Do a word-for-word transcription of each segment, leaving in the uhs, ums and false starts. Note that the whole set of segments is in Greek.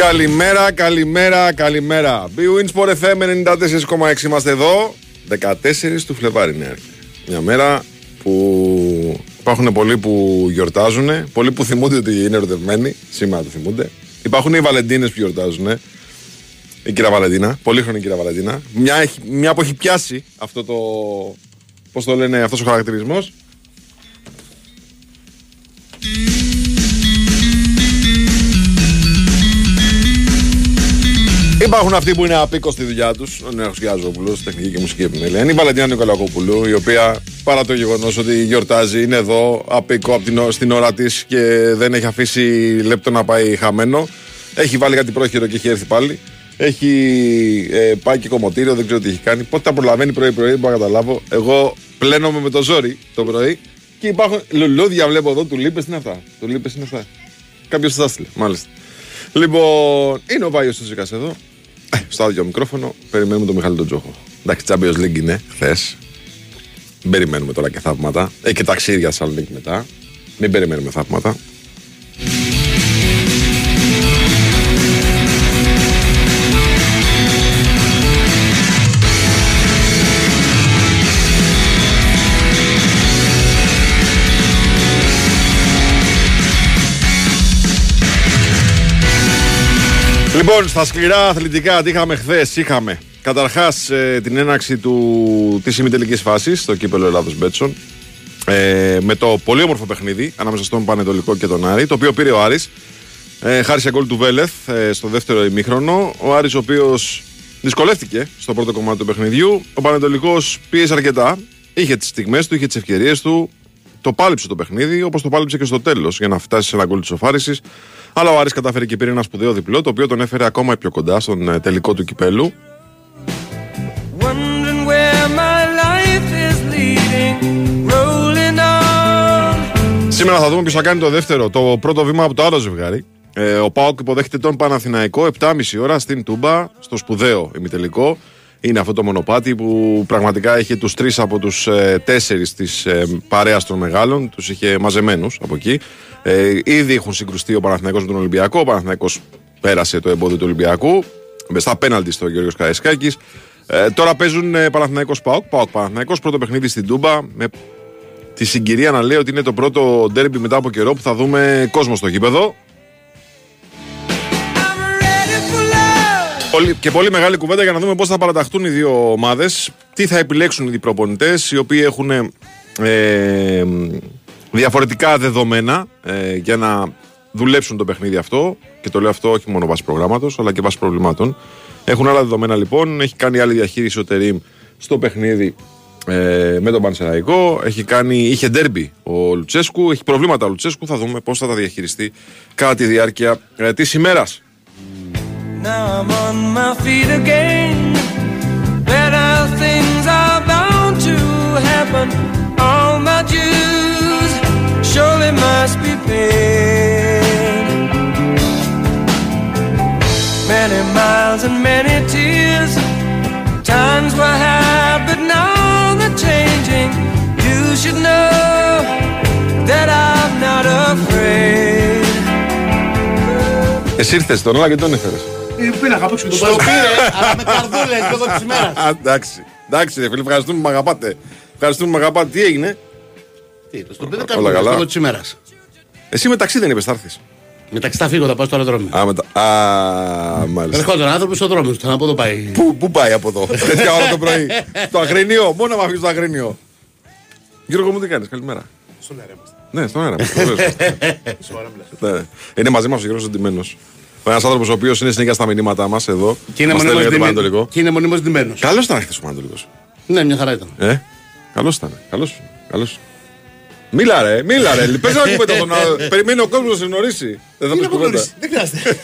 Καλημέρα, καλημέρα, καλημέρα. bwinΣΠΟΡ εφ εμ ενενήντα τέσσερα κόμμα έξι είμαστε εδώ. δεκατέσσερις του Φλεβάρη είναι. Μια μέρα που υπάρχουν πολλοί που γιορτάζουν, πολλοί που θυμούνται ότι είναι ερωτευμένοι. Σήμερα το θυμούνται. Υπάρχουν οι Βαλεντίνες που γιορτάζουν. Η κυρία Βαλεντίνα, πολύχρονη κυρία Βαλεντίνα. Μια, μια που έχει πιάσει αυτό το. Πώς το λένε, αυτός ο χαρακτηρισμός. Υπάρχουν αυτοί που είναι απίκο στη δουλειά τους, ο Νέος Χιάζοπουλος, τεχνική και μουσική επιμέλεια. Είναι η Βαλεντίνα Νικολοκούπουλου, η οποία παρά το γεγονός ότι γιορτάζει, είναι εδώ απίκο απ την, στην ώρα της και δεν έχει αφήσει λεπτό να πάει χαμένο. Έχει βάλει κάτι πρόχειρο και έχει έρθει πάλι. Έχει ε, πάει και κομμωτήριο, δεν ξέρω τι έχει κάνει. Πότε τα προλαβαίνει πρωί-πρωί, δεν μπορώ να καταλάβω. Εγώ πλένομαι με το ζόρι το πρωί και υπάρχουν λουλούδια. Βλέπω εδώ, του λείπες είναι αυτά. Του λείπες είναι αυτά. Κάποιος τα έστειλε, μάλιστα. Λοιπόν, είναι ο Βάιος Τσούτσικας εδώ. Στο άδειο μικρόφωνο, περιμένουμε τον Μιχάλη τον Τζόχο. Εντάξει, Champions League είναι χθες. Μην περιμένουμε τώρα και θαύματα. Έχει και ταξίδια Θεσσαλονίκη μετά. Μην περιμένουμε θαύματα. Λοιπόν, στα σκληρά αθλητικά, τι είχαμε χθες, είχαμε καταρχάς ε, την έναρξη του, της ημιτελικής φάσης στο κύπελλο Ελλάδος Μπέτσον ε, με το πολύ όμορφο παιχνίδι ανάμεσα στον Πανετολικό και τον Άρη, το οποίο πήρε ο Άρης ε, χάρη σε γκολ του Βέλεθ ε, στο δεύτερο ημίχρονο. Ο Άρης ο οποίος δυσκολεύτηκε στο πρώτο κομμάτι του παιχνιδιού. Ο Πανετολικός πίεσε αρκετά, είχε τις στιγμές του, είχε τις ευκαιρίες του. Το πάλεψε το παιχνίδι, όπως το πάλεψε και στο τέλος για να φτάσει σε ένα γκολ της Οφάρισης. Αλλά ο Άρης κατάφερε και πήρε ένα σπουδαίο διπλό, το οποίο τον έφερε ακόμα πιο κοντά στον τελικό του κυπέλου. Σήμερα θα δούμε ποιος θα κάνει το δεύτερο, το πρώτο βήμα από το άλλο ζευγάρι. Ε, ο ΠΑΟΚ υποδέχεται τον Παναθηναϊκό επτά και μισή ώρα στην Τούμπα, στο σπουδαίο ημιτελικό. Είναι αυτό το μονοπάτι που πραγματικά είχε τους τρεις από τους ε, τέσσερις της ε, παρέας των μεγάλων, τους είχε μαζεμένους από εκεί. Ε, ήδη έχουν συγκρουστεί ο Παναθηναϊκός με τον Ολυμπιακό. Ο Παναθηναϊκός πέρασε το εμπόδιο του Ολυμπιακού στα πέναλτι στο Γιώργος Καραϊσκάκης. Ε, τώρα παίζουν ε, Παναθηναϊκός ΠΑΟΚ. ΠΑΟΚ Παναθηναϊκός, πρώτο παιχνίδι στην Τούμπα. Με τη συγκυρία να λέει ότι είναι το πρώτο ντέρμπι μετά από καιρό που θα δούμε κόσμο στο γήπεδο. Και πολύ μεγάλη κουβέντα για να δούμε πώς θα παραταχτούν οι δύο ομάδες, τι θα επιλέξουν οι προπονητές, οι οποίοι έχουν ε, διαφορετικά δεδομένα ε, για να δουλέψουν το παιχνίδι αυτό. Και το λέω αυτό όχι μόνο βάσει προγράμματος, αλλά και βάσει προβλημάτων. Έχουν άλλα δεδομένα λοιπόν. Έχει κάνει άλλη διαχείριση ο Τερίμ στο παιχνίδι ε, με τον Πανσεραϊκό. Έχει κάνει, είχε ντέρμπι ο Λουτσέσκου. Έχει προβλήματα ο Λουτσέσκου. Θα δούμε πώς θα τα διαχειριστεί κατά τη διάρκεια ε, της ημέρας. Now I'm on my feet again. Better things are bound to happen. All my dues surely must be paid. Many miles and many tears. Times were hard, but now they're changing. You should know that I'm not afraid. Εσύ ήρθες τον, αλλά και τον έφερες. Πήρα να χαπόξω τον Πάζο. Πήρε, αλλά με καρδούλες λόγω της ημέρας. Εντάξει, εντάξει, φίλοι, ευχαριστούμε που με αγαπάτε. Ευχαριστούμε που με αγαπάτε. Τι έγινε? Τι, το πήρε καρδούλες λόγω της ημέρας. Εσύ μεταξύ δεν είπες, θα έρθεις. Μεταξύ θα φύγω, θα πάω στο αεροδρόμιο. Α, μετα... Α, μάλιστα. Ερχόταν άνθρωπος στο δρόμο του, από εδώ πάει. Πού, πού πάει από εδώ, τέτοια ώρα το πρωί. Το Αγρινιό, μόνο να αφήσω το Αγρινιό. Γιώργο μου, τι κάνεις, καλημέρα. Στον αέρα μας. Ναι, στον αέρα μας. Είναι μαζί μας ο Γιώργος Ντιμένος. Ένας άνθρωπος ο οποίος είναι συνέχεια στα μηνύματά μας εδώ. Και είναι μονίμως ντυμένος. Καλώς ήταν χθες ο Πανατολικός. Ναι, μια χαρά ήταν. Ε, καλώς ήταν. Καλώς. Καλώς. Μίλα ρε, μίλα ρε. Πες να κουβέντα τον άλλο. Περιμένει ο κόσμος να σε γνωρίσει. Δεν θα πεις κουβέντα. Δεν χρειάζεται.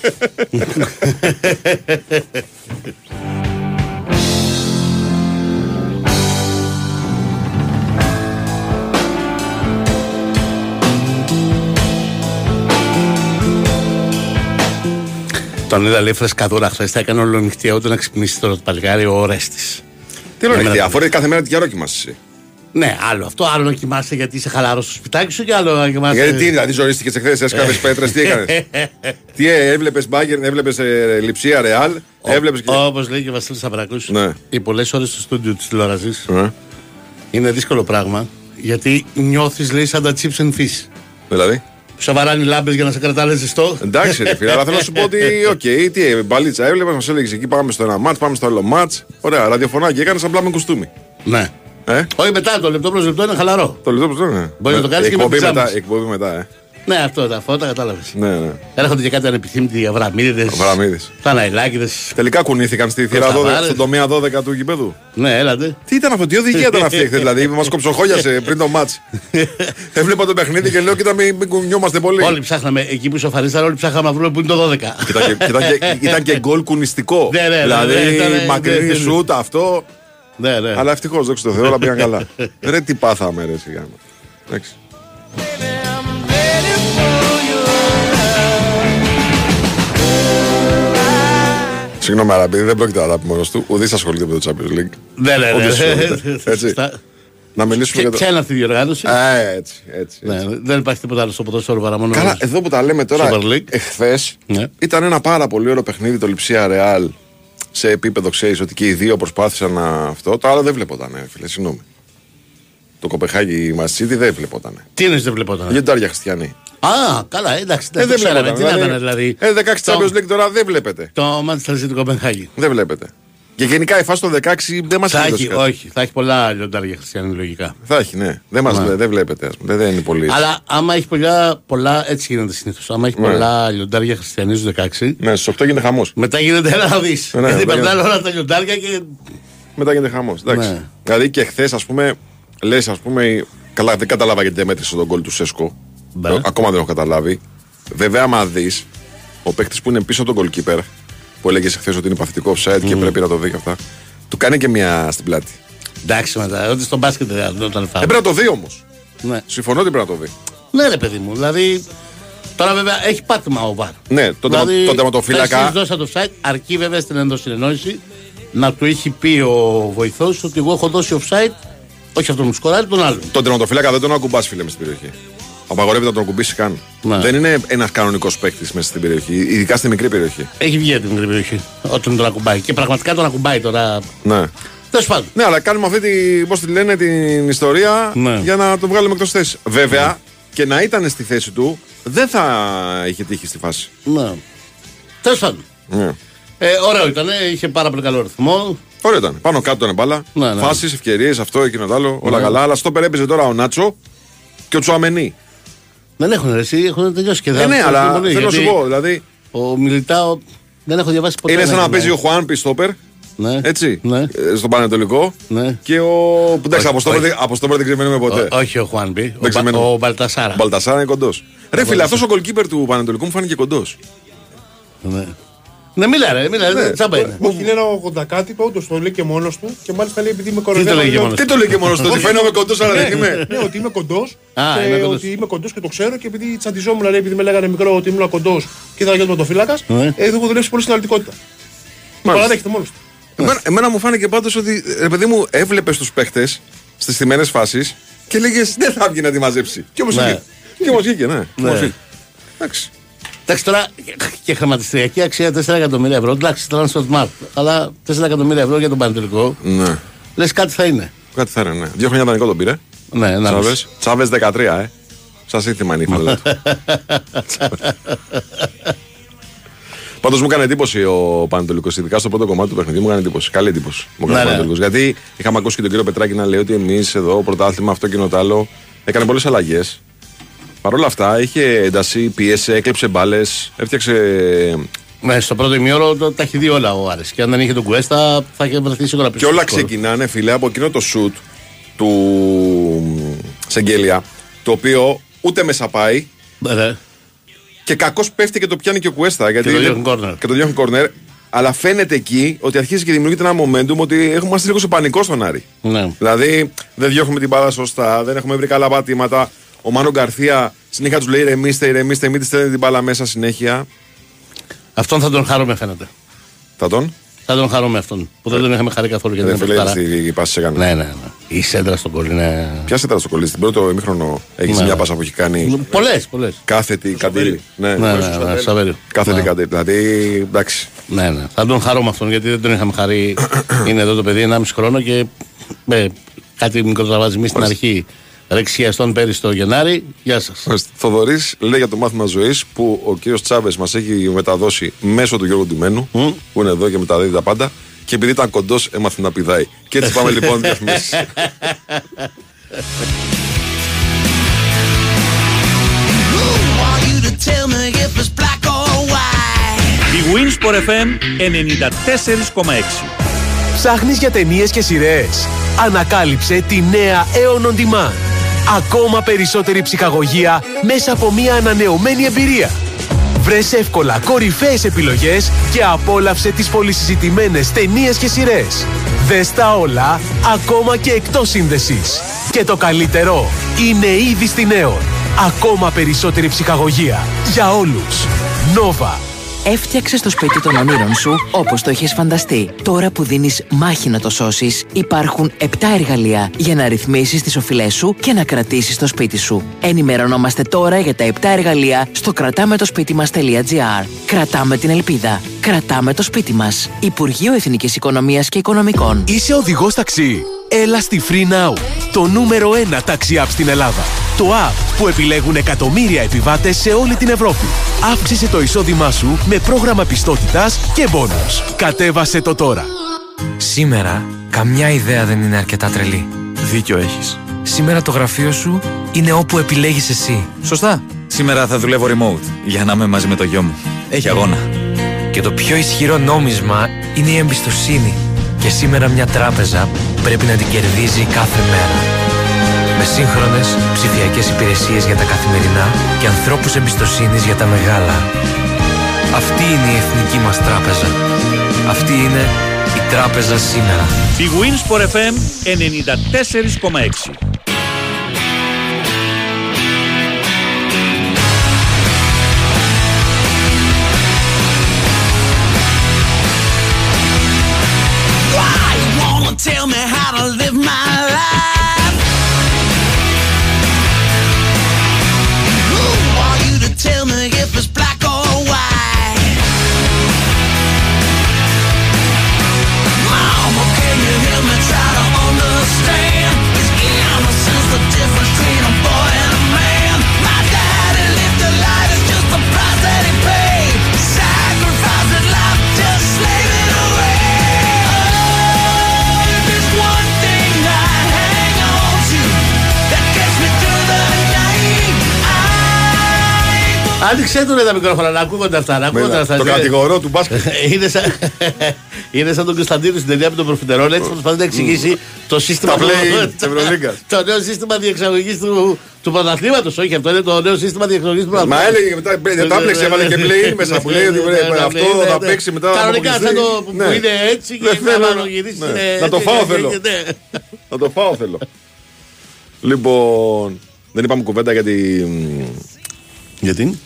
Τον είδα λέει φρεσκαδούρα χθες, θα έκανε ολονυχτία ούτε να ξυπνήσει τώρα το παλικάρι ο Ορέστης. Τι ολονυχτία, αφορεί κάθε μέρα την καιρό κοιμάσαι εσύ. Ναι, άλλο αυτό. Άλλο να κοιμάσαι γιατί είσαι χαλαρός στο σπιτάκι σου και άλλο να κοιμάσαι. Γιατί δηλαδή ζωρίστηκες εχθές, έσκαβες πέτρες, τι έκανες. Τι έβλεπες Μπάγκερν, έβλεπες Λιψία, Ρεάλ. Όπως λέει και ο Βασίλης Σαμπρακούς, οι πολλές ώρες στο στούντιο της τηλεόρασης είναι δύσκολο πράγμα γιατί νιώθεις, λέει, σαν τα chips and fish. Δηλαδή. Που σε βαράνει λάμπες για να σε κρατάνε ζεστό. Εντάξει, ρε φίλε, αλλά θέλω να σου πω ότι, οκ, okay, τι μπαλίτσα έβλεπες, μας έλεγες εκεί πάμε στο ένα μάτς, πάμε στο άλλο μάτς. Ωραία, ραδιοφωνάκι έκανες, απλά με κουστούμι. Ναι. Ε? Όχι μετά, το λεπτό προς λεπτό είναι χαλαρό. Το λεπτό προς λεπτό, ναι. Μπορεί ε, να το κάνεις και με πιζάμες. Εκπομπή μετά, ε. Ναι, αυτό τα φώτα, κατάλαβες. Ναι, ναι. Έρχονται και κάτι ανεπιθύμητοι βραμίδες. Ταναηλάκηδες. Τελικά κουνήθηκαν στη θύρα δώδεκα, στον τομέα δώδεκα του γηπέδου. Ναι, έλατε. Τι ήταν αυτό, τι οδηγία ήταν αυτή, δηλαδή. Μας κοψοχόλιασε πριν το μάτς. Έβλεπα το παιχνίδι και λέω: Κοίτα, μην κουνιόμαστε πολύ. Όλοι ψάχναμε εκεί που σοφαρίσαν, όλοι ψάχναμε να βρούμε που είναι το δώδεκα. Ήταν και γκολ κουνιστικό. Δηλαδή μακρινή σούτα αυτό. Αλλά ευτυχώς, δόξα τω Θεώ, όλα πήγαν καλά. Ρε τι πάθαμε, ρε σιγά. Εντάξει. Συγγνώμη, αλλά επειδή δεν πρόκειται να τα πει μόνος του, ουδής ασχολείται με το Champions League. Ναι, ναι, ναι. Να μιλήσουμε για το. Ξένα αυτή η διοργάνωση. Έτσι, έτσι. Δεν υπάρχει τίποτα άλλο στο ποδόσφαιρο παρά μόνο. Καλά, εδώ που τα λέμε τώρα, εχθές ήταν ένα πάρα πολύ ωραίο παιχνίδι το Λιψία Ρεάλ. Σε επίπεδο, ξέρεις ότι και οι δύο προσπάθησαν να αυτό. Το άλλο δεν βλεπότανε, φίλε, συγγνώμη. Το Κοπεχάγι Μασίτη δεν βλεπότανε. Τι είναι, δεν βλεπότανε. Λιοντάρια Χριστιανοί. Α, καλά, εντάξει. Δεν βλέπαμε. Τι να ήταν, δηλαδή. Ε, δεκαέξι Champions League τώρα δεν βλέπετε. Το Manchester City Κοπεχάγι. Δεν βλέπετε. Και γενικά η φάση των δεκαέξι δεν μας έχει. Όχι, θα έχει πολλά λιοντάρια Χριστιανοί λογικά. Θα έχει, ναι. Δεν μας βλέπετε, δεν είναι πολύ. Αλλά άμα έχει πολλά, έτσι γίνεται συνήθως. Άμα έχει πολλά λιοντάρια Χριστιανοί στους δεκαέξι. Ναι, στους οκτώ γίνεται χαμός. Μετά γίνεται ένα δις. Γιατί περνάνε όλα τα λιοντάρια και. Μετά γίνεται χαμός. Δηλαδή και χθες, ας πούμε, λες, ας πούμε. Καλά, δεν κατάλαβα γιατί δεν μέτρησε τον γκολ του Σέσκο. Ακόμα δεν έχω καταλάβει. Βέβαια, άμα δεις ο παίκτης που είναι πίσω τον goalkeeper. Που έλεγε χθες ότι είναι παθητικό offside και mm. πρέπει να το δει και αυτά. Του κάνει και μια στην πλάτη. Εντάξει, μετά. Ότι στον μπάσκετ δεν ήταν φάουλ. Πρέπει να το δει όμως. Ναι. Συμφωνώ ότι πρέπει να το δει. Ναι, ρε παιδί μου. Δηλαδή. Τώρα βέβαια έχει πάτημα ο βαρ. Ναι, τον δηλαδή, τερματοφύλακα. Αν δώσει το offside, αρκεί βέβαια στην ενδοσυνεννόηση να του έχει πει ο βοηθός ότι εγώ έχω δώσει offside. Όχι αυτόν που σκοράρει, τον άλλον. Τον τερματοφύλακα δεν τον ακουμπά, φίλε με στην περιοχή. Απαγορεύεται να τον ακουμπήσει καν. Ναι. Δεν είναι ένας κανονικός παίκτης μέσα στην περιοχή, ειδικά στη μικρή περιοχή. Έχει βγει από τη μικρή περιοχή όταν τον ακουμπάει. Και πραγματικά τον ακουμπάει τώρα. Ναι. Τέλος πάντων. Ναι, αλλά κάνουμε αυτή την, πώς τη λένε, την ιστορία ναι. για να τον βγάλουμε εκτός θέση. Βέβαια, ναι. και να ήταν στη θέση του, δεν θα είχε τύχει στη φάση. Ναι. Τέλος πάντων. Ναι. Ε, ωραίο ήταν, είχε πάρα πολύ καλό ρυθμό. Ωραίο ήταν. Πάνω κάτω ήταν μπάλα. Ναι, ναι. Φάσεις, ευκαιρίες, αυτό, εκείνο το άλλο. Όλα ναι. καλά. Αλλά στο περέπαιζε τώρα ο Νάτσο και ο Τσουαμενί. Δεν έχουν αρέσει, έχουν τελειώσει και δεν. Ναι, ναι, αλλά θέλω να σου πω. Δηλαδή. Ο Μιλιτάο δεν έχω διαβάσει ποτέ. Είναι σαν να παίζει ο Χουάνπι στόπερ. Ναι. Έτσι. Ναι. Ε, στον Πανετολικό. Ναι. Και ο. Εντάξει, από στόπερ δεν ξεμένουμε ποτέ. Ο, όχι ο Χουάνπι. Ο, ο Μπαλτασάρα. Ο Μπαλτασάρα είναι κοντός. Ρε φίλε, αυτός ο goalkeeper του Πανετολικού μου φάνηκε κοντός. Ναι. Ναι, μιλάρε, μιλάρε. Τσάμπα είναι. Όχι, είναι ένα ογδόντα κάτι, όντως το λέει και μόνος του και μάλιστα λέει επειδή είμαι κοροϊδεύω. Τι το λέει και μόνος του, ότι φαίνομαι κοντός, αλλά δεν είμαι. Ναι, ότι είμαι κοντός. Ότι είμαι κοντός και το ξέρω και επειδή τσαντιζόμουν, λέει, επειδή με λέγανε μικρό ότι ήμουν κοντός και ήθελα να γίνω τερματοφύλακας, έχω δουλέψει πολύ στην αναλυτικότητα. Το παραδέχεται μόνος του. Εμένα μου φάνηκε πάντως ότι, ρε παιδί μου, έβλεπες τους παίχτες στις θυμμένες φάσεις και λέγες δεν θα βγει να τη μαζέψει. Και όμως βγήκε, ναι. Εντάξει. Εντάξει τώρα και χρηματιστηριακή αξία τέσσερα εκατομμύρια ευρώ. Εντάξει τώρα είναι στο smart. Αλλά τέσσερα εκατομμύρια ευρώ για τον Πανετολικό. Ναι. Λες κάτι θα είναι. Κάτι θα είναι, ναι. Δύο χρόνια δανεικό τον πήρε. Ναι, να Τσάβες. Τσάβες δεκατρία, ε. Σας ήθιμα είναι η φαλά του. Πάντως μου έκανε εντύπωση ο Πανετολικός. Ειδικά στο πρώτο κομμάτι του παιχνιδιού μου έκανε εντύπωση. Καλή εντύπωση. Μου έκανε ναι, Πανετολικός. Ναι. Γιατί είχαμε ακούσει και τον κύριο Πετράκη να λέει ότι εμείς εδώ πρωτάθλημα αυτό και το άλλο. Έκανε πολλές αλλαγές. Παρ' όλα αυτά είχε ένταση, πίεσε, έκλεψε μπάλες, έφτιαξε. Ναι, στο πρώτο ημίωρο τα έχει δει όλα ο Άρης. Και αν δεν είχε τον Κουέστα θα είχε βρεθεί σίγουρα πίσω. Και όλα ξεκινάνε, φίλε, από εκείνο το σουτ του Σεγγέλια, το οποίο ούτε μέσα πάει. Ναι. Και κακώς πέφτει και το πιάνει και ο Κουέστα. Γιατί και το διώχνει κόρνερ. Αλλά φαίνεται εκεί ότι αρχίζει και δημιουργείται ένα momentum ότι έχουμε λίγο σε πανικό στον Άρη. Ναι. Δηλαδή δεν διώχνουμε την μπάλα σωστά, δεν έχουμε βρει καλά πατήματα. Ο Μάρο Γκαρθία συνέχεια του λέει ηρεμήστε, ηρεμήστε, μην τη στέλνετε την μπάλα μέσα συνέχεια. Αυτόν θα τον χαρούμε, φαίνεται. Θα τον? Θα τον χαρούμε αυτόν που δεν τον είχαμε χαρεί καθόλου για την Ελλάδα. Ναι, ναι, ναι. Η σέντρα στον κολλή είναι. Ποια σέντρα στον κολλή, στην πρώτη ημίχρονο έχει μια πάσα που έχει κάνει. Πολλές, πολλές. Κάθετη καντήλη. Ναι, ναι, Σαβέριο. Κάθετη καντήλη. Δηλαδή, εντάξει. Ναι, ναι. Θα τον χαρούμε αυτόν γιατί δεν τον είχαμε χαρεί. Είναι εδώ το παιδί ενάμιση χρόνο και κάτι μικροτραβασμοί στην αρχή. Ρεξιαστών πέρυσι το Γενάρη. Γεια σας. Θοδωρής λέει για το μάθημα ζωής που ο κύριος Τσάβες μας έχει μεταδώσει μέσω του Γιώργου Ντιμένου, mm. που είναι εδώ και μεταδίδει τα πάντα. Και επειδή ήταν κοντός, έμαθε να πηδάει. Και έτσι πάμε λοιπόν διαφημίσεις. Η bwinΣΠΟΡ εφ εμ ενενήντα τέσσερα κόμμα έξι. Ψάχνεις για ταινίες και σειρές? Ανακάλυψε τη νέα Aeon On Demand. Ακόμα περισσότερη ψυχαγωγία μέσα από μια ανανεωμένη εμπειρία. Βρες εύκολα κορυφαίες επιλογές και απόλαυσε τις πολυσυζητημένες ταινίες και σειρές. Δες τα όλα, ακόμα και εκτός σύνδεσης. Και το καλύτερο, είναι ήδη στην Aeon. Ακόμα περισσότερη ψυχαγωγία. Για όλους. Nova. Έφτιαξες το σπίτι των ονείρων σου όπως το έχεις φανταστεί. Τώρα που δίνεις μάχη να το σώσεις, υπάρχουν επτά εργαλεία για να ρυθμίσεις τις οφειλές σου και να κρατήσεις το σπίτι σου. Ενημερωνόμαστε τώρα για τα επτά εργαλεία στο κρατάμε το σπίτι μας.gr. Κρατάμε την ελπίδα. Κρατάμε το σπίτι μας. Υπουργείο Εθνικής Οικονομίας και Οικονομικών. Είσαι οδηγός ταξί? Έλα στη Free Now, το νούμερο ένα ταξί app στην Ελλάδα. Το app που επιλέγουν εκατομμύρια επιβάτες σε όλη την Ευρώπη. Αύξησε το εισόδημά σου με πρόγραμμα πιστότητας και μπόνους. Κατέβασε το τώρα. Σήμερα, καμιά ιδέα δεν είναι αρκετά τρελή. Δίκιο έχεις. Σήμερα το γραφείο σου είναι όπου επιλέγεις εσύ. Σωστά. Σήμερα θα δουλεύω remote για να είμαι μαζί με το γιο μου. Έχει αγώνα. Και το πιο ισχυρό νόμισμα είναι η εμπιστοσύνη. Και σήμερα μια τράπεζα πρέπει να την κερδίζει κάθε μέρα. Με σύγχρονες ψηφιακές υπηρεσίες για τα καθημερινά και ανθρώπους εμπιστοσύνης για τα μεγάλα. Αυτή είναι η εθνική μας τράπεζα. Αυτή είναι η τράπεζα σήμερα. bwinΣΠΟΡ εφ εμ ενενήντα τέσσερα κόμμα έξι. Άνοιξε του λέει τα μικρόφωνα, να ακούγονται αυτά, να ακούγονται αυτά. Το κατηγορό του μπάσκετ. Είναι σαν, είναι σαν τον Κωνσταντίνο στην ταινία με τον Προφιτερόλ, έτσι προσπαθεί να εξηγήσει το σύστημα του Ευρωλίγκα. Το νέο σύστημα διεξαγωγής του, του πρωταθλήματος. Όχι, αυτό είναι το νέο σύστημα διεξαγωγής του πρωταθλήματος. Μα έλεγε μετά, τα έπλεξε, έβαλε και πλέι μέσα που λέει ότι αυτό θα παίξει μετά. Κανονικά θα το που είναι έτσι και να το φάω θέλω. Να το φάω θέλω. Λοιπόν, δεν είπαμε κουβέντα γιατί. Γιατί?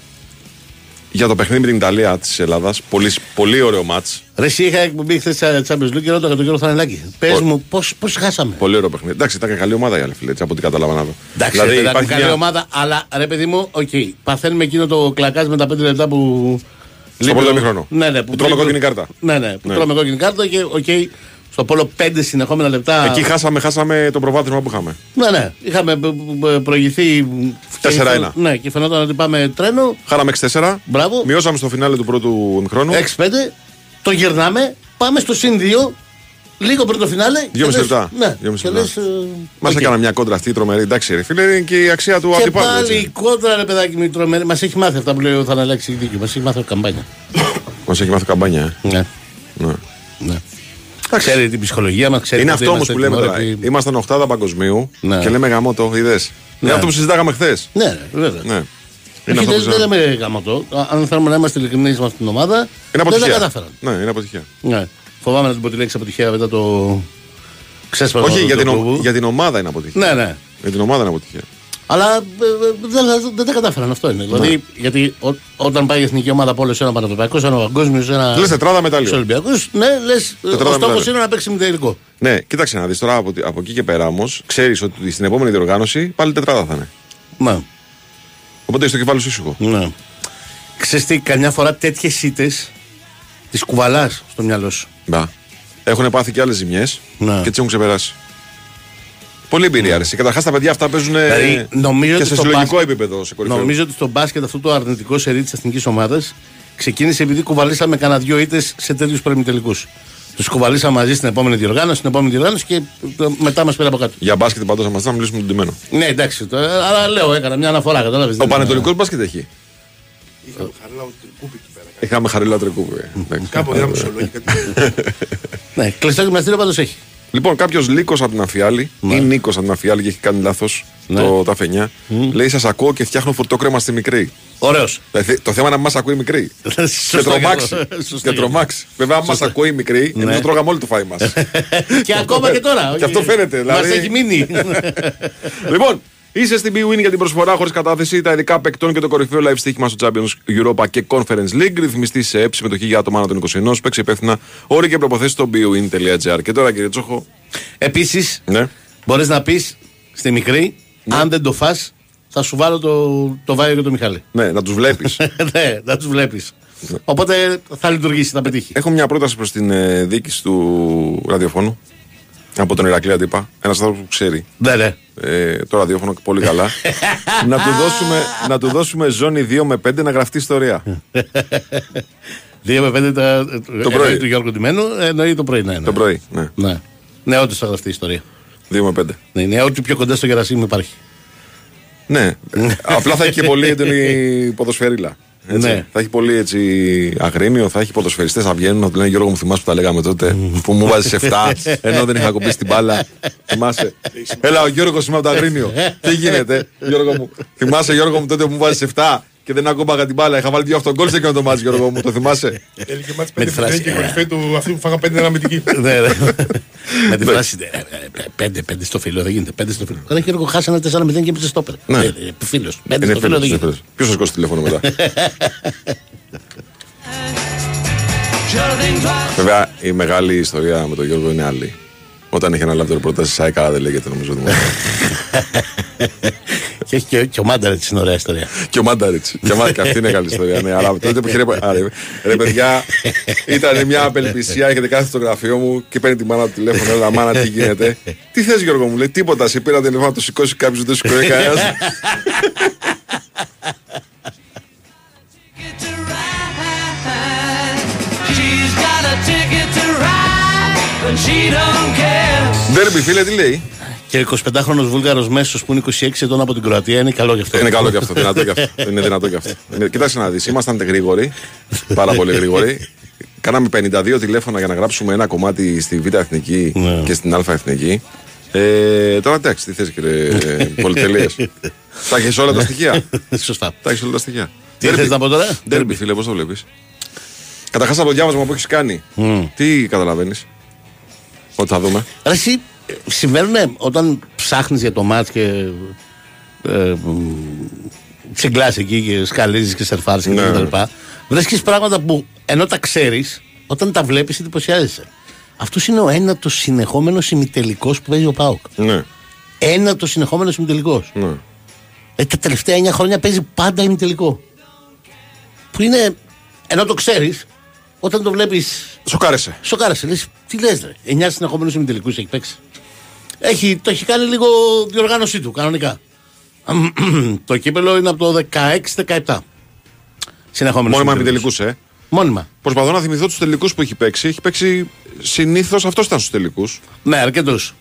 Για το παιχνίδι με την Ιταλία της Ελλάδας. Πολύ, πολύ ωραίο μάτς. Ρε, εσύ είχα εκπομπή χθες στα Champions League και ρώταγα τον κύριο Θανελάκη. Πες Πο... μου, πώς, πώς χάσαμε. Πολύ ωραίο παιχνίδι. Εντάξει, ήταν και καλή ομάδα η άλλη φίλη, από ό,τι καταλαβαίνω. Εντάξει, δηλαδή, ήταν υπάρχει καλή μια... ομάδα, αλλά ρε παιδί μου, οκ. Okay, παθαίνουμε εκείνο το κλακάζ με τα πέντε λεπτά που. Στο πρώτο ημίχρονο. Ναι, ναι, που, που τρώμε κόκκινη κάρτα. Ναι, ναι, που ναι. τρώμε κόκκινη κάρτα και οκ. Okay, στο πόλο πέντε συνεχόμενα λεπτά. Εκεί χάσαμε, χάσαμε το προβάδισμα που είχαμε. Ναι, ναι. Είχαμε προηγηθεί τέσσερα ένα. Ναι, και φαινόταν ότι πάμε τρένο. Χάναμε έξι τέσσερα. Μπράβο. Μειώσαμε στο φινάλε του πρώτου ημιχρόνου. έξι πέντε. Το γυρνάμε. Πάμε στο συν δύο. Λίγο πριν το φινάλε. δυόμισι λεπτά. Ναι, μας έκανα μια κόντρα αυτή η τρομερή. Εντάξει, ρε φίλε, είναι και η αξία του αντιπάλου. Και πάλι η κόντρα, ρε παιδάκι μου, η τρομερή. Μας έχει μάθει αυτά που λέει ο Θαναλάκης η δίκη. Μας έχει μάθει καμπάνια. Μας έχει μάθει καμπάνια. Ναι. Ξέρετε την ψυχολογία μας, ξέρετε. Είναι αυτό όμως που λέμε τώρα. Πι... Ήμασταν οχτάδα παγκοσμίου ναι. και λέμε γαμώτο, είδες. Ναι. Είναι αυτό που συζητάγαμε χθες. Ναι, βέβαια. Ναι. Είναι αυτό που δεν λέμε γαμώτο. Αν θέλουμε να είμαστε ειλικρινείς με αυτήν την ομάδα, είναι δεν τα κατάφεραν. Ναι, είναι αποτυχία. Ναι. Φοβάμαι να την πω τη λέξη αποτυχία μετά το ξέσπασμα. Όχι, το, για, το, την, το... για την ομάδα είναι αποτυχία. Ναι, ναι. Για την ομάδα είναι αποτυχία. Αλλά ε, δεν, δεν τα κατάφεραν, αυτό είναι. Δηλαδή, ναι. Γιατί ό, όταν πάει η εθνική ομάδα από όλε ένα πανεπιστημιακό, ένα παγκόσμιο, ένα. Λε τετράδα μεταλλίου. Ολυμπιακού, ναι, λε. Ο στόχο είναι να παίξει μητελικό. Ναι, κοίταξε να δει τώρα από, από εκεί και πέρα όμω, ξέρει ότι στην επόμενη διοργάνωση πάλι τετράδα θα είναι. Ναι. Οπότε έχει το κεφάλι σου ήσυχο. Ναι. Ξέρεις τι, καμιά φορά τέτοιες ήττες τις κουβαλάς στο μυαλό σου. Να. Έχουν πάθει και άλλες ζημιές να. Και τις έχουν ξεπεράσει. Πολύ εμπειρία, αρέσει. Καταρχάς τα παιδιά αυτά παίζουν δηλαδή, και σε συλλογικό μπάσκετ, επίπεδο. Σε νομίζω ότι στο μπάσκετ αυτό το αρνητικό σερί της εθνικής ομάδας ξεκίνησε επειδή κουβαλήσαμε κανένα δυο ήττες σε τέτοιους προημιτελικούς. Τους κουβαλήσαμε μαζί στην επόμενη διοργάνωση, στην επόμενη διοργάνωση και μετά μας πήρε από κάτω. Για μπάσκετ πάντως θα μας θα μιλήσουμε τον Ντιμένο. Ναι, εντάξει, το, αλλά λέω, έκανα μια αναφορά. Κατάλαβες, ο Πανετολικός μπάσκετ έχει. Είχαμε χαριλάω τρικούπι εκεί πέρα. Είχαμε χαριλάω τρικούπι. Κάποτε είχαμε σολόγι. Ναι, κλειστό γυμναστήριο πάντως έχει. Λοιπόν, κάποιος Λίκος από την Αμφιάλη ή Νίκος από την Αμφιάλη και έχει κάνει λάθος τα φενιά. Λέει: σας ακούω και φτιάχνω φουρτόκρεμα στη μικρή. Ωραίος. Το θέμα είναι να μας ακούει μικρή. Και τρομάξει. Βέβαια, αν μας ακούει μικρή, εμείς το τρώγαμε όλοι το φάι μας. Και ακόμα και τώρα. Και αυτό φαίνεται. Μας έχει μείνει. Λοιπόν. Είσαι στην bwin για την προσφορά χωρίς κατάθεση, τα ειδικά παικτών και το κορυφαίο live στοίχημα στο Champions Europa και Conference League. Ρυθμιστή σε έψη συμμετοχή για άτομα άνω των είκοσι ενός. Παίξε υπεύθυνα. Όροι και προποθέσεις στο bwin.gr. Και τώρα, κύριε Τσόχο. Επίσης, ναι. Μπορείς να πεις στη μικρή, ναι. Αν δεν το φας, θα σου βάλω το, το Βάιο και το Μιχάλη. Ναι, να τους βλέπεις. Ναι, να τους βλέπεις. Ναι. Οπότε θα λειτουργήσει, θα πετύχει. Έχω μια πρόταση προς την ε, διοίκηση του ραδιοφώνου. Από τον Ηρακλή Αντίπα, ένας άνθρωπος που ξέρει ναι, ναι. Ε, το ραδιόφωνο πολύ καλά. να, του δώσουμε, να του δώσουμε ζώνη δύο με πέντε να γραφτεί ιστορία. δύο με πέντε τα... το πρωί του Γιώργου Ντιμένου, εννοεί το πρωί. Ναι, ναι. Το πρωί, ναι. Ναι, ναι όντως θα γραφτεί ιστορία. δύο με πέντε. Ναι, ναι, ό,τι πιο κοντά στο Γερασίμι υπάρχει. Ναι, απλά θα έχει και πολύ έντονη ποδοσφαιρίλα. Ναι. Θα έχει πολύ έτσι αγρίμιο, θα έχει ποδοσφαιριστές να βγαίνουν. Να του λένε Γιώργο, μου θυμάσαι που τα λέγαμε τότε που μου βάζεις εφτά ενώ δεν είχα κομπήσει την μπάλα. Θυμάσαι. Έλα, ο Γιώργος είμαι από το αγρίμιο. Τι γίνεται, Γιώργο μου. Θυμάσαι, Γιώργο μου, τότε που μου βάζεις εφτά και δεν ακούμπαγα την μπάλα. Είχα βάλει δύο αυτογκόλ σε εκείνο το μάτς, Γιώργο μου. Το θυμάσαι. Έλεγε μάτς πέντε φράση και κορυφαίο του αυτού που φάγα πέντε αναμετική. Με τη φράση πέντε πέντε στο φίλο, δεν γίνεται. πέντε στο φίλο. Όταν Γιώργο χάσει ένα τέσσερα μηδέν και έπαιξε στο πέρα. Φίλος. πέντε στο φίλο δεν γίνεται. Ποιος σας κόψει τηλέφωνο μετά. Βέβαια η μεγάλη ιστορία με τον Γιώργο είναι άλλη. Όταν είχε αναλάβει την πρόταση ΣΑΕ, καλά δεν λέγεται νομίζω. Και, και, και ο Μάνταριτς είναι ωραία ιστορία. Και ο Μάνταριτς. Και, και αυτή είναι καλή ιστορία. Ναι, αλλά τότε που είχε ρε παιδιά, ήταν μια απελπισία. Είχατε κάθε στο γραφείο μου και παίρνει τη μάνα του τηλέφωνο. Έλα, μάνα, τι γίνεται. Τι θες, Γιώργο μου, λέει τίποτα. Σε πήρα τηλέφωνο να το σηκώσει κάποιο, δεν σηκώνει κανένας. Ντέρμπι, φίλε, τι λέει. Και εικοσιπεντάχρονος Βούλγαρος μέσος που είναι είκοσι έξι ετών από την Κροατία είναι καλό γι' αυτό. Είναι καλό γι' αυτό, δυνατό γι' αυτό. Είναι δυνατό γι' αυτό. Κοιτάξτε να δεις, ήμασταν γρήγοροι, πάρα πολύ γρήγοροι. Κάναμε πενήντα δύο τηλέφωνα για να γράψουμε ένα κομμάτι στη Β' Εθνική και στην Α' Εθνική. Ε, τώρα εντάξει, τι θες κύριε Πολυτελείας. Τα έχεις όλα τα στοιχεία. Σωστά. Τα έχεις όλα τα στοιχεία. Τι θες να πω τώρα. Ντέρμπι, φίλε, πώς το βλέπεις. Καταρχάς από το διάβασμα που έχεις κάνει, τι καταλαβαίνεις. Ότι θα δούμε. Ρασί, συμβαίνουνε όταν ψάχνεις για το μάτς και ε, τσιγκλάς εκεί και σκαλίζεις και σερφάρεις και ναι. κτλ. Βρίσκεις πράγματα που ενώ τα ξέρεις, όταν τα βλέπεις εντυπωσιάζεσαι. Αυτός είναι ο ένατος συνεχόμενος ημιτελικός που παίζει ο ΠΑΟΚ. Ναι. Ένατος συνεχόμενος ημιτελικός. Ναι. Ε, τα τελευταία εννιά χρόνια παίζει πάντα ημιτελικό. Που είναι, ενώ το ξέρεις, όταν το βλέπεις. Σοκάρεσε. Σοκάρεσε. Λες, τι λες, ρε. Εννιά συνεχόμενους ημιτελικούς έχει παίξει. Έχει, το έχει κάνει λίγο διοργάνωσή του, κανονικά. Το κύπελο είναι από το δεκαέξι δεκαεπτά. Συνεχόμενους. Μόνιμα ημιτελικούς, ε. Μόνιμα. Προσπαθώ να θυμηθώ τους τελικούς που έχει παίξει. Έχει παίξει συνήθως αυτός ήταν στους τελικούς. Ναι, αρκετούς.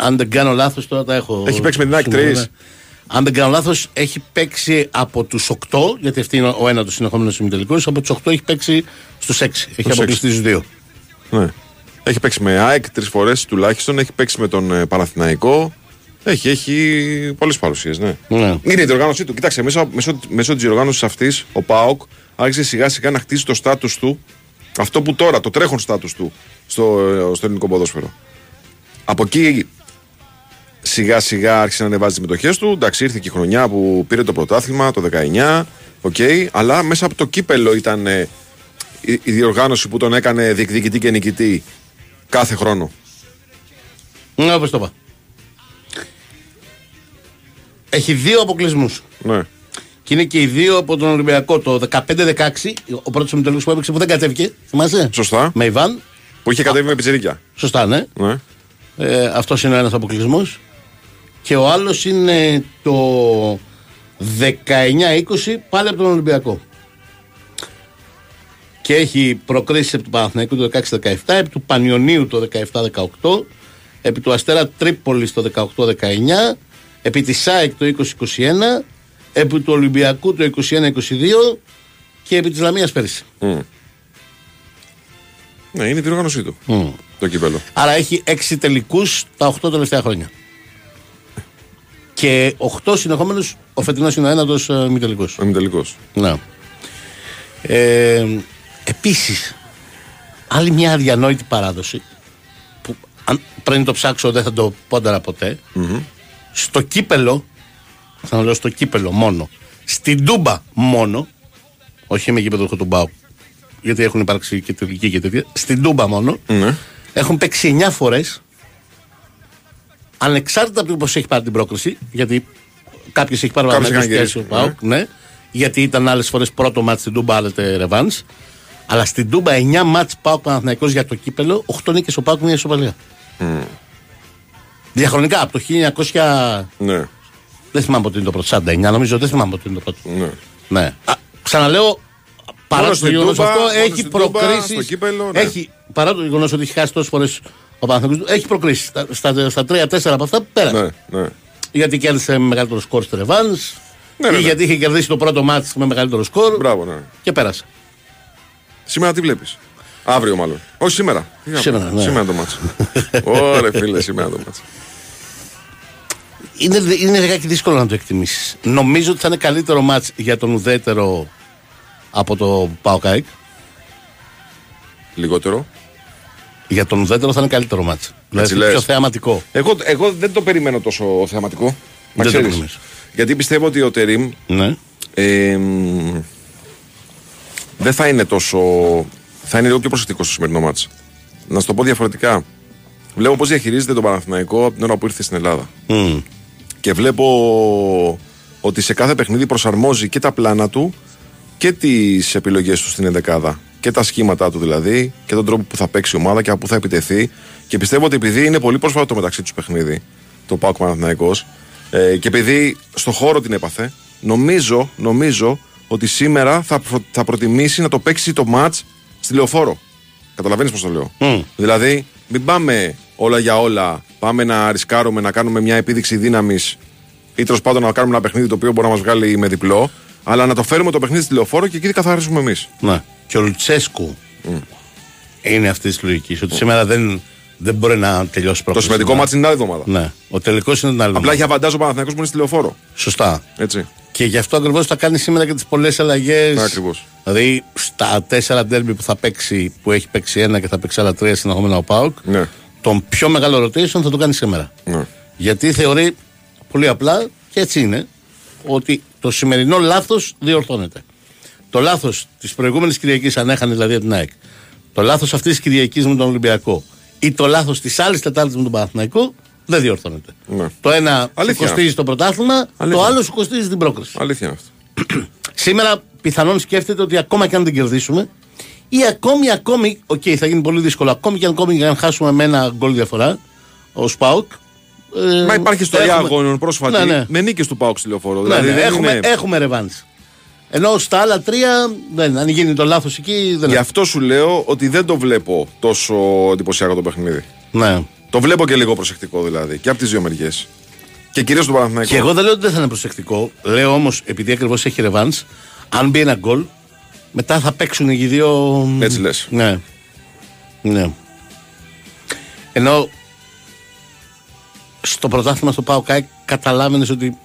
Αν δεν κάνω λάθος, τώρα τα έχω. Έχει παίξει με την ΑΕΚ τρεις. Αν δεν κάνω λάθος, έχει παίξει από τους οκτώ, γιατί αυτή είναι ο ένατος συνεχόμενος ημιτελικός. Από τους οκτώ έχει παίξει στους έξι. Έχει αποκλειστεί στους δύο. Ναι. Έχει παίξει με ΑΕΚ τρεις φορές τουλάχιστον, έχει παίξει με τον Παναθηναϊκό. Έχει, έχει πολλές παρουσίες, ναι. ναι. Είναι η διοργάνωσή του. Κοιτάξτε, μέσω, μέσω, μέσω της διοργάνωσης αυτής, ο ΠΑΟΚ άρχισε σιγά σιγά να χτίσει το στάτους του, αυτό που τώρα, το τρέχον στάτους του, στο, στο ελληνικό ποδόσφαιρο. Από εκεί σιγά σιγά άρχισε να ανεβάζει τις μετοχές του. Εντάξει, ήρθε και η χρονιά που πήρε το πρωτάθλημα, το δεκαεννιά. Okay, αλλά μέσα από το κύπελο ήταν ε, η, η διοργάνωση που τον έκανε διεκδικητή και νικητή κάθε χρόνο. Ναι, όπως το είπα. Έχει δύο αποκλεισμούς. Ναι. Και είναι και οι δύο από τον Ολυμπιακό. Το δεκαπέντε δεκαέξι, ο πρώτος ομιλητής που έπαιξε που δεν κατέβηκε. Θυμάσαι. Σωστά. Με Ιβάν. Που είχε κατέβει Α, με πιτσιρίκια. Σωστά, ναι. ναι. Ε, αυτός είναι ένας αποκλεισμός. Και ο άλλος είναι το δεκαεννιά είκοσι, πάλι από τον Ολυμπιακό. Και έχει προκρίσεις επί του Παναθηναϊκού το δεκαέξι δεκαεπτά, επί του Πανιωνίου το δεκαεπτά δεκαοκτώ, επί του Αστέρα Τρίπολης το δεκαοκτώ δεκαεννιά, επί της ΣΑΕΚ το είκοσι είκοσι ένα, επί του Ολυμπιακού το είκοσι ένα είκοσι δύο και επί της Λαμίας πέρυσι. Mm. Ναι, είναι η διοργάνωσή του mm. το κύπελλο. Άρα έχει έξι τελικούς τα οκτώ τελευταία χρόνια. Και οκτώ συνεχόμενους, ο φετινός είναι ο ένατος μη τελικός. Ο μη τελικός. Ναι. Ε, επίσης, άλλη μια αδιανόητη παράδοση, που αν, πριν το ψάξω δεν θα το πόνταρα ποτέ, mm-hmm. στο κύπελλο, θα λέω στο κύπελλο μόνο, στην Τούμπα μόνο, όχι με γήπεδοχο του Μπάου, γιατί έχουν υπάρξει και τελική και τέτοια, στην Τούμπα μόνο, mm-hmm. έχουν παίξει εννιά φορές, ανεξάρτητα από το πώς έχει πάρει την πρόκριση, γιατί κάποιος έχει πάρει βαρμέτρες ο ΠΑΟΚ, ναι, γιατί ήταν άλλες φορές πρώτο μάτς στην Τούμπα, άλλετε ρεβάνς, αλλά στην Τούμπα εννιά μάτς ΠΑΟΚ Παναθηναϊκός για το κύπελλο, οκτώ νίκες ο ΠΑΟΚ, μια ισοπαλία. Mm. Διαχρονικά, από το χίλια εννιακόσια... Ναι. Δεν θυμάμαι πότε είναι το πρώτο, σαράντα εννιά νομίζω, δεν θυμάμαι πότε είναι το πρώτο. Ναι. ναι. Α, ξαναλέω, παρά το γεγονός αυτό, έχει προκρίσεις, κύπελλο, ναι. έχει, παρά το γεγονός ότι έχει χάσει τόσες φορές. Ο Παναθηναϊκός έχει προκρίσει. Στα τρία τέσσερα από αυτά πέρασε. Ναι, ναι. Γιατί κέρδισε με μεγαλύτερο σκορ στο ρεβάνς, ναι, ναι, ή γιατί είχε κερδίσει το πρώτο μάτς με μεγαλύτερο σκορ. Μπράβο, ναι. Και πέρασε. Σήμερα τι βλέπεις? Αύριο μάλλον. Όχι σήμερα. Σήμερα, ναι. Σήμερα το μάτς. Ωρε φίλε, σήμερα το μάτς. Είναι, είναι λιγάκι δύσκολο να το εκτιμήσεις. Νομίζω ότι θα είναι καλύτερο μάτς για τον ουδέτερο από το ΠΑΟΚΑΙΚ. Λιγότερο. Για τον ουδέτερο θα είναι καλύτερο μάτς. Δηλαδή πιο θεαματικό. Εγώ, εγώ δεν το περιμένω τόσο θεαματικό. Να ξέρεις. Γιατί πιστεύω ότι ο Τερίμ ναι. ε, δεν θα είναι τόσο. Θα είναι λίγο πιο προσεκτικός στο σημερινό μάτς. Να σου το πω διαφορετικά. Βλέπω πώς διαχειρίζεται τον Παναθηναϊκό από την ώρα που ήρθε στην Ελλάδα. Mm. Και βλέπω ότι σε κάθε παιχνίδι προσαρμόζει και τα πλάνα του και τις επιλογές του στην ενδεκάδα. Και τα σχήματά του δηλαδή, και τον τρόπο που θα παίξει η ομάδα και από πού θα επιτεθεί. Και πιστεύω ότι επειδή είναι πολύ πρόσφατο το μεταξύ του παιχνίδι, το ΠΑΟΚ Παναθηναϊκός, ε, και επειδή στο χώρο την έπαθε, νομίζω, νομίζω ότι σήμερα θα, προ, θα προτιμήσει να το παίξει το μάτς στη Λεωφόρο. Καταλαβαίνεις πώς το λέω. Mm. Δηλαδή, μην πάμε όλα για όλα. Πάμε να ρισκάρουμε, να κάνουμε μια επίδειξη δύναμης ή τέλος πάντων να κάνουμε ένα παιχνίδι το οποίο μπορεί να μας βγάλει με διπλό. Αλλά να το φέρουμε το παιχνίδι στη Λεωφόρο και εκεί καθαρίζουμε εμείς. Ναι. Και ο Λουτσέσκου mm. είναι αυτή τη λογική. Ότι mm. σήμερα δεν, δεν μπορεί να τελειώσει πρόκληση. Το σημαντικό μάτι είναι την άλλη εβδομάδα. Ναι. Ο τελικός είναι την άλλη εβδομάδα. Απλά για βαντάζω ο Παναθηναϊκός που είναι στη Λεωφόρο. Σωστά. Έτσι. Και γι' αυτό ακριβώς θα κάνει σήμερα και τις πολλές αλλαγές. Ακριβώς. Δηλαδή στα τέσσερα ντέρμπι που θα παίξει, που έχει παίξει ένα και θα παίξει άλλα τρία συνεχόμενα ο ΠΑΟΚ, ναι. τον πιο μεγάλο rotation θα το κάνει σήμερα. Ναι. Γιατί θεωρεί πολύ απλά, και έτσι είναι, ότι το σημερινό λάθος διορθώνεται. Το λάθος της προηγούμενης Κυριακής, αν έχανε δηλαδή από την ΑΕΚ, το λάθος αυτής της Κυριακής με τον Ολυμπιακό ή το λάθος της άλλης Τετάρτης με τον Παναθηναϊκό δεν διορθώνεται. Ναι. Το ένα αλήθεια. Σου κοστίζει το πρωτάθλημα, αλήθεια. Το άλλο σου κοστίζει την πρόκριση. Αλήθεια αυτό. Σήμερα πιθανόν σκέφτεται ότι ακόμα και αν την κερδίσουμε ή ακόμη, ακόμη, οκ, okay, θα γίνει πολύ δύσκολο, ακόμη και αν, ακόμη και αν χάσουμε με ένα γκολ διαφορά, ο ΣΠΑΟΚ. Ε, Μα υπάρχει ιστορία έχουμε... αγώνων πρόσφατη ναι, ναι. με νίκες του ΠΑΟΚ στη Λεωφόρο. Δηλαδή ναι, ναι. Έχουμε, είναι... έχουμε ρεβάνς. Ενώ στα άλλα τρία, δεν, αν γίνει το λάθος εκεί. Δεν Γι' αυτό έχω. Σου λέω ότι δεν το βλέπω τόσο εντυπωσιακό το παιχνίδι. Ναι. Το βλέπω και λίγο προσεκτικό δηλαδή. Και από τις δύο μεριές. Και κυρίως του Παναθηναϊκού. Και εγώ δεν λέω ότι δεν θα είναι προσεκτικό. Λέω όμως, επειδή ακριβώς έχει ρεβάνς, αν μπει ένα γκολ, μετά θα παίξουν οι δύο. Έτσι λες. Ναι. ναι. Ενώ. Στο πρωτάθλημα στο ΠΑΟΚ καταλάβαινες ότι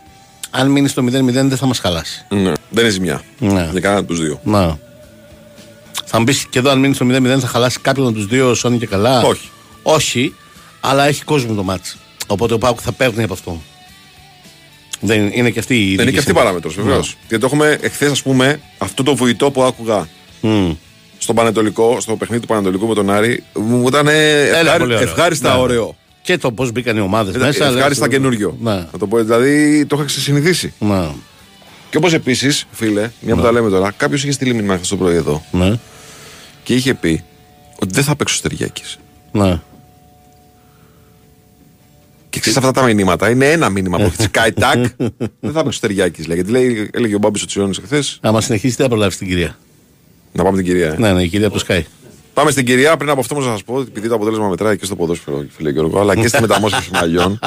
αν μείνει στο μηδέν μηδέν δεν θα μας χαλάσει. Ναι. Δεν είναι ζημιά. Ναι. Για κανέναν από τους δύο. Ναι. Θα μου πεις και εδώ αν μείνει στο μηδέν μηδέν θα χαλάσει κάποιον από τους δύο, σώνει και καλά. Όχι. Όχι, αλλά έχει κόσμο το μάτς. Οπότε ο ΠΑΟΚ θα παίρνει από αυτό. Δεν είναι και αυτή η Δεν είναι και αυτή η παράμετρος, βεβαίως. Mm. Γιατί το έχουμε εχθές, ας πούμε, αυτό το βουητό που άκουγα mm. στο, στο παιχνίδι του Πανατολικού με τον Άρη, μου ήταν ευχάρι, ευχάριστα ναι. ωραίο. Και το πώς μπήκαν οι ομάδες ε, μέσα. Ευχάριστα αλλά... καινούριο. Ναι. Να το πω, δηλαδή το είχα ξεσυνηθίσει. Ναι. Και όπως επίσης, φίλε, μια που ναι. τα λέμε τώρα, κάποιος είχε στείλει μήνυμα χθες το πρωί εδώ ναι. και είχε πει ότι δεν θα παίξω Στεριάκης. Ναι. Και ξέρεις αυτά τα μηνύματα. Είναι ένα μήνυμα που έχει σκάει τάκ. Δεν θα παίξει ο Τεριάκης. Γιατί λέει, έλεγε ο Μπάμπης ο Τσιώνης εχθές. Άμα συνεχίσετε να προλάβει την κυρία. Να πάμε την κυρία. Ε. Ναι, ναι, η κυρία από το Σκάι. Πάμε στην κυρία. Πριν από αυτό όμως να σας πω, επειδή το αποτέλεσμα μετράει και στο ποδόσφαιρο, φίλε Γιώργο, αλλά και στη μεταμόσχευση μαλλιών.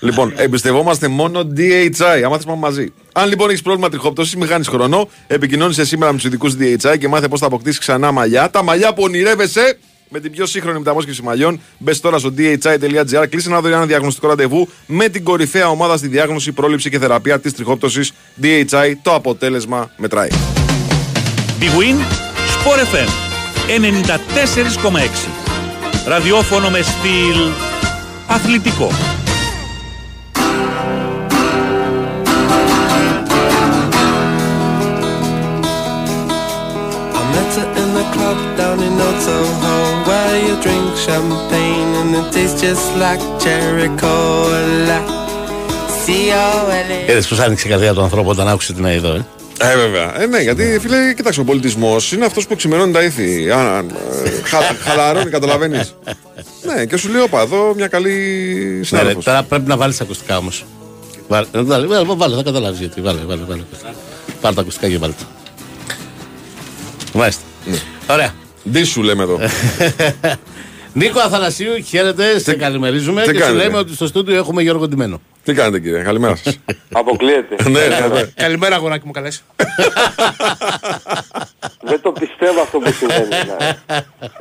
Λοιπόν, εμπιστευόμαστε μόνο ντι έιτς άι. Άμα θες πάμε μαζί. Αν λοιπόν έχεις πρόβλημα τριχόπτωσης, μη χάνεις χρόνο. Επικοινώνησε σήμερα με τους ειδικούς ντι έιτς άι και μάθε πώς θα αποκτήσεις ξανά μαλλιά. Τα μαλλιά που ονειρεύεσαι. Με την πιο σύγχρονη μεταμόσχευση μαλλιών, μπες τώρα στο ντι έιτς άι τελεία τζι άρ, κλείσε ένα δωρεάν διαγνωστικό ραντεβού με την κορυφαία ομάδα στη διάγνωση, πρόληψη και θεραπεία της τριχόπτωσης. ντι έιτς άι, το αποτέλεσμα μετράει. bwinΣΠΟΡ εφ εμ ενενήντα τέσσερα κόμμα έξι. Ραδιόφωνο με στυλ αθλητικό. Down in old Soho, where you drink champagne and it tastes just like cherry cola. Είδες πως άνοιξε η καρδιά του ανθρώπου όταν άκουσε την αηδό, ε? Ε, βέβαια. Ε, ναι, γιατί φίλε, κοιτάξτε, ο πολιτισμός είναι αυτός που ξημερώνει τα ήθη. Χαλαρώνει, καταλαβαίνεις. Ναι, και σου λέω, πα, εδώ μια καλή συνάδελφος. Τώρα πρέπει να βάλεις ακουστικά όμως. Βάλε, θα καταλάβεις γιατί. Βάλε, βάλε, βάλε. Πάρε τα ακουστικά και βάλε τα. Μάλιστα. Ναι. Ωραία. Τι σου λέμε εδώ. Νίκο Αθανασίου, χαίρετε, σε καλημερίζουμε και σου λέμε ότι στο στούντιο έχουμε Γιώργο Ντιμένο. Τι κάνετε κύριε, καλημέρα σας. Αποκλείεται. ναι, ναι, ναι. Καλημέρα αγοράκι μου, καλές. Δεν το πιστεύω αυτό που συμβαίνει. Ναι.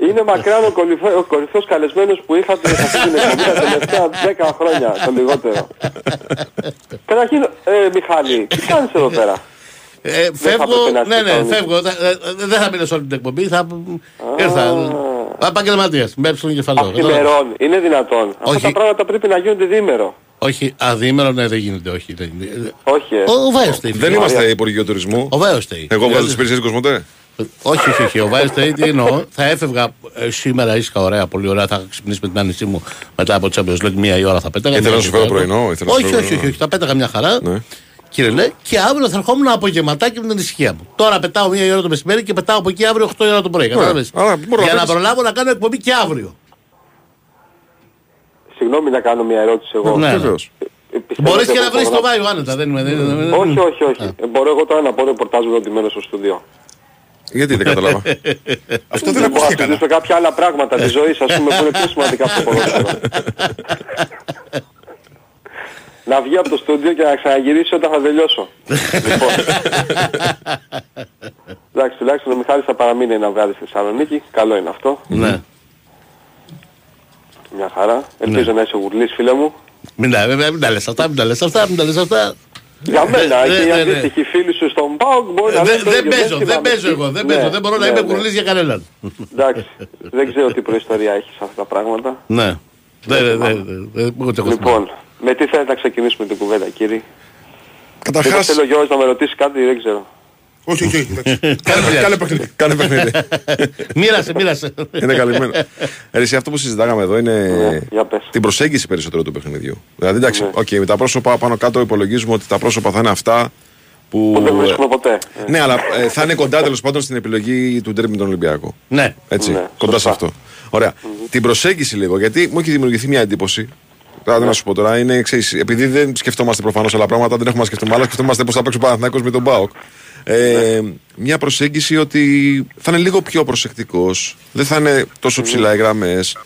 Είναι μακράν ο, κορυφα... ο κορυφαίος καλεσμένος που είχατε σε αυτή την εκπομπή τα τελευταία δέκα χρόνια, το λιγότερο. Καταρχήν, ε, Μιχάλη, τι κάνεις εδώ πέρα? Ε, φεύγω, ναι, ναι, φεύγω. Δεν θα μείνω σε όλη την εκπομπή, θα ήρθα. Επαγγελματίας, με έψιλον κεφαλαίο. Αυθημερών, είναι δυνατόν. Αυτά τα πράγματα πρέπει να γίνονται διήμερο. Όχι, αδιήμερο, ναι, δεν γίνεται, όχι. Ο Βάιος Τέι. Δεν είμαστε Υπουργείο Τουρισμού. Ο Βάιος Τέι. Εγώ βγάζω τις υπηρεσίες Κοσμοτέ. Όχι, όχι, όχι. Ο Βάιος Τέι, τι εννοώ. Θα έφευγα σήμερα ήσυχα, ωραία, πολύ ωραία. Θα ξυπνήσω με την άνεσή μου μετά από το Champions League, μία η ώρα θα πέταγα. Ήθελα να σου φέρω πρωινό. Όχι, όχι, θα πέταγα μια χαρά. Κύριε Λέ, και αύριο θα ερχόμουν απογευματάκι με την ησυχία μου. Τώρα πετάω μία η ώρα το μεσημέρι και πετάω από εκεί αύριο οκτώ η ώρα το πρωί. Κατάλαβες. Για να προλάβω να κάνω εκπομπή και αύριο. Συγγνώμη να κάνω μία ερώτηση εγώ. Ναι, ναι. Μπορείς και να βρεις το Βάιο άνετα. Όχι, όχι, όχι. Μπορώ εγώ τώρα να πω ρεπορτάζ με τον Ντιμένο στο στούντιο. Γιατί δεν καταλάβα. Αυτό δεν ακούστηκε καλά. Ακούστε κάποια άλλα πράγματα της ζωής, ας πούμε, που είναι πιο σημαντικά από το ποδόσφαιρο. Να βγει από το στούντιο και να ξαναγυρίσει όταν θα τελειώσω. Λοιπόν. Εντάξει, τουλάχιστον ο Μιχάλης θα παραμείνει ένα βράδυ στη Θεσσαλονίκη. Καλό είναι αυτό. Ναι. Μια χαρά. Ελπίζω να είσαι γουρλής, φίλε μου. Μην τα λες αυτά, μην τα λες αυτά, μην τα λες αυτά. Για μένα, και οι αντίστοιχοι φίλοι σου στον ΠΑΟΚ μπορεί να... Δεν παίζω, δεν παίζω εγώ, δεν παίζω. Δεν μπορώ να είμαι γουρλής για κανέναν. Εντάξει, δεν ξέρω τι προϊστορία έχεις αυτά τα πράγματα. Ναι. Λοιπόν. Με τι θέλετε να ξεκινήσουμε την κουβέντα, κύριε? Καταρχάς... Εγώ θέλω ο Γιώργος να με ρωτήσει κάτι, δεν ξέρω. Όχι, όχι, όχι. Κάνε παιχνίδι. Κάνε παιχνίδι. Μοίρασε, μοίρασε. Είναι καλυμμένο. Εσύ αυτό που συζητάγαμε εδώ είναι την προσέγγιση περισσότερο του παιχνιδιού. Δηλαδή, εντάξει, με τα πρόσωπα πάνω κάτω υπολογίζουμε ότι τα πρόσωπα θα είναι αυτά που... που δεν βρίσκουμε ποτέ. Ναι, αλλά θα είναι κοντά τέλος πάντων στην επιλογή του ντέρμπι με τον Ολυμπιακό. Ναι. Έτσι, κοντά σε αυτό. Ωραία. Την προσέγγιση λίγο, γιατί μου έχει δημιουργηθεί μια εντύπωση. Κάτι να σου πω τώρα είναι εξής. Επειδή δεν σκεφτόμαστε προφανώς άλλα πράγματα, δεν έχουμε να σκεφτούμε άλλα. Σκεφτόμαστε πώς θα παίξει ο Παναθηναϊκός με τον ΠΑΟΚ. Ε, μια προσέγγιση ότι θα είναι λίγο πιο προσεκτικός, δεν θα είναι τόσο ψηλά οι γραμμές.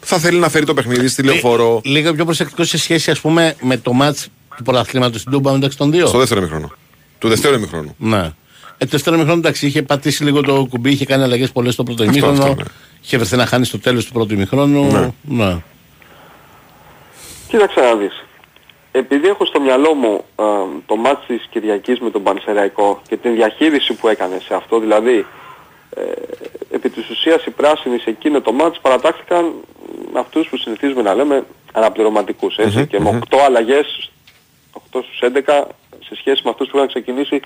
Θα θέλει να φέρει το παιχνίδι στη λεωφόρο. Λίγο πιο προσεκτικός σε σχέση, ας πούμε, με το μάτς του πρωταθλήματος στην Τούμπα μεταξύ των δύο. Στο δεύτερο ημιχρόνο. Του δεύτερου ημιχρόνου. Ναι. Ε, το δεύτερο ημιχρόνο, εντάξει, είχε πατήσει λίγο το κουμπί, είχε κάνει αλλαγές πολλές στο πρώτο ημιχρόνο. Ναι. Είχε βρεθεί να χάνει στο τέλος του πρώτου ημιχρόνου. Ναι. Ναι. Κοίταξε να δεις. Επειδή έχω στο μυαλό μου ε, το μάτς της Κυριακής με τον Πανσεραϊκό και την διαχείριση που έκανε σε αυτό, δηλαδή ε, επί της ουσίας οι πράσινοι σε εκείνο το μάτς παρατάχθηκαν αυτούς που συνηθίζουμε να λέμε αναπληρωματικούς, έτσι, mm-hmm, και με οκτώ mm-hmm. αλλαγές, οκτώ στους έντεκα, σε σχέση με αυτούς που είχαν ξεκινήσει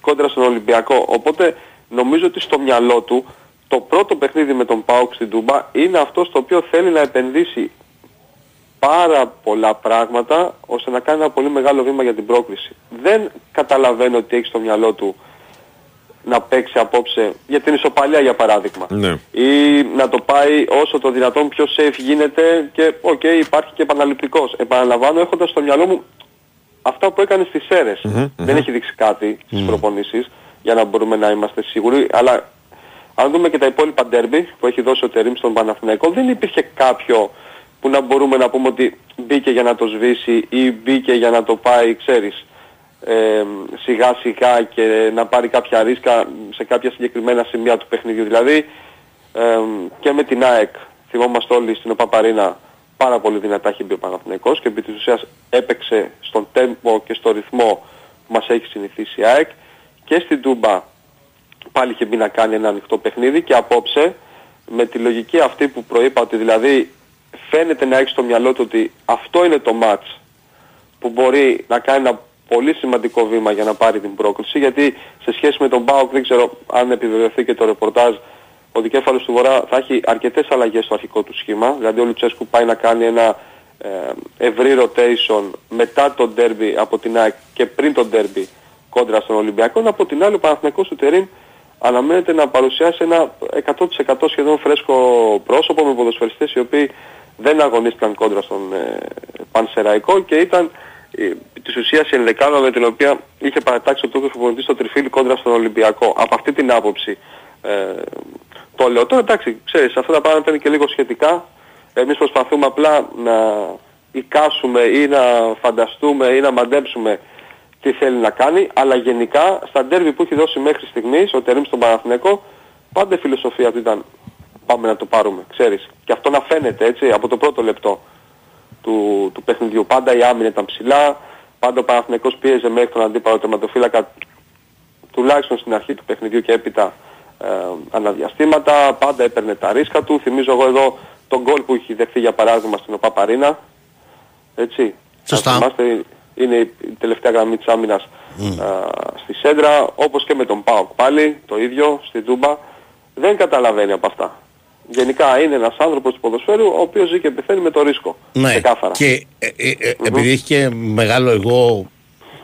κόντρα στον Ολυμπιακό. Οπότε νομίζω ότι στο μυαλό του το πρώτο παιχνίδι με τον ΠΑΟΚ στην Τούμπα είναι αυτό στο οποίο θέλει να επενδύσει πάρα πολλά πράγματα ώστε να κάνει ένα πολύ μεγάλο βήμα για την πρόκριση. Δεν καταλαβαίνω ότι έχει στο μυαλό του να παίξει απόψε για την ισοπαλία, για παράδειγμα, ναι, ή να το πάει όσο το δυνατόν πιο safe γίνεται και οκ, okay, υπάρχει και επαναληπτικός. Επαναλαμβάνω, έχοντας στο μυαλό μου αυτά που έκανε στις ΣΕΡΕΣ. Mm-hmm, mm-hmm. Δεν έχει δείξει κάτι στις mm-hmm. προπονήσεις για να μπορούμε να είμαστε σίγουροι, αλλά αν δούμε και τα υπόλοιπα ντέρμπι που έχει δώσει ο Τερίμ στον Παναθηναϊκό, δεν υπήρχε κάποιο που να μπορούμε να πούμε ότι μπήκε για να το σβήσει ή μπήκε για να το πάει, ξέρεις, Ε, σιγά σιγά και να πάρει κάποια ρίσκα σε κάποια συγκεκριμένα σημεία του παιχνιδιού. Δηλαδή ε, και με την ΑΕΚ θυμόμαστε όλοι στην Παπαρίνα πάρα πολύ δυνατά έχει μπει ο Παναθηναϊκός και επί της ουσίας έπαιξε στον τέμπο και στο ρυθμό που μας έχει συνηθίσει η ΑΕΚ, και στην Τούμπα πάλι είχε μπει να κάνει ένα ανοιχτό παιχνίδι, και απόψε με τη λογική αυτή που προείπα, ότι δηλαδή φαίνεται να έχει στο μυαλό του ότι αυτό είναι το μάτς που μπορεί να κάνει ένα πολύ σημαντικό βήμα για να πάρει την πρόκληση, γιατί σε σχέση με τον ΠΑΟΚ, δεν ξέρω αν επιβεβαιωθεί και το ρεπορτάζ, ο δικέφαλος του Βορρά θα έχει αρκετές αλλαγές στο αρχικό του σχήμα. Δηλαδή ο Λουτσέσκου πάει να κάνει ένα ε, ευρύ rotation μετά τον ντέρμπι από την ΑΕΚ και πριν τον ντέρμπι κόντρα στον Ολυμπιακό. Από την άλλη ο Παναθηναϊκός του Τερίμ αναμένεται να παρουσιάσει ένα εκατό τοις εκατό σχεδόν φρέσκο πρόσωπο, με ποδοσφαιριστές οι οποίοι δεν αγωνίστηκαν κόντρα στον ε, Πανσεραϊκό, και ήταν της ουσίας η ενδεκάδα με την οποία είχε παρατάξει ο Τούρκος προπονητής στο τριφύλι κόντρα στον Ολυμπιακό. Από αυτή την άποψη ε, το λέω. Τώρα εντάξει, ξέρεις, αυτά τα πράγματα είναι και λίγο σχετικά. Εμείς προσπαθούμε απλά να εικάσουμε ή να φανταστούμε ή να μαντέψουμε τι θέλει να κάνει, αλλά γενικά στα ντέρβι που έχει δώσει μέχρι στιγμής ο Τερίμ στον Παναθηναϊκό, πάντα η φιλοσοφία του ήταν πάμε να το πάρουμε, ξέρεις, και αυτό να φαίνεται, έτσι, από το πρώτο λεπτό του, του παιχνιδιού. Πάντα η άμυνα ήταν ψηλά, πάντα ο Παναθηναϊκός πίεζε μέχρι τον αντίπαλο τερματοφύλακα, τουλάχιστον στην αρχή του παιχνιδιού και έπειτα ε, αναδιαστήματα, πάντα έπαιρνε τα ρίσκα του. Θυμίζω εγώ εδώ τον γκολ που είχε δεχθεί για παράδειγμα στην Παπαρίνα, έτσι, σωστά, θυμάστε, είναι η τελευταία γραμμή της άμυνας mm. ε, στη σέντρα, όπως και με τον ΠΑΟΚ πάλι το ίδιο στην Τούμπα. Δεν καταλαβαίνει από αυτά. Γενικά είναι ένας άνθρωπος του ποδοσφαίρου ο οποίος ζει και πεθαίνει με το ρίσκο. Ναι, ξεκάθαρα. Και ε, ε, ε, mm-hmm. επειδή έχει και μεγάλο εγώ,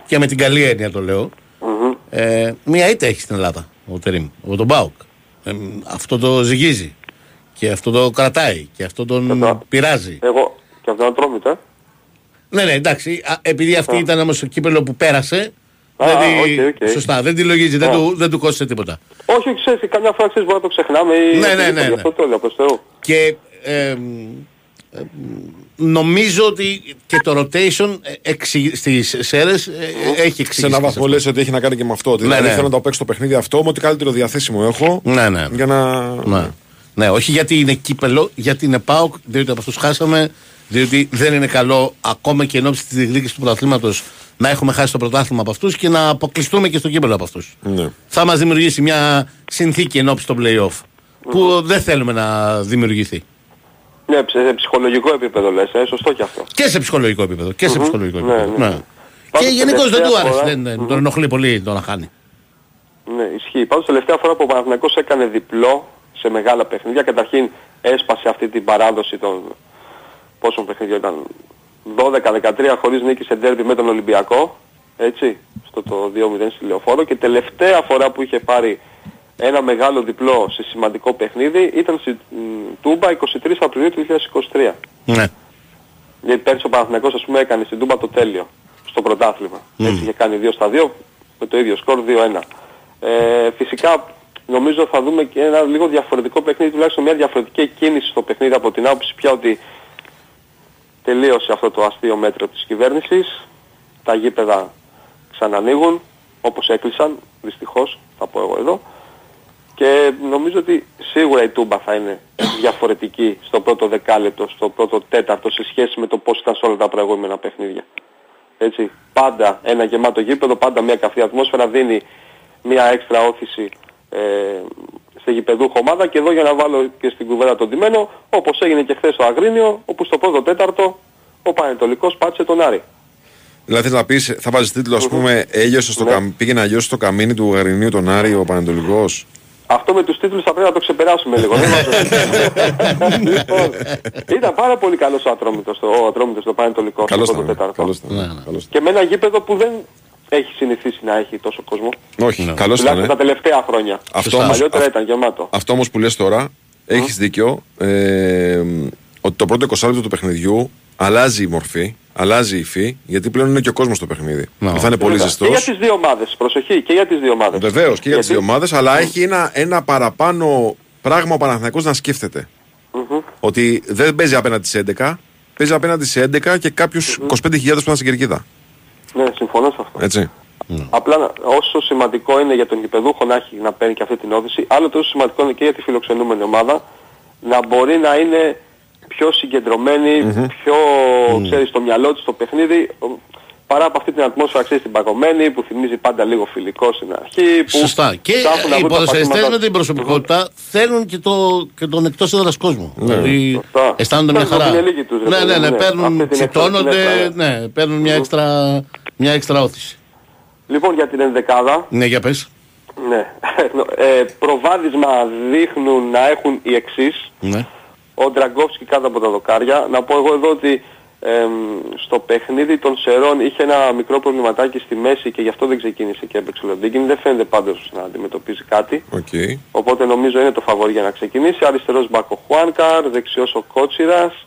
και με την καλή έννοια το λέω, mm-hmm. ε, μία ήττα έχει στην Ελλάδα ο Τερίμ, ο τον ΠΑΟΚ. Ε, αυτό το ζυγίζει και αυτό το κρατάει και αυτό τον Κατά. πειράζει. Εγώ και αυτό Ατρόμητα. Ναι, ναι, εντάξει, α, επειδή αυτή yeah. ήταν όμως το κύπελο που πέρασε. Ah, δηλαδή, okay, okay. Σωστά, δεν τη λογίζει, yeah. δεν, του, δεν του κόστησε τίποτα. Όχι, ξέρεις, καμιά φορά ξέρεις, μπορεί να το ξεχνάμε ή... Ναι, ναι, ναι, ναι. Αυτό το λέω, προς Θεού. Και ε, ε, νομίζω ότι και το rotation εξι, στις ΣΕΡΕΣ ε, έχει εξηγήσει. Σε ένα βαθμό λες ότι έχει να κάνει και με αυτό. Δηλαδή ναι, ναι. θέλω να το παίξω το παιχνίδι αυτό, με ό,τι καλύτερο διαθέσιμο έχω. Ναι, ναι. Για να... ναι. ναι, όχι γιατί είναι κύπελο, γιατί είναι ΠΑΟΚ, διότι από αυτούς χάσαμε, διότι δεν είναι καλό ακόμα και εν ώψη της διεκδίκησης του πρωταθλήματος να έχουμε χάσει το πρωτάθλημα από αυτούς και να αποκλειστούμε και στο κύπελλο από αυτούς. Ναι. Θα μας δημιουργήσει μια συνθήκη εν ώψη των play-off mm. που δεν θέλουμε να δημιουργηθεί. Ναι, σε ψυχολογικό επίπεδο λες, ε, σωστό και αυτό. Και σε ψυχολογικό επίπεδο. Και mm-hmm. σε ψυχολογικό επίπεδο. Ναι, ναι. Ναι. Και γενικώς δεν του άρεσε, δεν, mm-hmm. τον ενοχλεί πολύ το να χάνει. Ναι, ισχύει. Πάντως τελευταία φορά που ο Παναθηναϊκός έκανε διπλό σε μεγάλα παιχνίδια, καταρχήν έσπασε αυτή την παράδοση των πόσων παιχνιδιών ήταν. δώδεκα δεκατρία χωρίς νίκη σε ντέρμπι με τον Ολυμπιακό, έτσι, στο το δύο μηδέν στη Λεωφόρο, και τελευταία φορά που είχε πάρει ένα μεγάλο διπλό σε σημαντικό παιχνίδι ήταν στη Τούμπα εικοστή τρίτη Απριλίου του είκοσι είκοσι τρία. Ναι. Γιατί πέρσι ο Παναθηναϊκός, ας πούμε, έκανε στην Τούμπα το τέλειο στο πρωτάθλημα. Mm. Έτσι, είχε κάνει δύο στα δύο με το ίδιο σκορ δύο ένα. Ε, φυσικά νομίζω θα δούμε και ένα λίγο διαφορετικό παιχνίδι, τουλάχιστον μια διαφορετική κίνηση στο παιχνίδι, από την άποψη πια ότι τελείωσε αυτό το αστείο μέτρο της κυβέρνησης, τα γήπεδα ξανανοίγουν όπως έκλεισαν, δυστυχώς θα πω εγώ εδώ, και νομίζω ότι σίγουρα η Τούμπα θα είναι διαφορετική στο πρώτο δεκάλεπτο, στο πρώτο τέταρτο, σε σχέση με το πώς ήταν σε όλα τα προηγούμενα παιχνίδια. Έτσι, πάντα ένα γεμάτο γήπεδο, πάντα μια καυτή ατμόσφαιρα δίνει μια έξτρα όθηση ε, σε γηπεδούχο ομάδα. Και εδώ για να βάλω και στην κουβέντα τον Ντιμένο, όπως έγινε και χθες στο Αγρίνιο, όπου στο πρώτο τέταρτο ο Πανετολικός πάτησε τον Άρη. Δηλαδή να πεις, θα βάζεις τίτλο, ας πούμε, στο ναι. Καμ... πήγε να γιώσει στο καμίνι του Αγρινίου τον Άρη ο Πανετολικός. Αυτό με τους τίτλους θα πρέπει να το ξεπεράσουμε λίγο. Λοιπόν, ήταν πάρα πολύ καλός ο Ατρόμητος, ο Ατρόμητος το Πανετολικό στο πρώτο τέταρτο. Και με ένα γήπεδο που δεν έχει συνηθίσει να έχει τόσο κόσμο. Όχι, ναι. Καλώς ήταν. Τα τελευταία χρόνια. Αυτό παλιότερα αυ... ήταν γεμάτο. Αυτό όμως που λες τώρα, mm. έχεις δίκιο, ε, ότι το πρώτο είκοσι λεπτό του παιχνιδιού αλλάζει η μορφή, αλλάζει η φύ, γιατί πλέον είναι και ο κόσμος στο παιχνίδι. No. Θα είναι πολύ Λέβαια. ζεστός. Και για τις δύο ομάδες, προσοχή, και για τις δύο ομάδες. Βεβαίως, και για, για τις δύο ομάδες, αλλά mm. έχει ένα, ένα παραπάνω πράγμα ο Παναθηναϊκός να σκέφτεται. Mm-hmm. Ότι δεν παίζει απέναντι στις έντεκα, παίζει απέναντι στις έντεκα και κάποιους mm-hmm. είκοσι πέντε χιλιάδες που ήταν στην Κερκίδα. Ναι, συμφωνώ σε αυτό. Έτσι. Mm. Απλά όσο σημαντικό είναι για τον γηπεδούχο να, έχει, να παίρνει και αυτή την όθηση, άλλο τόσο σημαντικό είναι και για τη φιλοξενούμενη ομάδα να μπορεί να είναι πιο συγκεντρωμένη, mm-hmm. πιο mm. ξέρει στο μυαλό της το παιχνίδι, παρά από αυτή την ατμόσφαιρα ξέρει την παγωμένη που θυμίζει πάντα λίγο φιλικό στην αρχή. Που σωστά. Και οι ποδοσφαιριστές με την προσωπικότητα mm-hmm. θέλουν και, το, και τον εκτός έδρας κόσμο. Mm. Δηλαδή mm. αισθάνονται μια χαρά. Τους, ναι, ναι, ναι, ναι, παίρνουν, τσιτώνονται, ναι, παίρνουν μια έξτρα, μια έξτρα όθηση. Λοιπόν, για την ενδεκάδα. Ναι, για πες. Ναι. ε, προβάδισμα δείχνουν να έχουν οι εξής. Ναι. Ο Ντραγκόφσκι κάτω από τα δοκάρια. Να πω εγώ εδώ ότι ε, στο παιχνίδι των Σερών είχε ένα μικρό προβληματάκι στη μέση και γι' αυτό δεν ξεκίνησε και έπαιξε ο Λοντίνγκιν. Δεν φαίνεται πάντως να αντιμετωπίζει κάτι. Okay. Οπότε νομίζω είναι το φαβορί για να ξεκινήσει. Αριστερός μπακ ο Χουάνκαρ, δεξιός ο Κότσιρας.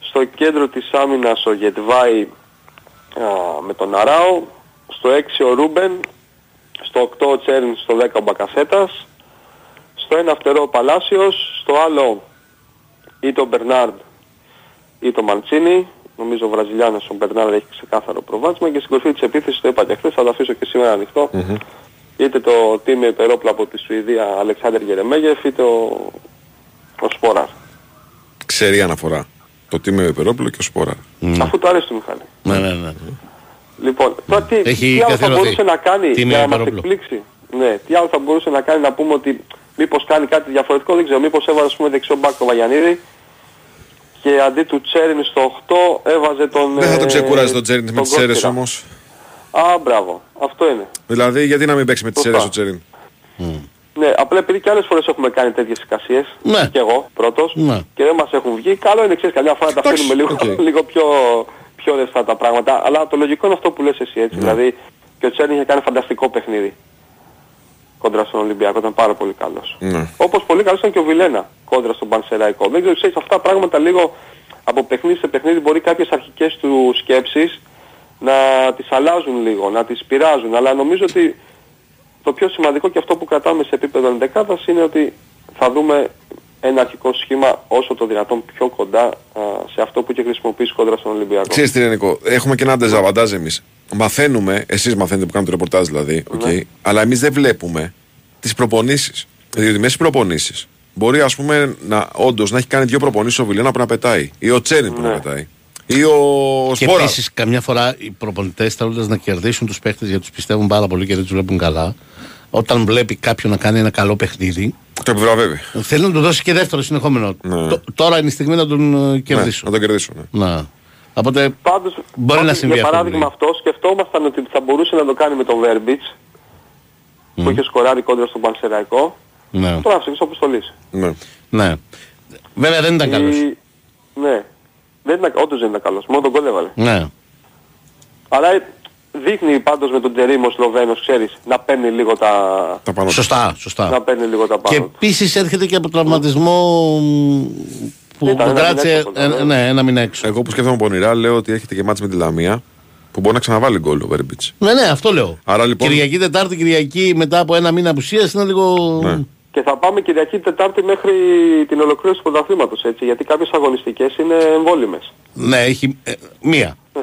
Στο κέντρο της άμυνας ο Γετβάη με τον Αράο. Στο έξι ο Ρούμπεν. Στο οκτώ ο Τσέρν, στο δέκα ο Μπακασέτας. Στο ένα φτερό ο Παλάσιος. Στο άλλο ή τον Μπερνάρντ ή τον Μαντσίνι. Νομίζω ο Βραζιλιάνος ο Μπερνάρντ έχει ξεκάθαρο προβάδισμα και στην κορφή της επίθεσης το είπα και χθες, θα το αφήσω και σήμερα ανοιχτό. Mm-hmm. Είτε το τίμιο υπερόπλαπο από τη Σουηδία Αλεξάνδερ Γερεμέγεφ είτε ο, ο Σπόραρ. Ξέρει αναφορά. Το τίμιο υπερόπλο και ο Σπόραρ. Mm. Αφού το αρέσει του Μιχάλη. Ναι, ναι, ναι. Λοιπόν, τώρα τι, τι άλλο θα μπορούσε να κάνει για να μας εκπλήξει. Ναι, τι άλλο θα μπορούσε να κάνει, να πούμε ότι μήπως κάνει κάτι διαφορετικό, δεν ξέρω, μήπως έβαζε ας πούμε δεξιό μπακ το Βαγιανίδη και αντί του Τσέριν στο οκτώ έβαζε τον... Δεν θα το ξεκουράζει τον Τσέριν με τις Σέρες όμως. Α, μπράβο, αυτό είναι. Δηλαδή γιατί να μην παίξει με τις Σέρες ο Τσέριν. Mm. Ναι, απλά επειδή και άλλες φορές έχουμε κάνει τέτοιες εικασίες, ναι. και εγώ πρώτος, ναι. και δεν μας έχουν βγει, καλό είναι, ξέρεις, καμιά φορά να τα αφήνουμε λίγο, okay. λίγο πιο, πιο ρευστά τα πράγματα, αλλά το λογικό είναι αυτό που λες εσύ, έτσι, mm. δηλαδή και ο Τσέριν είχε κάνει φανταστικό παιχνίδι κόντρα στον Ολυμπιακό, ήταν πάρα πολύ καλός. Ναι. Όπως πολύ καλός ήταν και ο Βιλένα κόντρα στον Πανσεραϊκό. Δεν ξέρω, ξέρεις, αυτά τα πράγματα λίγο από παιχνίδι σε παιχνίδι μπορεί κάποιες αρχικές του σκέψεις να τις αλλάζουν λίγο, να τις πειράζουν. Αλλά νομίζω ότι το πιο σημαντικό και αυτό που κρατάμε σε επίπεδο ενδεκάδας είναι ότι θα δούμε ένα αρχικό σχήμα όσο το δυνατόν πιο κοντά α, σε αυτό που είχε χρησιμοποιήσει κόντρα στον Ολυμπιακό. Ξέρεις τι, Νίκο, έχουμε και ένα ντεζαβαντάζ εμείς. Μαθαίνουμε, εσείς μαθαίνετε που κάνετε το ρεπορτάζ δηλαδή, okay, ναι. αλλά εμείς δεν βλέπουμε τις προπονήσεις. Διότι μέσα στις προπονήσεις μπορεί ας πούμε να, όντως να έχει κάνει δύο προπονήσεις ο Βιλένα που να πετάει ή ο Τσέριν που ναι. να πετάει. Ή ο και επίσης καμιά φορά οι προπονητές θέλοντας να κερδίσουν τους παίχτες γιατί τους πιστεύουν πάρα πολύ και δεν τους βλέπουν καλά. Όταν βλέπει κάποιον να κάνει ένα καλό παιχνίδι, το επιβραβεύει. Θέλει να του δώσει και δεύτερο συνεχόμενο. Ναι. Τ- τώρα είναι η στιγμή να τον κερδίσουν. Ναι, να τον κερδίσουν. Ναι. Να. Οπότε πάντως, μπορεί να συμβεί. Για παράδειγμα αυτό, αυτό σκεφτόμασταν ότι θα μπορούσε να το κάνει με τον Βέρμπιτς mm. που είχε σκοράρει κόντρα στον Πανσεραϊκό. Ναι. Τώρα ψήφισε αποστολής. Ναι. ναι. Βέβαια δεν ήταν καλός. Η... Ναι. Δεν ήταν... Όντως δεν ήταν καλός. Μόνο τον κολέβαλε. Ναι. Αλλά δείχνει πάντως με τον Τερίμο Σλοβαίνος, ξέρεις, να παίρνει λίγο τα, τα πάνω. Σωστά, σωστά. Να παίρνει λίγο τα πάνω. Και επίσης έρχεται και από τραυματισμό mm. που κράτησε ένα, ναι, ένα μήνα έξω. Εγώ που σκέφτομαι πονηρά λέω ότι έρχεται και μάτς με τη Λαμία που μπορεί να ξαναβάλει γκολ ο Βέρμπιτς. Ναι, ναι, αυτό λέω. Άρα, λοιπόν... Κυριακή, Τετάρτη, Κυριακή μετά από ένα μήνα απουσίας είναι λίγο... Ναι. Και θα πάμε Κυριακή Τετάρτη μέχρι την ολοκλήρωση του πρωταθλήματος, έτσι, γιατί κάποιες αγωνιστικές είναι εμβόλυμες. Ναι, έχει ε, μία. Ναι.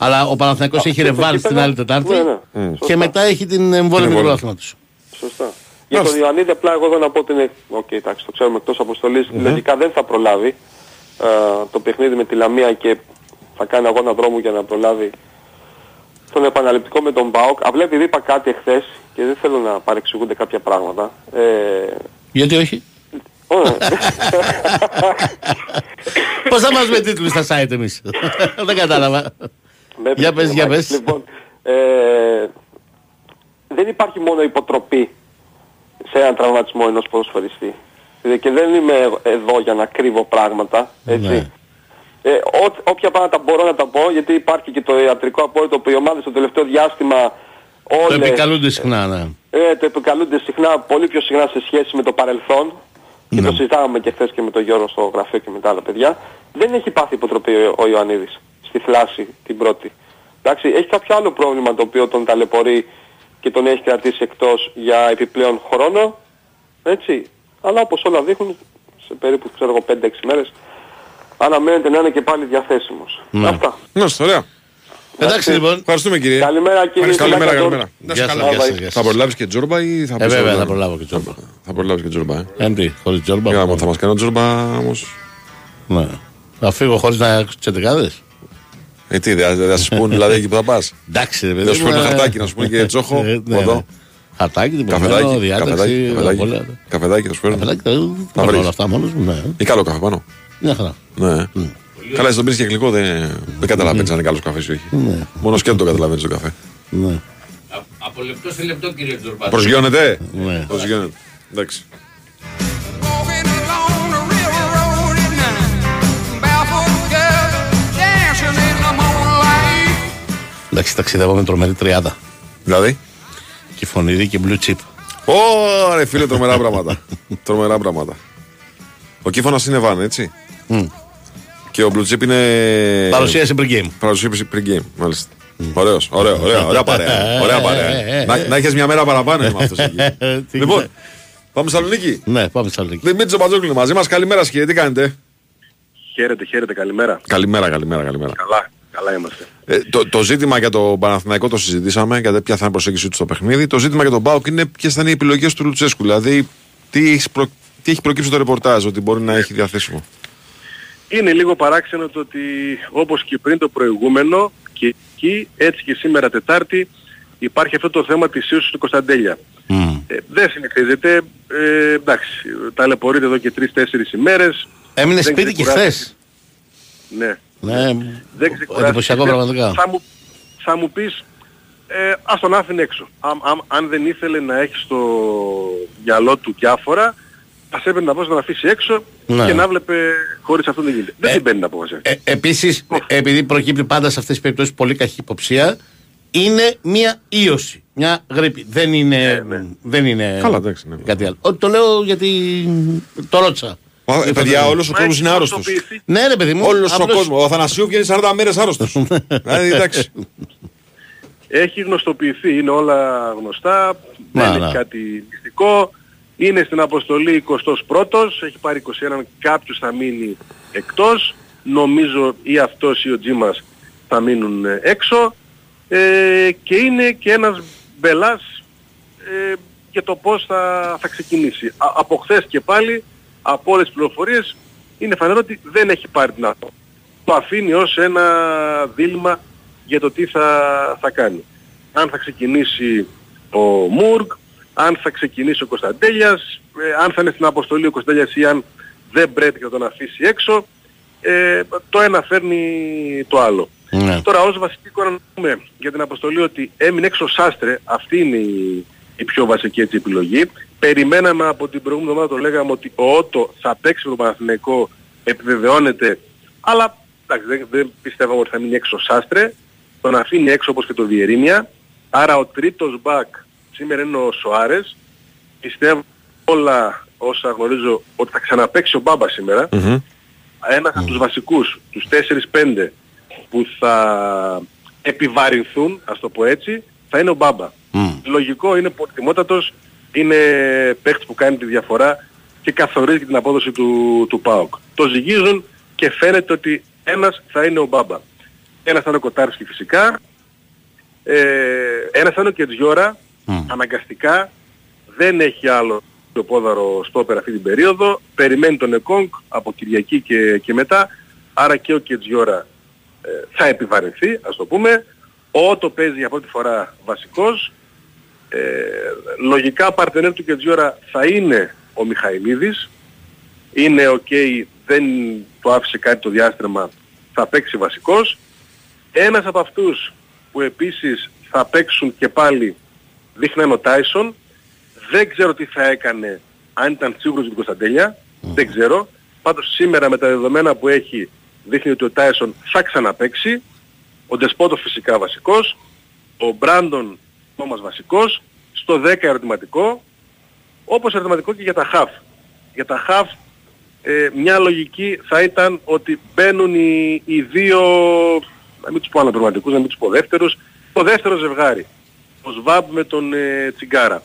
Αλλά ο Παναθηναϊκός έχει ρεβάλει στην άλλη Τετάρτη ναι, ναι. και μετά έχει την εμβόλυμη του πρωταθλήματος. Σωστά. Για τον Ιωαννίδη απλά εγώ εδώ να πω ότι είναι, οκ, okay, εντάξει, το ξέρουμε εκτός αποστολής, mm-hmm. λογικά δεν θα προλάβει ε, το παιχνίδι με τη Λαμία και θα κάνει αγώνα δρόμου για να προλάβει τον επαναληπτικό με τον ΠΑΟΚ. Απλά επειδή είπα κάτι εχθές και δεν θέλω να παρεξηγούνται κάποια πράγματα, ε, Γιατί όχι? Πώς θα βάζουμε τίτλους στα site εμείς? Δεν κατάλαβα. Για πες, για πες. Λοιπόν, δεν υπάρχει μόνο υποτροπή σε έναν τραυματισμό ενός ποδοσφαιριστή. Και δεν είμαι εδώ για να κρύβω πράγματα, έτσι. Ε, ό, όποια πράγματα μπορώ να τα πω, γιατί υπάρχει και το ιατρικό απόρριτο που οι ομάδες στο τελευταίο διάστημα όλες, το επικαλούνται συχνά, ναι. Ε, το επικαλούνται συχνά, πολύ πιο συχνά σε σχέση με το παρελθόν, ναι. Και το συζητάμε και χθες και με τον Γιώργο στο γραφείο και με τα άλλα παιδιά. Δεν έχει πάθει υποτροπή ο, ο Ιωαννίδης στη θλάση την πρώτη. Εντάξει, έχει κάποιο άλλο πρόβλημα το οποίο τον ταλαιπωρεί και τον έχει κρατήσει εκτός για επιπλέον χρόνο, έτσι. Αλλά όπως όλα δείχνουν, σε περίπου ξέρω εγώ πέντε έξι μέρες αναμένεται να είναι και πάλι διαθέσιμος. Ναι. Αυτά. Ναι, ωραία. Εντάξει λοιπόν. Ευχαριστούμε κύριε. Καλημέρα κύριε. Καλημέρα, καλημέρα. Θα προλάβεις και τζόρμπα ή θα προλάβεις? Ε, βέβαια, θα προλάβω και τζόρμπα. Θα προλάβεις και τζόρμπα. Έμπτη, χωρίς τζόρμπα. Θα μας κάνω τζόρμπα όμως. Ναι. Θα φύγω χωρίς να έχω τσεντεκάδες. Ε, τι, θα σου πούνε δηλαδή εκεί που θα πας? Εντάξει, δεν σου πούνε χαρτάκι, να σου πούνε και Τσόχο. Χαρτάκι, την προκειμένου, διάταξη, πολλά. Καφεδάκι, θα σου φέρνω. Θα βρεις όλα αυτά μόνος μου, ναι. Ή καλό καφέ πάνω. Μια χαρά. Ναι. Mm. Καλά, στον πήρες και γλυκό, δεν, δεν καταλαβαίνεις mm. αν είναι καλός καφές ή όχι. Mm. Μόνο σκέτο το καταλαβαίνεις τον καφέ. Mm. Α, από λεπτό σε λεπτό, κύριε Τζορμπάτη. Προσγειώνεται. Mm. Προσγειώνεται. Mm. Εντάξει. Εντάξει, ταξιδεύω με τρομερή τριάδα. Δηλαδή? Και φωνηρή και blue chip. Ω, ρε φίλε, τρομερά πράγματα. Τρομερά πράγματα. Ο Κύφωνας είναι βαν, έτσι. Mm. Και ο Blue Chip είναι. Παρουσίαση pre-game. Παρουσίαση pre-game, μάλιστα. Mm. Ωραίος, ωραίο, ωραίο, ωραία παρέα. Ωραία παρέα. να να έχεις μια μέρα παραπάνω με αυτός εκεί. Λοιπόν, πάμε Θεσσαλονίκη. Ναι, πάμε Θεσσαλονίκη. Δημήτριος Μπατζόκλου μαζί μας. Καλημέρα, κύριε, τι κάνετε? Χαίρετε, χαίρετε, καλημέρα. Καλημέρα, καλημέρα, καλημέρα. Καλά, καλά είμαστε. Ε, το, το ζήτημα για το Παναθηναϊκό το συζητήσαμε, για ποια θα είναι η προσέγγιση του στο παιχνίδι. Το ζήτημα για τον ΠΑΟΚ είναι ποιες θα είναι οι επιλογές του Λουτσέσκου. Δηλαδή, τι έχει προ... Τι έχει προκύψει το ρεπορτάζ ότι μπορεί να έχει διαθέσιμο? Είναι λίγο παράξενο το ότι όπως και πριν το προηγούμενο και εκεί, έτσι και σήμερα Τετάρτη, υπάρχει αυτό το θέμα της ίσουσης του Κωνσταντέλια. Mm. Ε, δεν συνηθίζεται, ε, εντάξει, ταλαιπωρείται εδώ και τρεις τέσσερις ημέρες. Έμεινε δεν σπίτι και χθες. Ναι. Ναι, δεν εντυπωσιακό πραγματικά. Θα μου, θα μου πεις, ε, ας τον άφηνε έξω. Α, α, αν δεν ήθελε να έχει στο μυαλό του διάφορα, ας έπαιρνε να πώς να αφήσει έξω, ναι. Και να βλέπε χωρίς αυτό δεν γίνεται. Δεν την παίρνει να πω. Επίσης, oh. επειδή προκύπτει πάντα σε αυτές τις περιπτώσεις πολύ κακή υποψία, είναι μια ίωση, μια γρήπη. Δεν είναι, ε, ναι. δεν είναι Καλά, ναι, ναι. κάτι άλλο. Ό, το λέω γιατί το ρώτησα. Ε, παιδιά, όλος ο κόσμος είναι άρρωστος. Ναι, ρε παιδί μου. Όλος απλώς... ο κόσμος. Ο Αθανασίου βγαίνει σαράντα μέρες άρρωστος. Δηλαδή, εντάξει. Έχει γνωστοποιηθεί, είναι όλα γνωστά, δεν έχει κάτι μυστικό. Είναι στην αποστολή εικοστός πρώτος, έχει πάρει είκοσι ένα, κάποιος θα μείνει εκτός. Νομίζω ή αυτός ή ο Τζίμας θα μείνουν έξω. Ε, και είναι και ένας μπελάς ε, για το πώς θα, θα ξεκινήσει. Α, από χθες και πάλι, από όλες τις πληροφορίες, είναι φανερό ότι δεν έχει πάρει την άποψη. Το αφήνει ως ένα δίλημμα για το τι θα, θα κάνει. Αν θα ξεκινήσει ο Μουργκ, αν θα ξεκινήσει ο Κωνσταντέλιας, ε, αν θα είναι στην αποστολή ο Κωνσταντέλιας ή αν δεν πρέπει να τον αφήσει έξω, ε, το ένα φέρνει το άλλο. Ναι. Τώρα ως βασική εικόνα να πούμε για την αποστολή ότι έμεινε έξω ο Σάστρε, αυτή είναι η, η πιο βασική έτσι, επιλογή. Περιμέναμε από την προηγούμενη εβδομάδα, το λέγαμε ότι ο Ότο θα παίξει με τον Παναθηναϊκό, επιβεβαιώνεται, αλλά εντάξει, δεν, δεν πιστεύαμε ότι θα μείνει έξω ο Σάστρε, τον αφήνει έξω όπως και το Βιερίνια, άρα ο τρίτος μπακ σήμερα είναι ο Σοάρες. Πιστεύω όλα όσα γνωρίζω ότι θα ξαναπαίξει ο Μπάμπα σήμερα. Mm-hmm. Ένας από τους βασικούς, τους τέσσερις πέντε που θα επιβαρυνθούν, ας το πω έτσι, θα είναι ο Μπάμπα. Mm. Λογικό, είναι πολυτιμότατος, είναι παίκτης που κάνει τη διαφορά και καθορίζει την απόδοση του, του ΠΑΟΚ. Το ζυγίζουν και φαίνεται ότι ένας θα είναι ο Μπάμπα. Ένας θα είναι ο Κοτάρσκι φυσικά, ε, ένας θα είναι ο Κετζιόρα. Mm. Αναγκαστικά δεν έχει άλλο το πόδαρο στόπερ αυτή την περίοδο. Περιμένει τον Εκόνγκ από Κυριακή και, και μετά. Άρα και ο Κετζιόρα ε, θα επιβαρυνθεί, ας το πούμε. Ο Ότο παίζει για πρώτη φορά βασικός. Ε, λογικά παρτενέρ του Κετζιόρα θα είναι ο Μιχαηλίδης. Είναι ok, δεν του άφησε κάτι το διάστρεμα, θα παίξει βασικός. Ένας από αυτούς που επίσης θα παίξουν και πάλι δείχναν ο Τάισον. Δεν ξέρω τι θα έκανε αν ήταν σίγουρος για τον Κωνσταντέλια. Mm. Δεν ξέρω. Πάντως σήμερα με τα δεδομένα που έχει δείχνει ότι ο Τάισον θα ξαναπαίξει. Ο Ντεσπότο φυσικά βασικός. Ο Μπράντον Τόμας βασικός. Στο δέκα ερωτηματικό. Όπως ερωτηματικό και για τα χαφ. Για τα χαφ ε, μια λογική θα ήταν ότι μπαίνουν οι, οι δύο... να μην τους πω αναπληρωματικούς, να μην τους πω δεύτερους. Το δεύτερο ζευγάρι. Ο Σβάμπ με τον ε, Τσιγκάρα.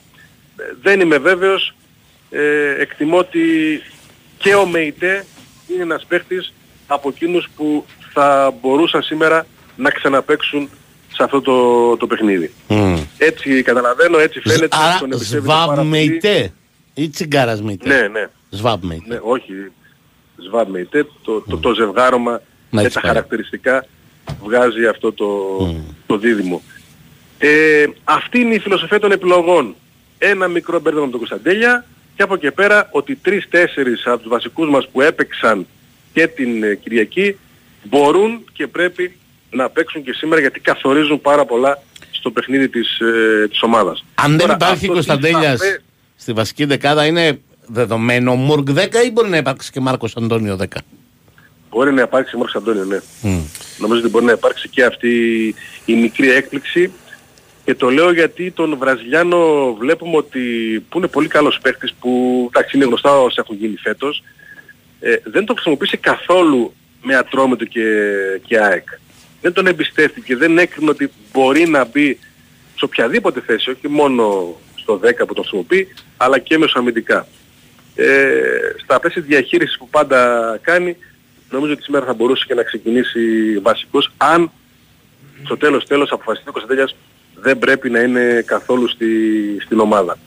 Ε, δεν είμαι βέβαιος. Ε, εκτιμώ ότι και ο Μεϊτέ είναι ένας παίχτης από εκείνους που θα μπορούσαν σήμερα να ξαναπαίξουν σε αυτό το, το παιχνίδι. Mm. Έτσι καταλαβαίνω, έτσι φαίνεται. Άρα τον Σβάμπ Μεϊτέ ή Τσιγκάρας Μεϊτέ. Ναι, ναι. Σβάμπ Μεϊτέ. Ναι, όχι. Σβάμπ Μεϊτέ. Το, το, mm. το ζευγάρωμα με τα πάει. Χαρακτηριστικά βγάζει αυτό το, mm. το δίδυμο. Ε, αυτή είναι η φιλοσοφία των επιλογών. Ένα μικρό μπέρδεμα με τον Κωνσταντέλια και από εκεί πέρα ότι τρεις-τέσσερις από τους βασικούς μας που έπαιξαν και την Κυριακή μπορούν και πρέπει να παίξουν και σήμερα γιατί καθορίζουν πάρα πολλά στο παιχνίδι της, ε, της ομάδας. Αν δεν υπάρχει Κωνσταντέλιας θα... στη βασική δεκάδα είναι δεδομένο Μουρκ δέκα ή μπορεί να υπάρξει και Μάρκος Αντώνιο δέκα. Μπορεί να υπάρξει Μάρκος Αντώνιο, ναι. Mm. Νομίζω ότι μπορεί να υπάρξει και αυτή η μικρή έκπληξη. Και το λέω γιατί τον Βραζιλιάνο βλέπουμε ότι που είναι πολύ καλός παίκτης που εντάξει είναι γνωστά όσοι έχουν γίνει φέτος ε, δεν τον χρησιμοποίησε καθόλου με Ατρόμητο και, και ΑΕΚ. Δεν τον εμπιστεύτηκε, δεν έκρινε ότι μπορεί να μπει σε οποιαδήποτε θέση, όχι μόνο στο δέκα που τον χρησιμοποιεί, αλλά και μεσοαμυντικά. Ε, στα πλαίσια διαχείρισης που πάντα κάνει, νομίζω ότι σήμερα θα μπορούσε και να ξεκινήσει βασικός, αν στο τέλος τέλος αποφασιστεί ο Κωνσταντέλιας δεν πρέπει να είναι καθόλου στη, στην ομάδα.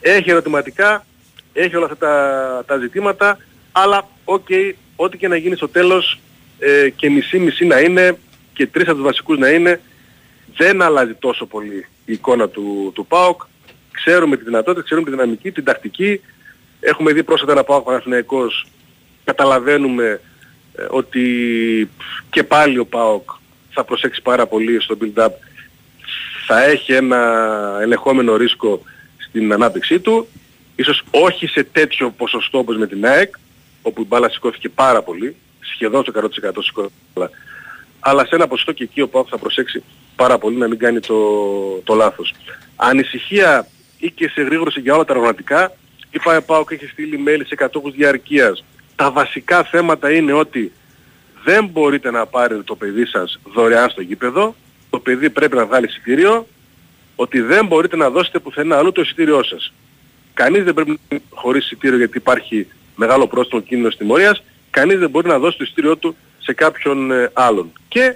Έχει ερωτηματικά, έχει όλα αυτά τα, τα ζητήματα, αλλά οκ, okay, ό,τι και να γίνει στο τέλος ε, και μισή-μισή να είναι και τρεις από τους βασικούς να είναι, δεν αλλάζει τόσο πολύ η εικόνα του, του ΠΑΟΚ. Ξέρουμε τη δυνατότητα, ξέρουμε τη δυναμική, την τακτική. Έχουμε δει πρόσφατα ένα ΠΑΟΚ Παναθηναϊκός. Καταλαβαίνουμε ε, ότι και πάλι ο ΠΑΟΚ θα προσέξει πάρα πολύ στο build-up. Θα έχει ένα ελεγχόμενο ρίσκο στην ανάπτυξή του. Ίσως όχι σε τέτοιο ποσοστό όπως με την ΑΕΚ, όπου η μπάλα σηκώθηκε πάρα πολύ, σχεδόν στο εκατό τοις εκατό σηκώθηκε. Αλλά σε ένα ποσοστό και εκεί ο ΠΑΟΚ θα προσέξει πάρα πολύ να μην κάνει το, το λάθος. Ανησυχία ή και σε γρήγορση για όλα τα οργανωτικά. Είπα, ο ΠΑΟΚ έχει στείλει mail σε κατόχους διαρκείας. Τα βασικά θέματα είναι ότι δεν μπορείτε να πάρετε το παιδί σας δωρεάν στο γήπεδο. Το παιδί πρέπει να βγάλει εισιτήριο, ότι δεν μπορείτε να δώσετε πουθενά αλλού το εισιτήριό σας. Κανείς δεν πρέπει να χωρίς εισιτήριο γιατί υπάρχει μεγάλο πρόστιμο κίνδυνος τιμωρίας. Κανείς δεν μπορεί να δώσει το εισιτήριό του σε κάποιον άλλον. Και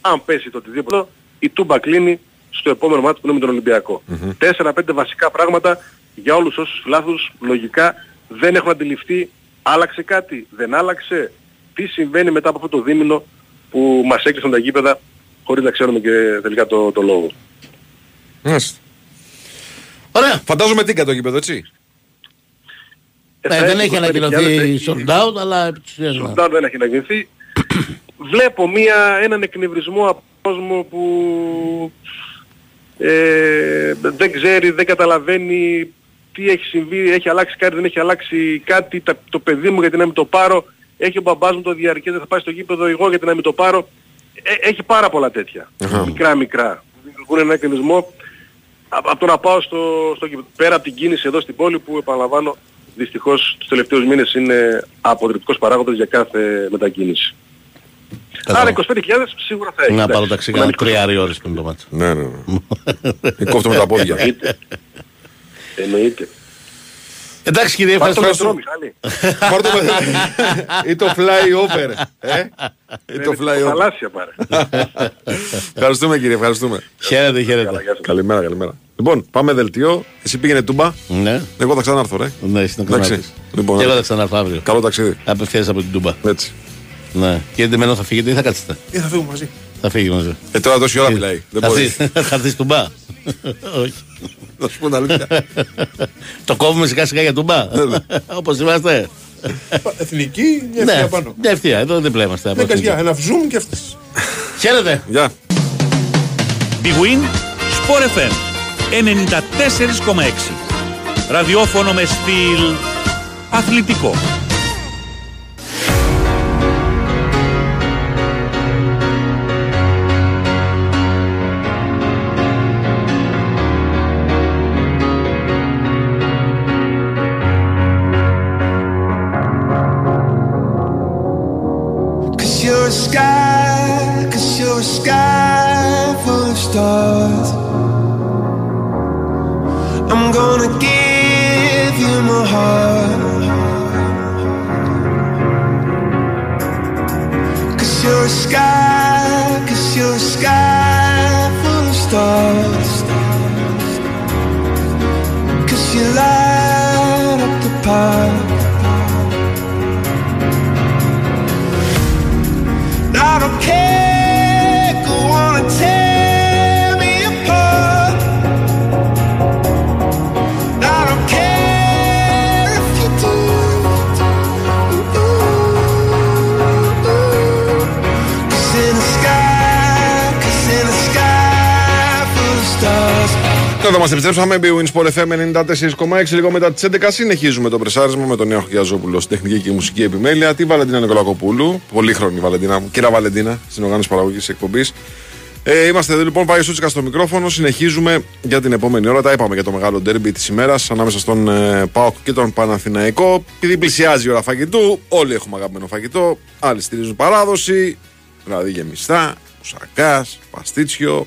αν πέσει το οτιδήποτε, η Τούμπα κλείνει στο επόμενο μάτι που είναι με τον Ολυμπιακό. Mm-hmm. τέσσερα πέντε βασικά πράγματα για όλους όσους φιλάθλους λογικά δεν έχουν αντιληφθεί. Άλλαξε κάτι, δεν άλλαξε. Τι συμβαίνει μετά από αυτό το δίμηνο που μας έκλεισαν τα γήπεδα. Χωρίς να ξέρουμε και τελικά το, το λόγο. Μάλιστα. Ωραία. Φαντάζομαι τι κατ' γήπεδο, έτσι. Ε, ε, δεν έχει ανακοινωθεί sold out, αλλά... sold out δεν έχει ανακοινωθεί. Βλέπω μία, έναν εκνευρισμό από κόσμο που ε, δεν ξέρει, δεν καταλαβαίνει τι έχει συμβεί, έχει αλλάξει κάτι, δεν έχει αλλάξει κάτι, τα, το παιδί μου γιατί να μην το πάρω, έχει ο μπαμπάς μου το διαρκές, δεν θα πάει στο γήπεδο εγώ γιατί να μην το πάρω. Έχει πάρα πολλά τέτοια, uh-huh. μικρά μικρά, δημιουργούν ένα εκκρινισμό από το να πάω στο, στο πέρα από την κίνηση εδώ στην πόλη που επαναλαμβάνω δυστυχώς τους τελευταίους μήνες είναι αποτρεπτικός παράγοντας για κάθε μετακίνηση. Κατά. Άρα είκοσι πέντε χιλιάδες σίγουρα θα έχει. Να πάρω ταξί κανένα τρία ώρες πριν το μάτσο. Ναι, ναι, ναι. Κόφτω με τα πόδια. Εννοείται. Εντάξει κύριε, ευχαριστώ. Πάρ' το μετρό, ή το flyover. Ή το flyover. Θαλάσσια πάρε. Ευχαριστούμε κύριε, ευχαριστούμε. Χαίρετε, χαίρετε. Καλημέρα, καλημέρα. Λοιπόν, πάμε δελτίο. Εσύ πήγαινε Τούμπα. Ναι. Εγώ θα ξανάρθω, ρε. Ναι, εσύ να ξανάρθεις. Και εγώ θα ξανάρθω αύριο. Καλό ταξίδι. Απευθείας από την Τούμπα. Έτσι. Ναι. Κύριε Ντιμένο θα φύγετε ή θα κάτσετε. Ή θα φύγουμε μαζί. Θα φύγει μαζί. Ε, τώρα τόση ώρα μιλάει. Θα δει τον μπα. Όχι. Θα σου πω την αλήθεια. Το κόβουμε σιγά σιγά για τον μπα. Όπως είμαστε. Εθνική, μια ευθεία πάνω. Μια ευθεία, εδώ δεν πλέμαστε. Μια καζιά, ένα zoom και αυτέ. Χαίρετε. Γεια. bwinΣΠΟΡ εφ εμ ενενήντα τέσσερα κόμμα έξι. Ραδιόφωνο με στυλ αθλητικό. Μας επιστρέψαμε, bwinΣΠΟΡ εφ εμ ενενήντα τέσσερα κόμμα έξι. Λίγο μετά τις έντεκα συνεχίζουμε το πρεσάρισμα με τον Νέο Χιάζοπουλο στη τεχνική και μουσική επιμέλεια. Τη Βαλεντίνα Νικολοκούπουλου, πολύχρονη Βαλεντίνα μου, κυρία Βαλεντίνα, στην οργάνωση παραγωγής εκπομπής. Ε, είμαστε εδώ λοιπόν, Βάιος Τσούτσικας στο μικρόφωνο. Συνεχίζουμε για την επόμενη ώρα. Τα είπαμε για το μεγάλο ντέρμπι της ημέρας ανάμεσα στον ε, ΠΑΟΚ και τον Παναθηναϊκό. Επειδή πλησιάζει η ώρα φαγητού, όλοι έχουμε αγαπημένο φαγητό. Άλλοι στηρίζουν παράδοση, δηλαδή γεμιστά, μουσακά, παστίτσιο.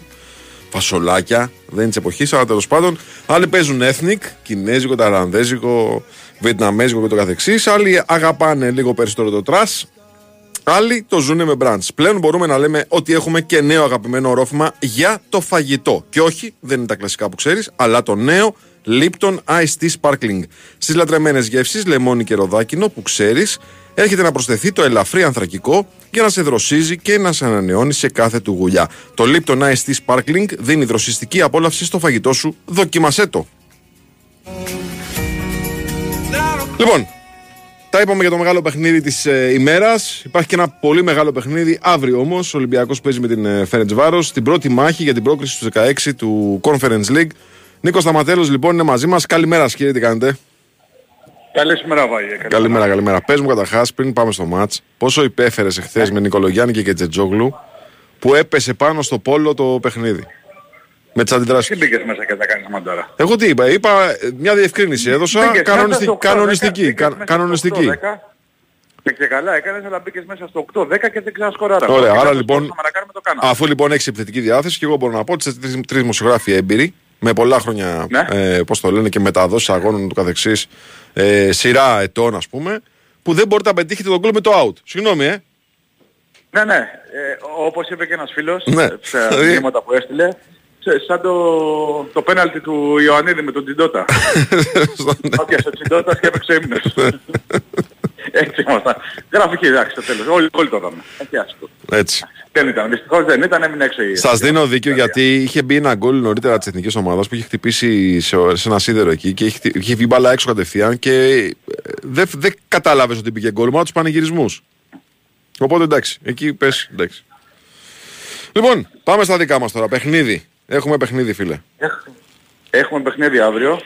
Φασολάκια, δεν είναι τη εποχή, αλλά τέλος πάντων. Άλλοι παίζουν ethnic, κινέζικο, ταϊλανδέζικο, βιετναμέζικο και το καθεξής. Άλλοι αγαπάνε λίγο περισσότερο το τρας. Άλλοι το ζουνε με brands. Πλέον μπορούμε να λέμε ότι έχουμε και νέο αγαπημένο ορόφημα για το φαγητό. Και όχι, δεν είναι τα κλασικά που ξέρεις, αλλά το νέο Λίπτον Ice Tea Sparkling. Στις λατρεμένες γεύσεις, λεμόνι και ροδάκινο που ξέρεις, έρχεται να προσθεθεί το ελαφρύ ανθρακικό για να σε δροσίζει και να σε ανανεώνει σε κάθε του γουλιά. Το Lipton Ice Tea Sparkling δίνει δροσιστική απόλαυση στο φαγητό σου. Δοκίμασέ το! Λοιπόν, τα είπαμε για το μεγάλο παιχνίδι της ε, ημέρας. Υπάρχει και ένα πολύ μεγάλο παιχνίδι αύριο όμως. Ο Ολυμπιακός παίζει με την ε, Φερεντσβάρος στην πρώτη μάχη για την πρόκριση στους δεκαέξι του Conference League. Νίκος Σταματέλος λοιπόν είναι μαζί μας. Καλημέρα κύριε, τι κάνετε? Καλησπέρα, Βάγια. Καλημέρα, καλημέρα. Πες μου καταρχάς, πριν πάμε στο μάτς, πόσο υπέφερες εχθές με Νικολογιάννη και Τζετζόγλου που έπεσε πάνω στο πόλο το παιχνίδι? Με τις αντιδράσεις. Τι μπήκες μέσα και τα κάνεις μαντάρα? Εγώ τι είπα, είπα μια διευκρίνηση. Έδωσα μπήκες, κανονιστική. οκτώ, κανονιστική. δέκα, κα, κανονιστική. οκτώ, και, και καλά έκανες, αλλά μπήκες μέσα στο οκτώ δέκα και δεν ξανασκοράρα. Ωραία, άρα λοιπόν, αφού λοιπόν έχεις επιθετική διάθεση, και εγώ μπορώ να πω ότι είστε τρεις δημοσιογράφοι έμπειροι. Με πολλά χρόνια, ναι. ε, πώς το λένε, και μεταδόσεις αγώνων του καθεξής, ε, σειρά ετών ας πούμε, που δεν μπορείτε να πετύχετε τον γκολ με το out. Συγγνώμη, ε. Ναι, ναι. Ε, όπως είπε και ένας φίλος, ναι. σε δείγματα που έστειλε, σαν το, το πέναλτι του Ιωαννίδη με τον Τσιντότα. Έπιασε ο Τσιντότας και έπαιξε ύμνος. Έτσι ήμασταν. Γράφηκε, εντάξει, στο τέλος. Όλοι, όλοι το δάμε. Έτσι άσχο. Έτσι. Δεν ήταν. Δυστυχώς δεν ήταν, έμεινε έξω. Σας δίνω δίκιο, γιατί είχε μπει ένα γκολ νωρίτερα της εθνικής ομάδας που είχε χτυπήσει σε ένα σίδερο εκεί και είχε, είχε βγει μπάλα έξω κατευθείαν και δεν δε κατάλαβες ότι πήγε γκολ, μόνο τους πανηγυρισμούς. Οπότε εντάξει, εκεί πες εντάξει. Λοιπόν, πάμε στα δικά μας τώρα. Παιχνίδι. Έχουμε παιχνίδι, φίλε. Έχουμε παιχνίδι αύριο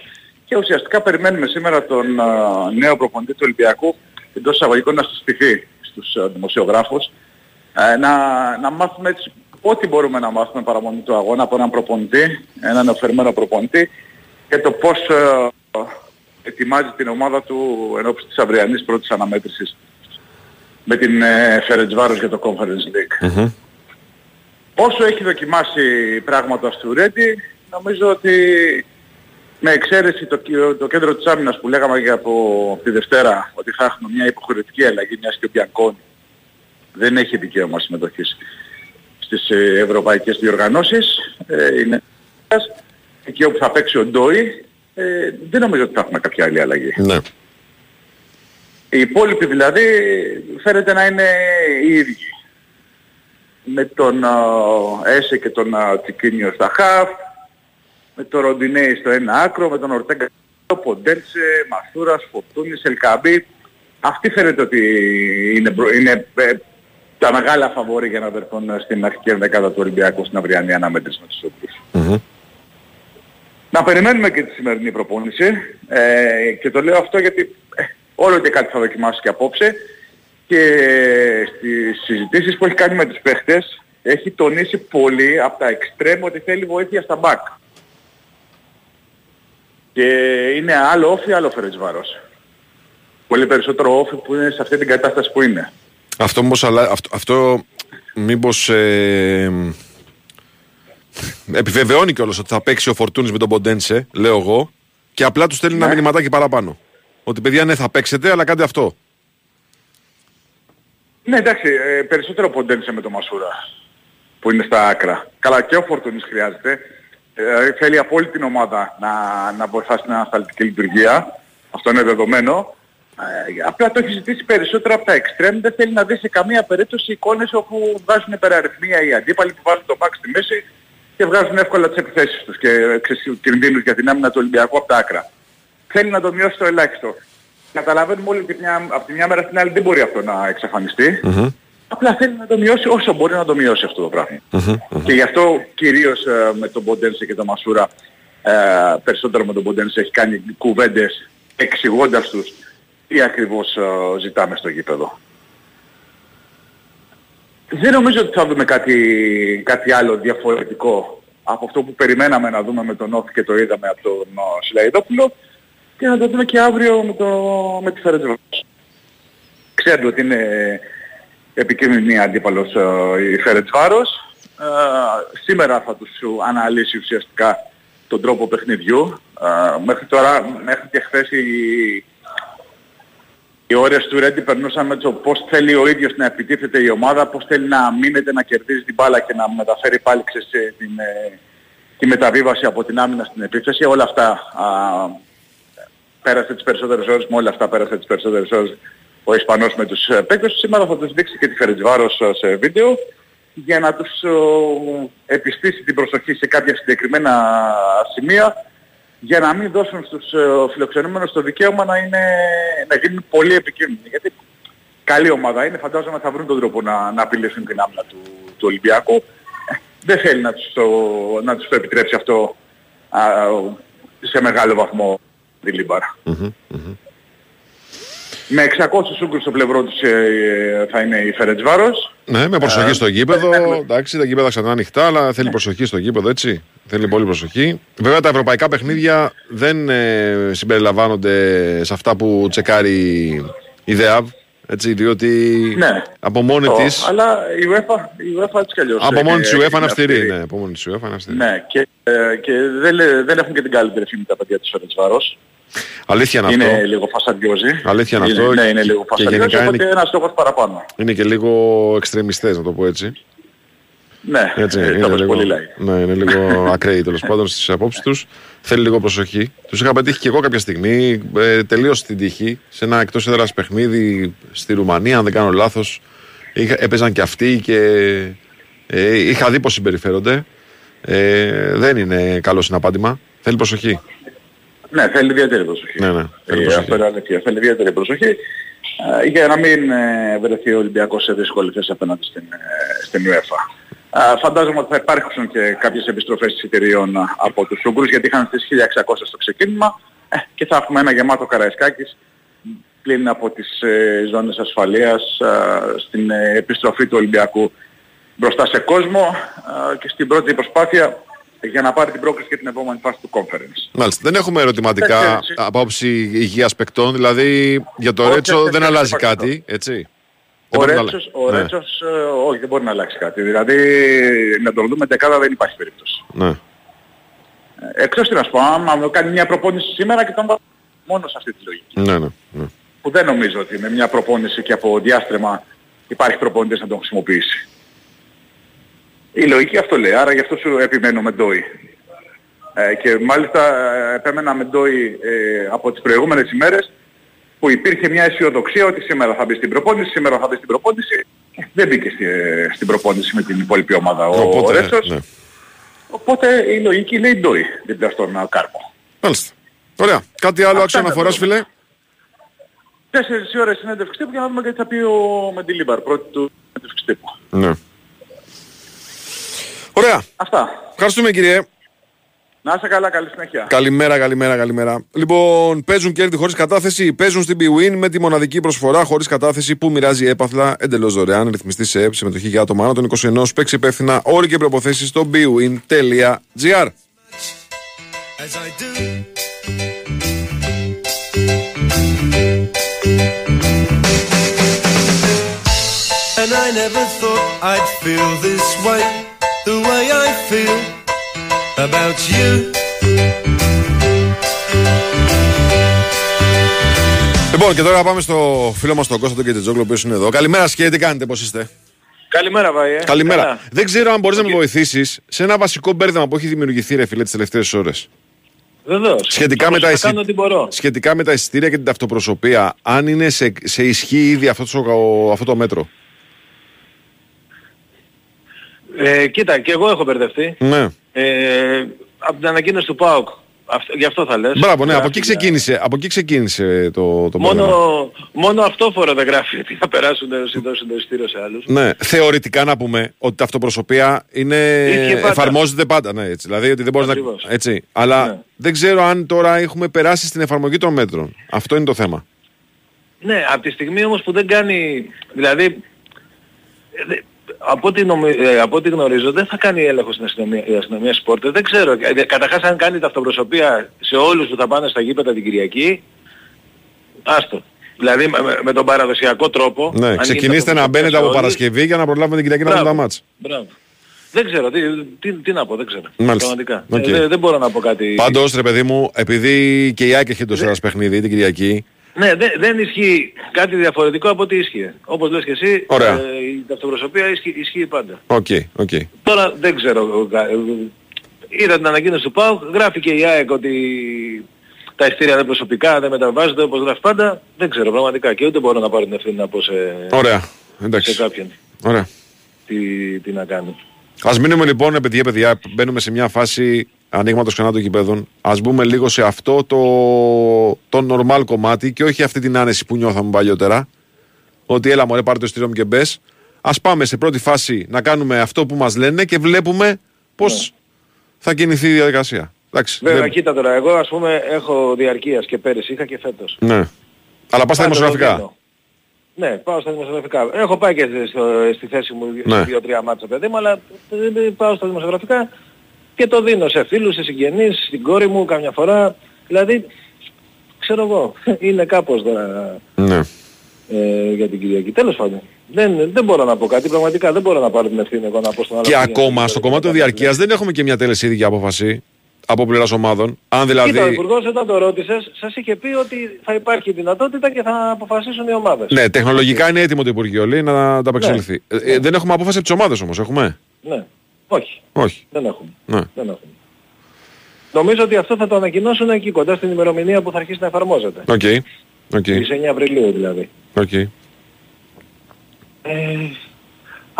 και ουσιαστικά περιμένουμε σήμερα τον α, νέο προπονητή του Ολυμπιακού, εντός εισαγωγικών, να συστηθεί στους α, δημοσιογράφους. Ε, να, να μάθουμε έτσι ό,τι μπορούμε να μάθουμε παραμονή του αγώνα από έναν προπονητή, έναν νεοφερμένο προπονητή, και το πώς ε, ετοιμάζει την ομάδα του ενώπιση της αυριανής πρώτης αναμέτρησης με την ε, Φερεντσβάρος για το Conference League. Mm-hmm. Όσο έχει δοκιμάσει πράγματα στο Ρέντι, νομίζω ότι με εξαίρεση το, το κέντρο της άμυνας που λέγαμε για από τη Δευτέρα ότι θα έχουμε μια υποχρεωτική αλλαγή, μιας και ο Μπιανκόνη δεν έχει δικαίωμα συμμετοχής στις ευρωπαϊκές διοργανώσεις, ε, είναι εκεί όπου θα παίξει ο Ντόι, ε, δεν νομίζω ότι θα έχουμε κάποια άλλη αλλαγή. Ναι. Οι υπόλοιποι δηλαδή φαίνεται να είναι οι ίδιοι. με τον Έσε και τον Τσικίνιο στα χαφ, με τον Ροντινέη στο ένα άκρο, με τον Ορτέγκα, Ποντέλτσε, Μασούρας, Φορτούνης, Ελκαμπή. Αυτοί φαίνεται ότι είναι, είναι ε, τα μεγάλα φαβόρη για να βρεθούν στην αρχική ενδεκάδα του Ολυμπιακού στην αυριανή αναμέτρηση με τους Σούπρους. Mm-hmm. Να περιμένουμε και τη σημερινή προπόνηση ε, και το λέω αυτό γιατί ε, όλο και κάτι θα δοκιμάσω και απόψε, και στις συζητήσεις που έχει κάνει με τους παίχτες έχει τονίσει πολύ από τα εξτρέμ ότι θέλει βοήθεια στα μπακ. Και είναι άλλο όφι, άλλο Φερεντσβάρος. Πολύ περισσότερο όφι που είναι σε αυτή την κατάσταση που είναι. Αυτό μήπως, αλλά, αυτό, αυτό, μήπως ε, επιβεβαιώνει κιόλας ότι θα παίξει ο Φορτούνης με τον Ποντένσε, λέω εγώ, και απλά του στέλνει ναι. ένα μηνυματάκι παραπάνω. Ότι παιδιά ναι θα παίξετε, αλλά κάντε αυτό. Ναι εντάξει, ε, περισσότερο Ποντένσε με τον Μασούρα που είναι στα άκρα. Καλά και ο Φορτούνης χρειάζεται. Ε, θέλει από όλη την ομάδα να, να βοηθά στην ανασταλτική λειτουργία. Αυτό είναι δεδομένο. Ε, απλά το έχει ζητήσει περισσότερο από τα εξτρέμ. Δεν θέλει να δει σε καμία περίπτωση εικόνες όπου βγάζουν υπεραριθμία οι αντίπαλοι που βάζουν το μπακ στη μέση και βγάζουν εύκολα τις επιθέσεις τους και κινδύνους για την άμυνα του Ολυμπιακού από τα άκρα. Θέλει να το μειώσει το ελάχιστο. Καταλαβαίνουμε όλοι ότι από τη μια μέρα στην άλλη δεν μπορεί αυτό να εξαφανιστεί. Mm-hmm. Απλά θέλει να το μειώσει όσο μπορεί να το μειώσει αυτό το πράγμα. Mm-hmm, mm-hmm. Και γι' αυτό κυρίως ε, με τον Ποντένσε και τον Μασούρα, ε, περισσότερο με τον Ποντένσε έχει κάνει κουβέντες εξηγώντας τους τι ακριβώς ε, ζητάμε στο γήπεδο. Δεν νομίζω ότι θα δούμε κάτι, κάτι άλλο διαφορετικό από αυτό που περιμέναμε να δούμε με τον Όφη και το είδαμε από τον Σιλαϊδόπουλο, και να το δούμε και αύριο με, το, με τη Φερετζόνα. Ξέρετε ότι είναι επικοινωνία αντίπαλος η Φερεντσβάρος. Ε, σήμερα θα τους αναλύσει ουσιαστικά τον τρόπο παιχνιδιού. Ε, μέχρι τώρα, μέχρι και χθες οι, οι ώρες του Ρέντι περνούσαν με το πώς θέλει ο ίδιος να επιτίθεται η ομάδα, πώς θέλει να μείνεται, να κερδίζει την μπάλα και να μεταφέρει πάλι σε την, τη μεταβίβαση από την άμυνα στην επίθεση. Όλα αυτά α, πέρασε τις περισσότερες ώρες, με όλα αυτά πέρασε τις περισσότερες ώρες ο Ισπανός με τους παίκτες. Σήμερα θα τους δείξει και τη Φερεντσβάρος σε βίντεο για να τους επιστήσει την προσοχή σε κάποια συγκεκριμένα σημεία για να μην δώσουν στους φιλοξενούμενους το δικαίωμα να, είναι, να γίνουν πολύ επικίνδυνοι. Γιατί καλή ομάδα είναι, φαντάζομαι θα βρουν τον τρόπο να, να απειλήσουν την άμυνα του, του Ολυμπιακού. Δεν θέλει να τους το, να τους το επιτρέψει αυτό α, σε μεγάλο βαθμό τη Λίμπαρα. Mm-hmm, mm-hmm. Με εξακόσιους σούγκρους στο πλευρό τους ε, θα είναι η Φερεντσβάρος. Ναι, με προσοχή ε, στο γήπεδο. Ναι. Εντάξει, τα γήπεδα ξανά ανοιχτά, αλλά θέλει ναι. προσοχή στο γήπεδο, έτσι. Θέλει πολύ προσοχή. Βέβαια, τα ευρωπαϊκά παιχνίδια δεν ε, συμπεριλαμβάνονται σε αυτά που τσεκάρει η ΔΕΑΒ. Έτσι, διότι ναι. από μόνη το, της... Αλλά η UEFA έτσι κι αλλιώς. Από μόνη της UEFA είναι αυστηρή. Ναι, από μόνη της UEFA είναι αυστηρή. Ναι, και, ε, και δεν, δεν έχουν και την καλύτερη φήμη τα παιδιά της Φερεντσβάρος. Αλήθεια είναι, είναι αυτό. Λίγο φασαντιόζι. Αλήθεια είναι, είναι αυτό. Ναι, είναι λίγο φασαντιόζι, οπότε είναι... ένας στόχος παραπάνω. Είναι και λίγο εξτρεμιστές, να το πω έτσι. Ναι, έτσι, είναι, είναι, λίγο, ναι είναι λίγο ακραίοι τέλος πάντων στις απόψεις τους. Θέλει λίγο προσοχή. Τους είχα πετύχει και εγώ κάποια στιγμή, ε, τελείως στην τύχη, σε ένα εκτός έδρας παιχνίδι στη Ρουμανία, αν δεν κάνω λάθος. Είχα, έπαιζαν και αυτοί και ε, είχα δει πώς συμπεριφέρονται. Ε, δεν είναι καλό συναπάντημα. Θέλει προσοχή. Ναι, θέλει ιδιαίτερη προσοχή. Ναι, ναι, θέλει προσοχή. Ε, θέλει ιδιαίτερη προσοχή ε, για να μην ε, βρεθεί ο Ολυμπιακός σε δύσκολη θέση απέναντι στην, ε, στην UEFA. Ε, φαντάζομαι ότι θα υπάρχουν και κάποιες επιστροφές εταιρείων από τους Ούγκρους, γιατί είχαν στις χίλια εξακόσια στο ξεκίνημα ε, και θα έχουμε ένα γεμάτο Καραϊσκάκης πλην από τις ε, ζώνες ασφαλείας ε, στην ε, επιστροφή του Ολυμπιακού μπροστά σε κόσμο ε, και στην πρώτη προσπάθεια για να πάρει την πρόκληση και την επόμενη φάση του conference. Μάλιστα. Δεν έχουμε ερωτηματικά από άποψη υγείας παικτών, δηλαδή για το Ρέτσο δεν αλλάζει κάτι, έτσι. Ο Ρέτσος, ο Ρέτσος, όχι, δεν μπορεί να αλλάξει κάτι. Δηλαδή να τον δούμε δεκάδα δεν υπάρχει περίπτωση. Ναι. Εκτός τι να σου πω, άμα κάνει μια προπόνηση σήμερα και τον βάλει μόνο σε αυτή τη λογική. Ναι, ναι, ναι. Που δεν νομίζω ότι με μια προπόνηση και από διάστρεμα υπάρχει προπονητής να τον χρησιμοποιήσει. Η λογική αυτό λέει, άρα γι' αυτό σου επιμένω με ντόι. Ε, και μάλιστα επέμενα με ντόι ε, από τις προηγούμενες ημέρες που υπήρχε μια αισιοδοξία ότι σήμερα θα μπει στην προπόνηση, σήμερα θα μπει στην προπόνηση και δεν μπήκε στη, στην προπόνηση με την υπόλοιπη ομάδα ο, οπότε, ο Ρέτσος. Ναι. Οπότε η λογική λέει ντόι δίπλα στον Κάρμο. Μάλιστα. Ωραία. Κάτι άλλο άξιο αναφοράς, φίλε. Τέσσερις ώρες συνέντευξη τύπου για να δούμε τι θα πει ο Μεντιλίμπαρ, πρώτη του συνέντευξη τύπου. Ναι. Ωραία. Αυτά. Ευχαριστούμε, κύριε. Να είσαι καλά, καλή συνέχεια. Καλημέρα, καλημέρα, καλημέρα. Λοιπόν, παίζουν κέρδη χωρίς κατάθεση. Παίζουν στην bwin με τη μοναδική προσφορά χωρίς κατάθεση που μοιράζει έπαθλα εντελώς δωρεάν. Ρυθμιστή σε ΕΕΠ, συμμετοχή για άτομα άνω των είκοσι ενός. Παίξει υπεύθυνα, όροι και προποθέσεις στο bwin.gr. And I never thought I'd feel this way, the way I feel about you. Λοιπόν, και τώρα πάμε στο φίλο μας τον Κώστα τον Κετζόγλου, ο οποίος είναι εδώ. Καλημέρα Σκέι, τι κάνετε, πώς είστε? Καλημέρα Βάιε. Καλημέρα. Καλά. Δεν ξέρω αν μπορείς okay. να με βοηθήσεις σε ένα βασικό μπέρδεμα που έχει δημιουργηθεί, ρε φίλε, τις τελευταίες ώρες. Βεβαίως. Σχετικά, εισι... σχετικά με τα εισιτήρια και την ταυτοπροσωπία, αν είναι σε, σε ισχύ ήδη αυτό το, αυτό το μέτρο. Ε, κοίτα, και εγώ έχω μπερδευτεί. Ναι. Ε, από την ανακοίνωση του ΠΑΟΚ. Αυτό, γι' αυτό θα λες. Μπράβο, ναι, από εκεί, ξεκίνησε, από εκεί ξεκίνησε το, το μόνο, πρόβλημα. Μόνο αυτό φορά δεν γράφει ότι θα περάσουν όσοι δώσουν το εισιτήριο σε άλλους. Ναι, θεωρητικά να πούμε ότι τα αυτοπροσωπεία είναι... πάντα. Εφαρμόζεται πάντα, ναι, έτσι. Δηλαδή ότι δεν μπορείς να... έτσι. Αλλά ναι. δεν ξέρω αν τώρα έχουμε περάσει στην εφαρμογή των μέτρων. Αυτό είναι το θέμα. Ναι, από τη στιγμή όμως που δεν κάνει... Δηλαδή... Από ό,τι, νομι... από ό,τι γνωρίζω δεν θα κάνει έλεγχο στην αστυνομία, η αστυνομία σπόρτε, δεν ξέρω. Καταρχάς αν κάνει ταυτοπροσωπία σε όλους που θα πάνε στα γήπεδα την Κυριακή, άστο. Δηλαδή με, με τον παραδοσιακό τρόπο... Ναι, ξεκινήστε να μπαίνετε από Παρασκευή για να προλάβουμε την Κυριακή Μπράβο. να δούμε τα μάτς. Μπράβο. Δεν ξέρω, τι, τι, τι να πω, δεν ξέρω. Πραγματικά. Okay. Ε, δεν, δεν μπορώ να πω κάτι... Πάντως, ρε παιδί μου, επειδή και η Άκη έχει τόσο ένας παιχνίδι την Κυριακή... Ναι, δεν, δεν ισχύει κάτι διαφορετικό από ό,τι ίσχυε. Όπως λες και εσύ, ε, η ταυτοπροσωπία ισχύει, ισχύει πάντα. Okay, okay. Τώρα δεν ξέρω. Είδα την ανακοίνωση του ΠΑΟΚ, γράφει και η ΑΕΚ ότι τα εισιτήρια δεν προσωπικά, δεν μεταβάζονται όπως γράφει πάντα. Δεν ξέρω πραγματικά και ούτε μπορώ να πάρω την ευθύνη να πω σε, σε κάποιον. Ωραία. Τι, τι να κάνει. Ας μείνουμε λοιπόν, παιδιά, παιδιά, μπαίνουμε σε μια φάση ανοίγματος ξανά των γηπέδων. Ας μπούμε λίγο σε αυτό το, το normal κομμάτι και όχι αυτή την άνεση που νιώθαμε παλιότερα. Ότι έλα μωρέ, πάρε το εισιτήριο μου και μπες. Ας πάμε σε πρώτη φάση να κάνουμε αυτό που μας λένε και βλέπουμε πώς yeah. θα κινηθεί η διαδικασία. Εντάξει, βέβαια, δεν... κοίτα τώρα. Εγώ ας πούμε έχω διαρκείας και πέρυσι είχα και φέτος. Ναι. Αλλά πας στα δημοσιογραφικά. Ναι, πάω στα δημοσιογραφικά. Έχω πάει και στο, στη θέση μου ναι. δύο τρία μάτσα παιδί μου, αλλά πάω στα δημοσιογραφικά και το δίνω σε φίλους, σε συγγενείς, στην κόρη μου καμιά φορά. Δηλαδή, ξέρω εγώ, είναι κάπως τώρα ναι. ε, για την Κυριακή. Τέλος πάντων, δεν, δεν μπορώ να πω κάτι, πραγματικά δεν μπορώ να πάρω την ευθύνη εγώ να πω στον άλλο. Και ακόμα, στο κομμάτι του διαρκείας δεν έχουμε και μια τελεσίδικη απόφαση. Από πλευράς ομάδων. Αν δηλαδή... Κοίτα, ο Υπουργός όταν το ρώτησες, σας είχε πει ότι θα υπάρχει δυνατότητα και θα αποφασίσουν οι ομάδες. Ναι, τεχνολογικά είναι έτοιμο το Υπουργείο, λέει, να ανταπεξελθεί. Ναι. Ε, δεν έχουμε απόφαση από τις ομάδες όμως, έχουμε. Ναι. Όχι. Όχι. Δεν έχουμε. Ναι. Δεν έχουμε. Νομίζω ότι αυτό θα το ανακοινώσουν εκεί, κοντά στην ημερομηνία που θα αρχίσει να εφαρμόζεται. Οκ. Okay. Okay. εννιά Απριλίου δηλαδή. Okay. Ε...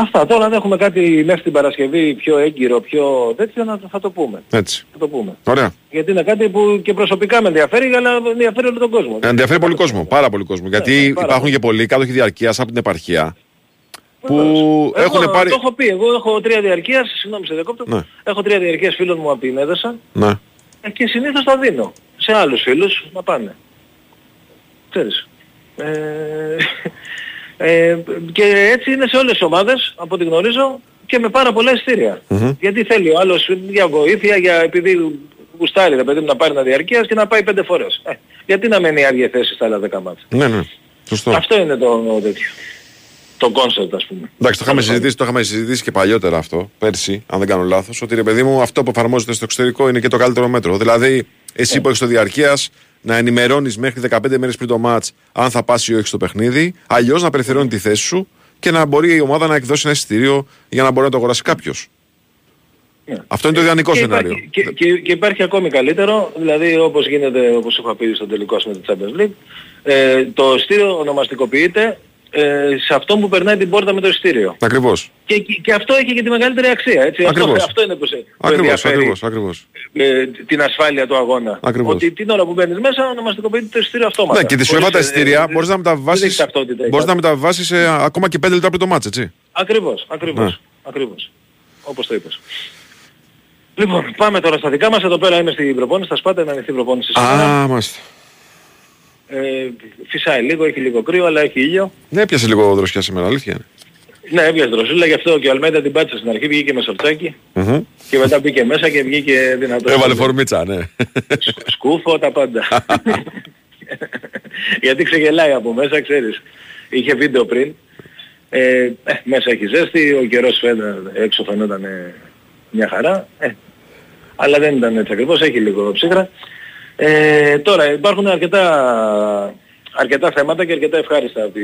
Αυτά, τώρα αν έχουμε κάτι μέχρι την Παρασκευή πιο έγκυρο, πιο τέτοιο, να, θα το πούμε. Έτσι. Θα το πούμε. Ωραία. Γιατί είναι κάτι που και προσωπικά με ενδιαφέρει, αλλά ενδιαφέρει όλο τον κόσμο. Ενδιαφέρει πολύ κόσμο, πάρα πολύ κόσμο. Ναι, γιατί πάρα υπάρχουν πάρα. και πολλοί κάτοχοι διαρκείας από την επαρχία. Που εγώ, έχουν πάρει... Το έχω πει, εγώ έχω τρία διαρκείας, συγγνώμη σε διακόπτω, ναι. έχω τρία διαρκείας φίλων μου από την Έδεσα ναι. και συνήθως τα δίνω σε άλλους φίλους να πάνε. Ξέρεις. Ε... Ε, και έτσι είναι σε όλες τις ομάδες, από ό,τι γνωρίζω, και με πάρα πολλά εισιτήρια. Mm-hmm. Γιατί θέλει ο άλλος για βοήθεια, για, επειδή γουστάρει το παιδί μου να πάρει ένα διαρκείας και να πάει πέντε φορές. Ε, γιατί να μένει άδεια θέση στα άλλα δέκα μάτια. Ναι, ναι. Σωστό. Αυτό είναι το τέτοιο. Το κόνσεπτ, ας πούμε. Εντάξει, το είχαμε, συζητήσει, το είχαμε συζητήσει και παλιότερα αυτό, πέρσι, αν δεν κάνω λάθος, ότι ρε παιδί μου, αυτό που εφαρμόζεται στο εξωτερικό είναι και το καλύτερο μέτρο. Δηλαδή, εσύ yeah. που έχεις το διαρκείας, να ενημερώνεις μέχρι δεκαπέντε μέρες πριν το μάτς αν θα πας ή όχι στο παιχνίδι, αλλιώς να περιθερώνει τη θέση σου και να μπορεί η ομάδα να εκδώσει ένα εισιτήριο για να μπορεί να το αγοράσει κάποιος. Yeah. Αυτό είναι το ιδανικό σενάριο. Υπάρχει, και, και, και υπάρχει ακόμη καλύτερο, δηλαδή όπως γίνεται, όπως είχα πει στο τελικό με το Champions League, Ε, το εστίριο ονομαστικοποιείται ε, σε αυτόν που περνάει την πόρτα με το εστίριο. Ακριβώς. Και, και, και αυτό έχει και τη μεγαλύτερη αξία. Έτσι. Αυτό, αυτό είναι που σε ακριβώς, ακριβώς, ακριβώς. Ε, την ασφάλεια του αγώνα. Ακριβώς. Ότι την ώρα που μπαίνεις μέσα ονομαστικοποιείται το εστίριο αυτόματα. Ναι, και τις φιωμάτα εστίρια ε, ε, μπορείς να μεταβάσεις, μπορείς να μεταβάσεις ε, ακόμα και πέντε λεπτά πριν το μάτς, έτσι. Ακριβώς, ακριβώς, ακριβώς. Όπως το είπες. Λοιπόν, πάμε τώρα στα δικά μας. Εδώ πέρα είμαι στην προπόνηση. Θα σπάτε να ανοιχτεί η προπόνηση σήμερα. Α, μάλιστα. Ε, φυσάει λίγο, έχει λίγο κρύο, αλλά έχει ήλιο. Ναι, έπιασε λίγο δροσιά σήμερα, αλήθεια. Ναι, έπιασε δροσούλα, γι' αυτό και ο Αλμέιντα την πάτησε στην αρχή, βγήκε με σορτσάκι mm-hmm. και μετά μπήκε μέσα και βγήκε δυνατό. Έβαλε φορμίτσα, ναι. Σκούφο, τα πάντα. Γιατί ξεγελάει από μέσα, ξέρεις. Είχε βίντεο πριν. Ε, ε, μέσα έχει ζέστη, ο καιρός έξω φαινόταν ε, μια χαρά. Ε, αλλά δεν ήταν έτσι ακριβώς, έχει λίγο ψύχρα. Ε, τώρα υπάρχουν αρκετά, αρκετά θέματα και αρκετά ευχάριστα από, τη,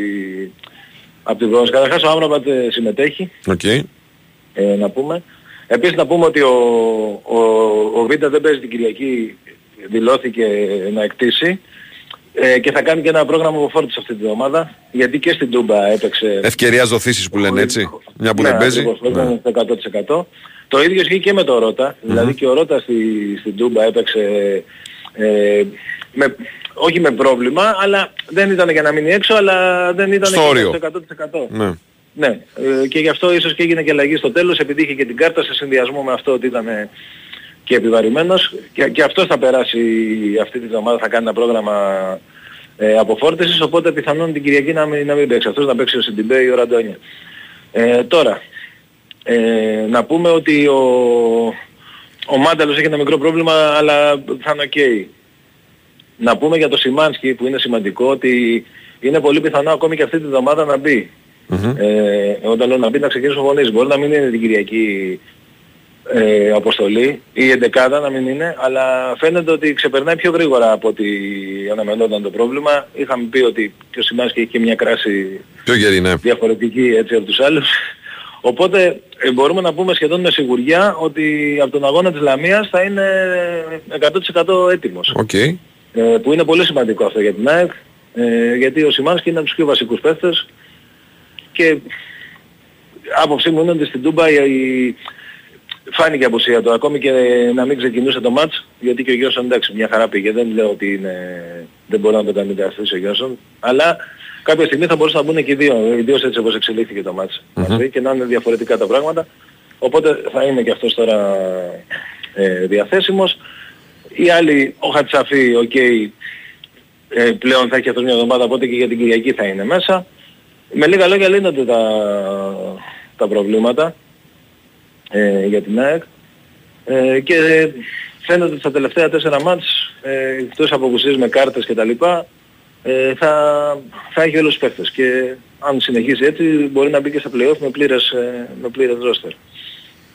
από την πρόγνωση. Καταρχάς ο Άμραμπατ συμμετέχει, okay. ε, να πούμε. Επίσης να πούμε ότι ο, ο, ο Βίντα δεν παίζει την Κυριακή, δηλώθηκε να εκτίσει ε, και θα κάνει και ένα πρόγραμμα που φόρτισε αυτή την εβδομάδα, γιατί και στην Τούμπα έπαιξε... Ευκαιρία ζωθήσεις που λένε έτσι, μια που ναι, δεν παίζει. Ναι. εκατό τοις εκατό. Το ίδιο ισχύει και με το Ρότα, mm-hmm. δηλαδή και ο Ρότα στη, στην Τούμπα έπαιξε... Ε, με, όχι με πρόβλημα, αλλά δεν ήταν για να μείνει έξω, αλλά δεν ήταν στο εκατό τοις εκατό. Ναι. Ναι. Ε, και γι' αυτό ίσως και έγινε και αλλαγή στο τέλος, επειδή είχε και την κάρτα σε συνδυασμό με αυτό ότι ήταν και επιβαρημένος. Και, και αυτός θα περάσει αυτή τη εβδομάδα, θα κάνει ένα πρόγραμμα ε, αποφόρτησης, οπότε πιθανόν την Κυριακή να μην, να μην παίξει αυτός, να παίξει ο Σιντιμπέ ή ο Ραντόνια. Ε, τώρα, ε, να πούμε ότι ο... Ο Μάνταλος έχει ένα μικρό πρόβλημα, αλλά θα είναι οκ. Okay. Να πούμε για το Σιμάνσκι, που είναι σημαντικό, ότι είναι πολύ πιθανό ακόμη και αυτή τη εβδομάδα να μπει. Mm-hmm. Ε, όταν λέω να μπει, να ξεκινήσουν φωνές. Μπορεί να μην είναι την Κυριακή ε, αποστολή, ή εντεκάδα να μην είναι, αλλά φαίνεται ότι ξεπερνάει πιο γρήγορα από ό,τι αναμενόταν το πρόβλημα. Είχαμε πει ότι και ο Σιμάνσκι έχει και μια κράση γερή, διαφορετική έτσι, από τους άλλους. Οπότε ε, μπορούμε να πούμε σχεδόν με σιγουριά ότι από τον αγώνα της Λαμίας θα είναι εκατό τοις εκατό έτοιμος. Okay. Ε, που είναι πολύ σημαντικό αυτό για την ΑΕΚ, ε, γιατί ο Σιμάνσκι είναι από τους πιο βασικούς παίχτες και άποψή μου είναι ότι στην Τούμπα η, η, φάνηκε απουσία του, ακόμη και να μην ξεκινούσε το μάτς, γιατί και ο Γιώσον εντάξει μια χαρά πήγε, δεν λέω ότι είναι, δεν μπορεί να το κάνει καθίσει ο Γιώσον, αλλά... Κάποια στιγμή θα μπορούσαν να μπουν και οι δύο, ιδίως έτσι όπως εξελίχθηκε το μάτς mm-hmm. και να είναι διαφορετικά τα πράγματα. Οπότε θα είναι και αυτός τώρα ε, διαθέσιμος. Οι άλλοι, ο Χατσαφή, οκ, okay, ε, πλέον θα έχει αυτός μια εβδομάδα, οπότε και για την Κυριακή θα είναι μέσα. Με λίγα λόγια λύνονται τα, τα προβλήματα ε, για την ΑΕΚ. Ε, και φαίνεται ότι στα τελευταία τέσσερα μάτς, ε, εκτός από απουσίες με κάρτες κτλ., Θα, θα έχει όλους τους παίχτες και αν συνεχίσει έτσι μπορεί να μπει και στα play-off με πλήρες, με πλήρες roster,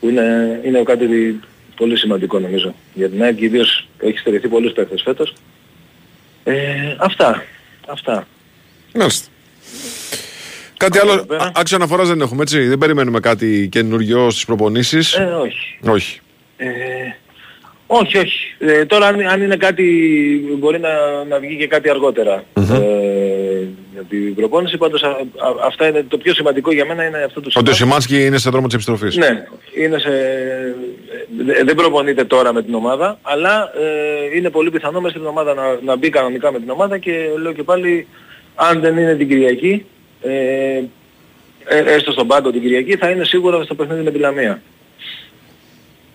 που είναι, είναι κάτι πολύ σημαντικό νομίζω για την ΑΕΚ, ιδίως έχει στερηθεί πολλούς παίχτες φέτος. Ε, αυτά. Αυτά. Μάλιστα. Κάτι Άρα, άλλο, πέρα. Άξιο αναφοράς δεν έχουμε, έτσι, δεν περιμένουμε κάτι καινούριο στις προπονήσεις. Ε, όχι. Όχι. Ε, Όχι, όχι. Ε, τώρα αν, αν είναι κάτι, μπορεί να, να βγει και κάτι αργότερα mm-hmm. ε, για την προπόνηση. Πάντως α, α, αυτά είναι το πιο σημαντικό για μένα, είναι αυτό το σημαντικό. Ότι ο Σιμάνσκι είναι σε δρόμο της επιστροφής. Ναι, είναι σε, ε, δεν προπονείται τώρα με την ομάδα, αλλά ε, είναι πολύ πιθανό μέσα στην ομάδα να, να μπει κανονικά με την ομάδα και λέω και πάλι, αν δεν είναι την Κυριακή, ε, ε, έστω στον πάγκο την Κυριακή, θα είναι σίγουρα στο παιχνίδι με τη Λαμία.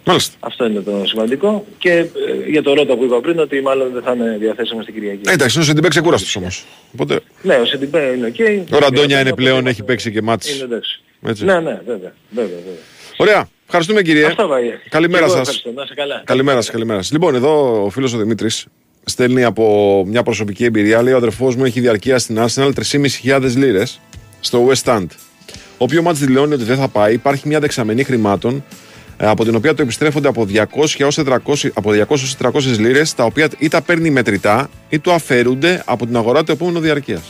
Μάλιστα. Αυτό είναι το σημαντικό και ε, για το Ρότα που είπα πριν ότι μάλλον δεν θα είναι διαθέσιμο στην Κυριακή. Εντάξει, ο Σεντιμπέ ξεκούραστος όμως. Οπότε... Ναι, ο Σεντιμπέ είναι οκ. Okay. Ο Ραντόνια είναι πλέον, το... έχει παίξει και μάτς. Είναι εντάξει. Ναι, ναι, βέβαια, βέβαια, βέβαια. Ωραία. Ευχαριστούμε κύριε. Αυτά, καλημέρα σας. Καλά. Καλημέρα σας, καλημέρα σας. Λοιπόν, εδώ ο φίλος ο Δημήτρης στέλνει από μια προσωπική εμπειρία. Λέει ο αδερφός μου έχει διαρκεία στην Arsenal τρεις χιλιάδες πεντακόσιες λίρες στο West End. Όποιο μάτς δηλώνει ότι δεν θα πάει, υπάρχει μια δεξαμενή χρημάτων, από την οποία το επιστρέφονται από διακόσιες έως τετρακόσιες λίρες, τα οποία ή τα παίρνει μετρητά ή του αφαιρούνται από την αγορά του επόμενου διαρκείας.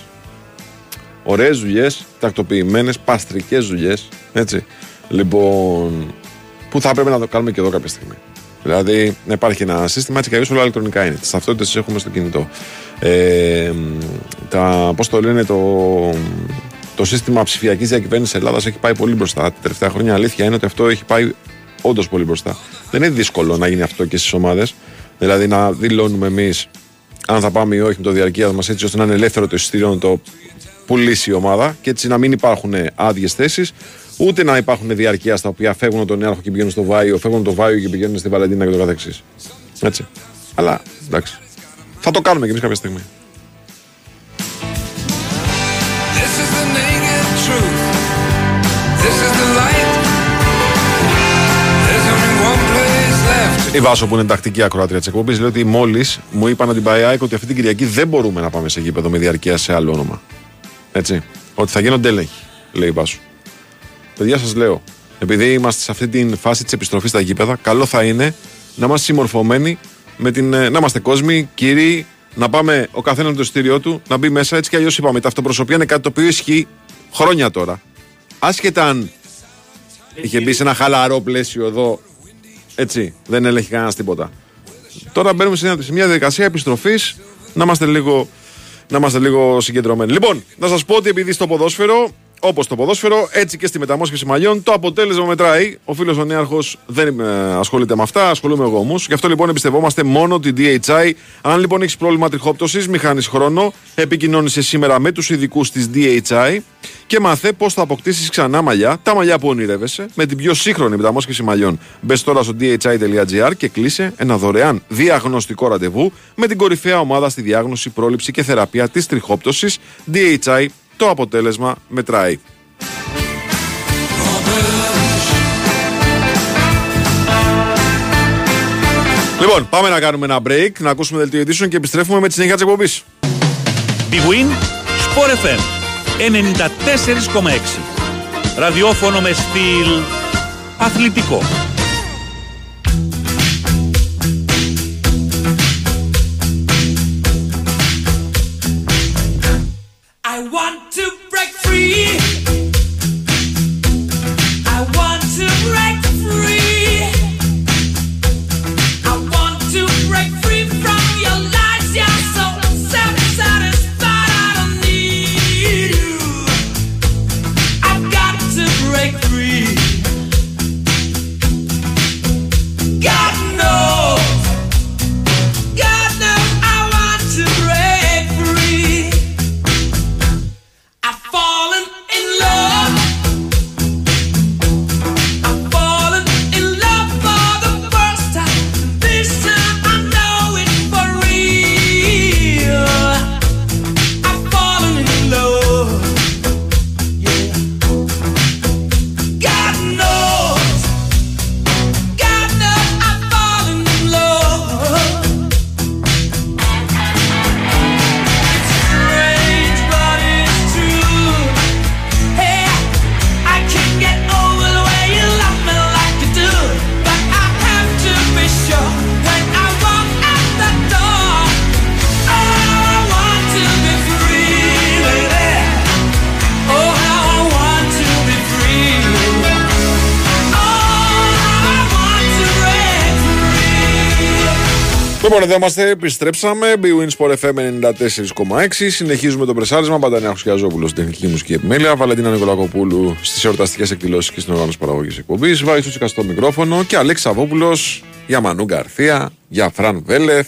Ωραίες δουλειές, τακτοποιημένες, παστρικές δουλειές, έτσι. Λοιπόν, που θα πρέπει να το κάνουμε και εδώ κάποια στιγμή. Δηλαδή, υπάρχει ένα σύστημα, έτσι κι αλλιώς όλα ηλεκτρονικά είναι. Τις ταυτότητες τις έχουμε στο κινητό. Ε, τα, πώς το λένε, το, το σύστημα ψηφιακής διακυβέρνησης Ελλάδας έχει πάει πολύ μπροστά τα τελευταία χρόνια. Αλήθεια είναι ότι αυτό έχει πάει όντως πολύ μπροστά. Δεν είναι δύσκολο να γίνει αυτό και στις ομάδες. Δηλαδή να δηλώνουμε εμείς αν θα πάμε ή όχι με το διαρκεία μας, έτσι ώστε να είναι ελεύθερο το εισιτήριο να το πουλήσει η ομάδα και έτσι να μην υπάρχουν άδειες θέσεις, ούτε να υπάρχουν διαρκεία στα οποία φεύγουν από τον Νέαρχο και πηγαίνουν στο Βάιο, φεύγουν από τον Βάιο και πηγαίνουν στη Βαλεντίνα και το καθεξής. Έτσι. Αλλά εντάξει. Θα το κάνουμε κι εμείς κάποια στιγμή. Η Βάσο, που είναι τακτική ακροάτρια της εκπομπής, λέει ότι μόλις μου είπαν από την ΠΑΕΑΕΚ ότι αυτή την Κυριακή δεν μπορούμε να πάμε σε γήπεδο με διαρκεία σε άλλο όνομα. Έτσι. Ότι θα γίνονται έλεγχοι, λέει η Βάσο. Παιδιά, σας λέω, επειδή είμαστε σε αυτή τη φάση της επιστροφής στα γήπεδα, καλό θα είναι να είμαστε συμμορφωμένοι, με την, να είμαστε κόσμοι, κύριοι, να πάμε ο καθένας με το εισιτήριό του, να μπει μέσα. Έτσι κι αλλιώς είπαμε, τα αυτοπροσωπία είναι κάτι το οποίο ισχύει χρόνια τώρα. Άσχετα αν είχε μπει σε ένα χαλαρό πλαίσιο εδώ. Έτσι, δεν έλεγχε κανένας τίποτα. Τώρα μπαίνουμε σε μια διαδικασία επιστροφής, να είμαστε λίγο, να είμαστε λίγο συγκεντρωμένοι. Λοιπόν, να σας πω ότι επειδή στο ποδόσφαιρο, όπως το ποδόσφαιρο, έτσι και στη μεταμόσχευση μαλλιών, το αποτέλεσμα μετράει. Ο φίλος ο Νέαρχος δεν ε, ασχολείται με αυτά, ασχολούμαι εγώ όμως. Γι' αυτό λοιπόν εμπιστευόμαστε μόνο την ντι έιτς άι. Αν λοιπόν έχεις πρόβλημα τριχόπτωσης, μη χάνεις χρόνο, επικοινώνησε σήμερα με τους ειδικούς της ντι έιτς άι και μάθε πώς θα αποκτήσεις ξανά μαλλιά, τα μαλλιά που ονειρεύεσαι, με την πιο σύγχρονη μεταμόσχευση μαλλιών. Μπες τώρα στο ντι έιτς άι τελεία τζι άρ και κλείσε ένα δωρεάν διαγνωστικό ραντεβού με την κορυφαία ομάδα στη διάγνωση, πρόληψη και θεραπεία της τριχόπτωσης. ντι έιτς άι. Το αποτέλεσμα μετράει. Λοιπόν, πάμε να κάνουμε ένα break, να ακούσουμε δελτίο ειδήσεων και επιστρέφουμε με τη συνέχεια της εκπομπής. bwinΣΠΟΡ εφ εμ ενενήντα τέσσερα κόμμα έξι. Ραδιόφωνο με στυλ αθλητικό. Λοιπόν, εδώ είμαστε, επιστρέψαμε. bwinΣΠΟΡ εφ εμ ενενήντα τέσσερα κόμμα έξι. Συνεχίζουμε το πρεσάρισμα. Πάντα Νέος Χιάζοπουλος στην τεχνική μουσική επιμέλεια. Βαλεντίνα Νικολοκούπουλου στις εορταστικές εκδηλώσεις και στην οργάνωση παραγωγής εκπομπής. Βάιος Τσούτσικας στο μικρόφωνο και Αλέξη Σαββόπουλος για Μάνο Γκαρθία, για Φραν Βέλεθ,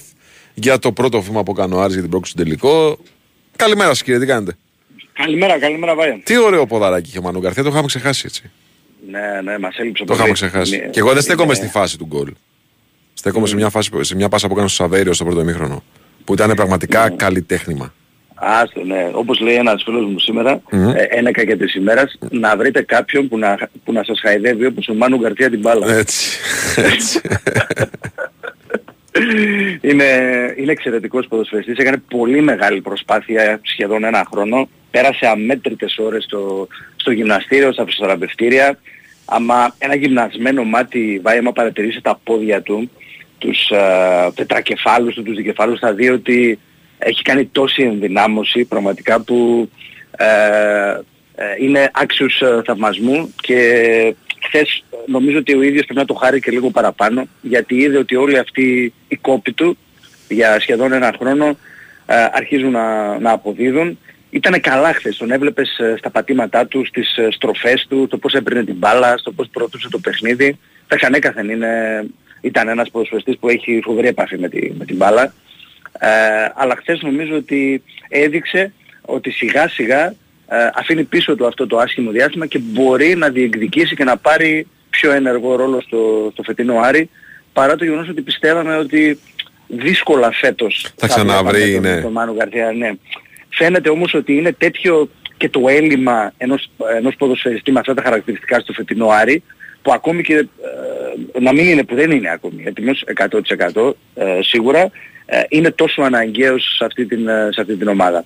για το πρώτο βήμα που έκανε ο Άρης για την πρόκριση του τελικό. Καλημέρα σας, κύριε, τι κάνετε? Καλημέρα, καλημέρα, Βάιο. Τι ωραίο ποδαράκι είχε ο Μάνο Γκαρθία, το είχαμε ξεχάσει έτσι. Ναι, ναι, μας έλειψε. Το είχαμε ξεχάσει. Ναι, και εγώ δεν στέκομαι ναι. στη φάση του γκολ. Στέκομαι mm. σε μια φάση, σε μια πάσα που έκανε στο Σαβέριο στο πρώτο ημίχρονο, που ήταν πραγματικά mm. καλλιτέχνημα. Άστο, ναι. Όπως λέει ένας φίλος μου σήμερα, mm. ε, ένεκα και της ημέρας, mm. να βρείτε κάποιον που να, που να σας χαϊδεύει όπως ο Μάνου Γκαρθία την μπάλα. Έτσι, έτσι. είναι, είναι εξαιρετικός ποδοσφαιριστής, έκανε πολύ μεγάλη προσπάθεια σχεδόν ένα χρόνο, πέρασε αμέτρητες ώρες στο, στο γυμναστήριο, στα φυσιοθεραπευτήρια. Άμα ένα γυμνασμένο μάτι, Βάη, άμα παρατηρήσει τα πόδια του, τους α, τετρακεφάλους του, τους δικεφάλους, θα δει ότι έχει κάνει τόση ενδυνάμωση πραγματικά που ε, ε, είναι άξιος ε, θαυμασμού και χθες νομίζω ότι ο ίδιος πρέπει να το χάρει και λίγο παραπάνω, γιατί είδε ότι όλοι αυτοί οι κόποι του για σχεδόν ένα χρόνο αρχίζουν να, να αποδίδουν. Ήταν καλά χθες, τον έβλεπες στα πατήματά του, στις στροφές του, το πώς έπαιρνε την μπάλα, στο πώς προώθησε το παιχνίδι. Τα ξανέκαθεν είναι, ήταν ένας ποδοσφαιριστής που έχει φοβερή επαφή με, τη, με την μπάλα. Ε, αλλά χθες νομίζω ότι έδειξε ότι σιγά σιγά ε, αφήνει πίσω του αυτό το άσχημο διάστημα και μπορεί να διεκδικήσει και να πάρει πιο ενεργό ρόλο στο, στο φετινό Άρη, παρά το γεγονός ότι πιστεύαμε ότι δύσκολα φέτος θα ξαναβρει τον ναι. το Μάνο Γκαρθία. Ναι. Φαίνεται όμως ότι είναι τέτοιο και το έλλειμμα ενός, ενός ποδοσφαιριστή με αυτά τα χαρακτηριστικά στο φετινό Άρη, που ακόμη και ε, να μην είναι, που δεν είναι ακόμη έτοιμος εκατό τοις εκατό ε, σίγουρα, ε, είναι τόσο αναγκαίος σε αυτή την, σε αυτή την ομάδα.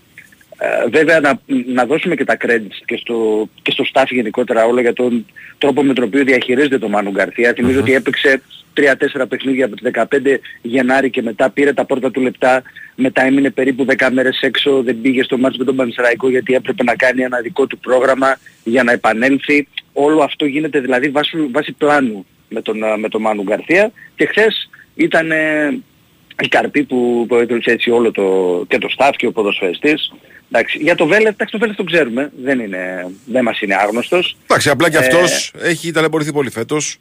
Ε, βέβαια να, να δώσουμε και τα credits και στο, και στο staff γενικότερα όλο για τον τρόπο με τον οποίο διαχειρίζεται το Μάνο Γκαρθία. Θυμίζω ότι έπαιξε τρία τέσσερα παιχνίδια από τις δεκαπέντε Γενάρη και μετά πήρε τα πρώτα του λεπτά, μετά έμεινε περίπου δέκα μέρες έξω, δεν πήγε στο μάτς με τον Πανσεραϊκό γιατί έπρεπε να κάνει ένα δικό του πρόγραμμα για να επανέλθει. Όλο αυτό γίνεται δηλαδή βάση, βάση πλάνου με τον, με τον Μάνο Γκαρθία, και χθες ήταν η καρπή που προέτρεψε έτσι όλο το, και το staff και ο ποδοσφαιριστής. Εντάξει, για το Βέλεθ, εντάξει, το Βέλεθ τον ξέρουμε, δεν, είναι, δεν μας είναι άγνωστος. Εντάξει, απλά και αυτός ε... έχει ταλαιπωρηθεί πολύ φέτος.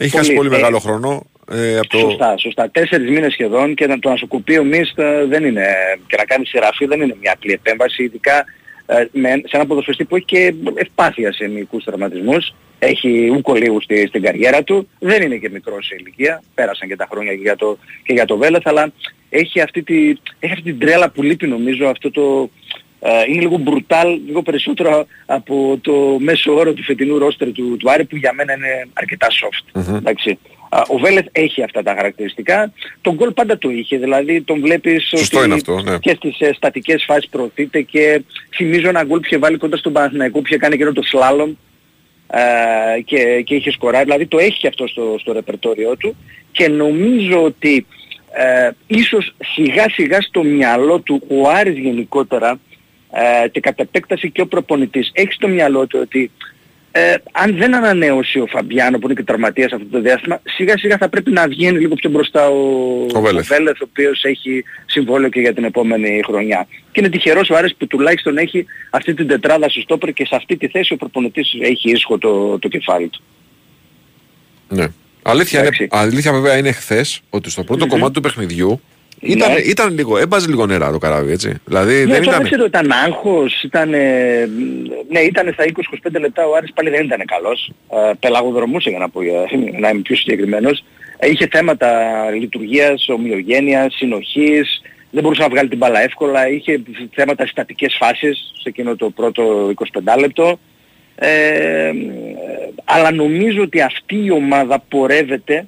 Έχει χάσει πολύ, πολύ μεγάλο ε, χρόνο. Ε, από σωστά, το... σωστά. Τέσσερις μήνες σχεδόν, και να, το να σου κουπεί ο Μις δεν είναι, και να κάνει σειραφή δεν είναι μια απλή επέμβαση, ειδικά ε, με, σε έναν ποδοσφαιριστή που έχει και ευπάθεια σε μυϊκούς τραυματισμούς. Έχει ουκολίγου στη, στην καριέρα του. Δεν είναι και μικρός σε ηλικία. Πέρασαν και τα χρόνια και για το, και για το Βέλεθ, αλλά έχει αυτή, τη, έχει αυτή την τρέλα που λείπει νομίζω. Αυτό το, ε, είναι λίγο μπρουτάλ, λίγο περισσότερο από το μέσο όρο του φετινού ρόστερ του, του Άρη, που για μένα είναι αρκετά soft. Mm-hmm. Εντάξει. Ο Βέλεθ έχει αυτά τα χαρακτηριστικά. Τον γκολ πάντα το είχε, δηλαδή τον βλέπεις ότι αυτό, ναι. και στις ε, στατικές φάσεις προωθείται, και θυμίζω ένα γκολ που είχε βάλει κοντά στον Παναθηναϊκό που είχε κάνει καιρό το σλάλομ ε, και, και είχε σκοράρει, δηλαδή το έχει αυτό στο, στο ρεπερτόριό του, και νομίζω ότι ε, ίσως σιγά σιγά στο μυαλό του ο Άρης γενικότερα ε, και κατ' επέκταση και ο προπονητής έχει στο μυαλό του ότι Ε, αν δεν ανανέωσει ο Φαμπιάνο που είναι και τραυματίας αυτό το διάστημα, σιγά σιγά θα πρέπει να βγαίνει λίγο πιο μπροστά ο, ο Βέλεθ, ο οποίος έχει συμβόλαιο και για την επόμενη χρονιά. Και είναι τυχερός ο Άρης που τουλάχιστον έχει αυτή την τετράδα στο στόπερ, και σε αυτή τη θέση ο προπονητής έχει ίσχο το, το κεφάλι του. Ναι. Αλήθεια, είναι, αλήθεια βέβαια είναι χθες ότι στο πρώτο mm-hmm. κομμάτι του παιχνιδιού Ήταν, ναι. ήταν λίγο, έμπαζε λίγο νερά το καράβι, έτσι. Δηλαδή, ναι, δεν ήταν... ξέρω, ήταν άγχος, ήταν, ναι, ήταν στα είκοσι είκοσι πέντε λεπτά ο Άρης πάλι δεν ήταν καλός. Ε, πελαγοδρομούσε, για να, πω, να είμαι πιο συγκεκριμένος. Ε, είχε θέματα λειτουργίας, ομοιογένειας, συνοχής, δεν μπορούσε να βγάλει την μπάλα εύκολα, είχε θέματα συστατικές φάσεις σε εκείνο το πρώτο εικοσιπέντε λεπτό. Ε, αλλά νομίζω ότι αυτή η ομάδα πορεύεται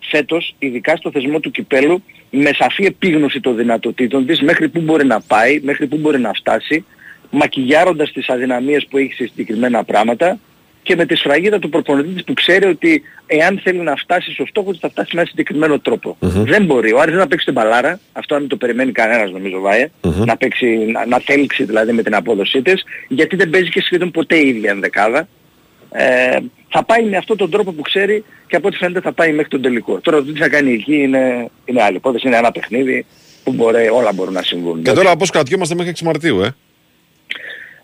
φέτος, ειδικά στο θεσμό του κυπέλου, με σαφή επίγνωση των δυνατοτήτων της, μέχρι που μπορεί να πάει, μέχρι που μπορεί να φτάσει, μακιγιάροντας τις αδυναμίες που έχει σε συγκεκριμένα πράγματα, και με τη σφραγίδα του προπονητή της που ξέρει ότι εάν θέλει να φτάσει στο στόχο της θα φτάσει με ένα συγκεκριμένο τρόπο. Mm-hmm. Δεν μπορεί ο Άρης να παίξει την μπαλάρα, αυτό αν το περιμένει κανένας νομίζω Βάιε, mm-hmm. να, παίξει, να, να θέλξει δηλαδή με την απόδοσή της, γιατί δεν παίζει και σχεδόν ποτέ η ίδια ενδεκάδα. Ε, θα πάει με αυτόν τον τρόπο που ξέρει, και από ό,τι φαίνεται θα πάει μέχρι τον τελικό. Τώρα το τι θα κάνει εκεί είναι, είναι άλλη υπόθεση, είναι ένα παιχνίδι που μπορεί, όλα μπορούν να συμβούν. Και τώρα πώς κρατιόμαστε μέχρι έξι Μαρτίου, ε?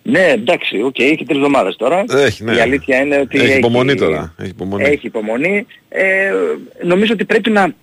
Ναι, εντάξει, οκ, okay, έχει τρεις εβδομάδες τώρα. Έχει, ναι. Η αλήθεια είναι ότι έχει υπομονή έχει, τώρα. Έχει υπομονή. Έχει υπομονή. Ε, νομίζω ότι πρέπει να,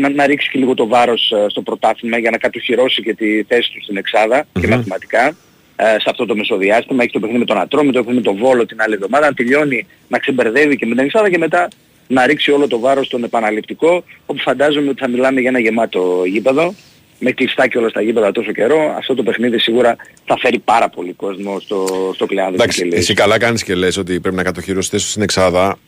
να, να ρίξει και λίγο το βάρος στο πρωτάθλημα για να κατοχυρώσει και τη θέση του στην Εξάδα mm-hmm. και μαθηματικά. Σε αυτό το μεσοδιάστημα έχει το παιχνίδι με τον Ατρόμητο, το παιχνίδι με τον Βόλο την άλλη εβδομάδα, να τελειώνει, να ξεμπερδεύει και με την Εξάδα, και μετά να ρίξει όλο το βάρος στον επαναληπτικό, όπου φαντάζομαι ότι θα μιλάμε για ένα γεμάτο γήπεδο, με κλειστά και όλα στα γήπεδα τόσο καιρό. Αυτό το παιχνίδι σίγουρα θα φέρει πάρα πολύ κόσμο στο, στο κλειάδι. Εντάξει, εσύ καλά κάνεις και λες ότι πρέπει να κατοχυρωθείς στην Εξάδα,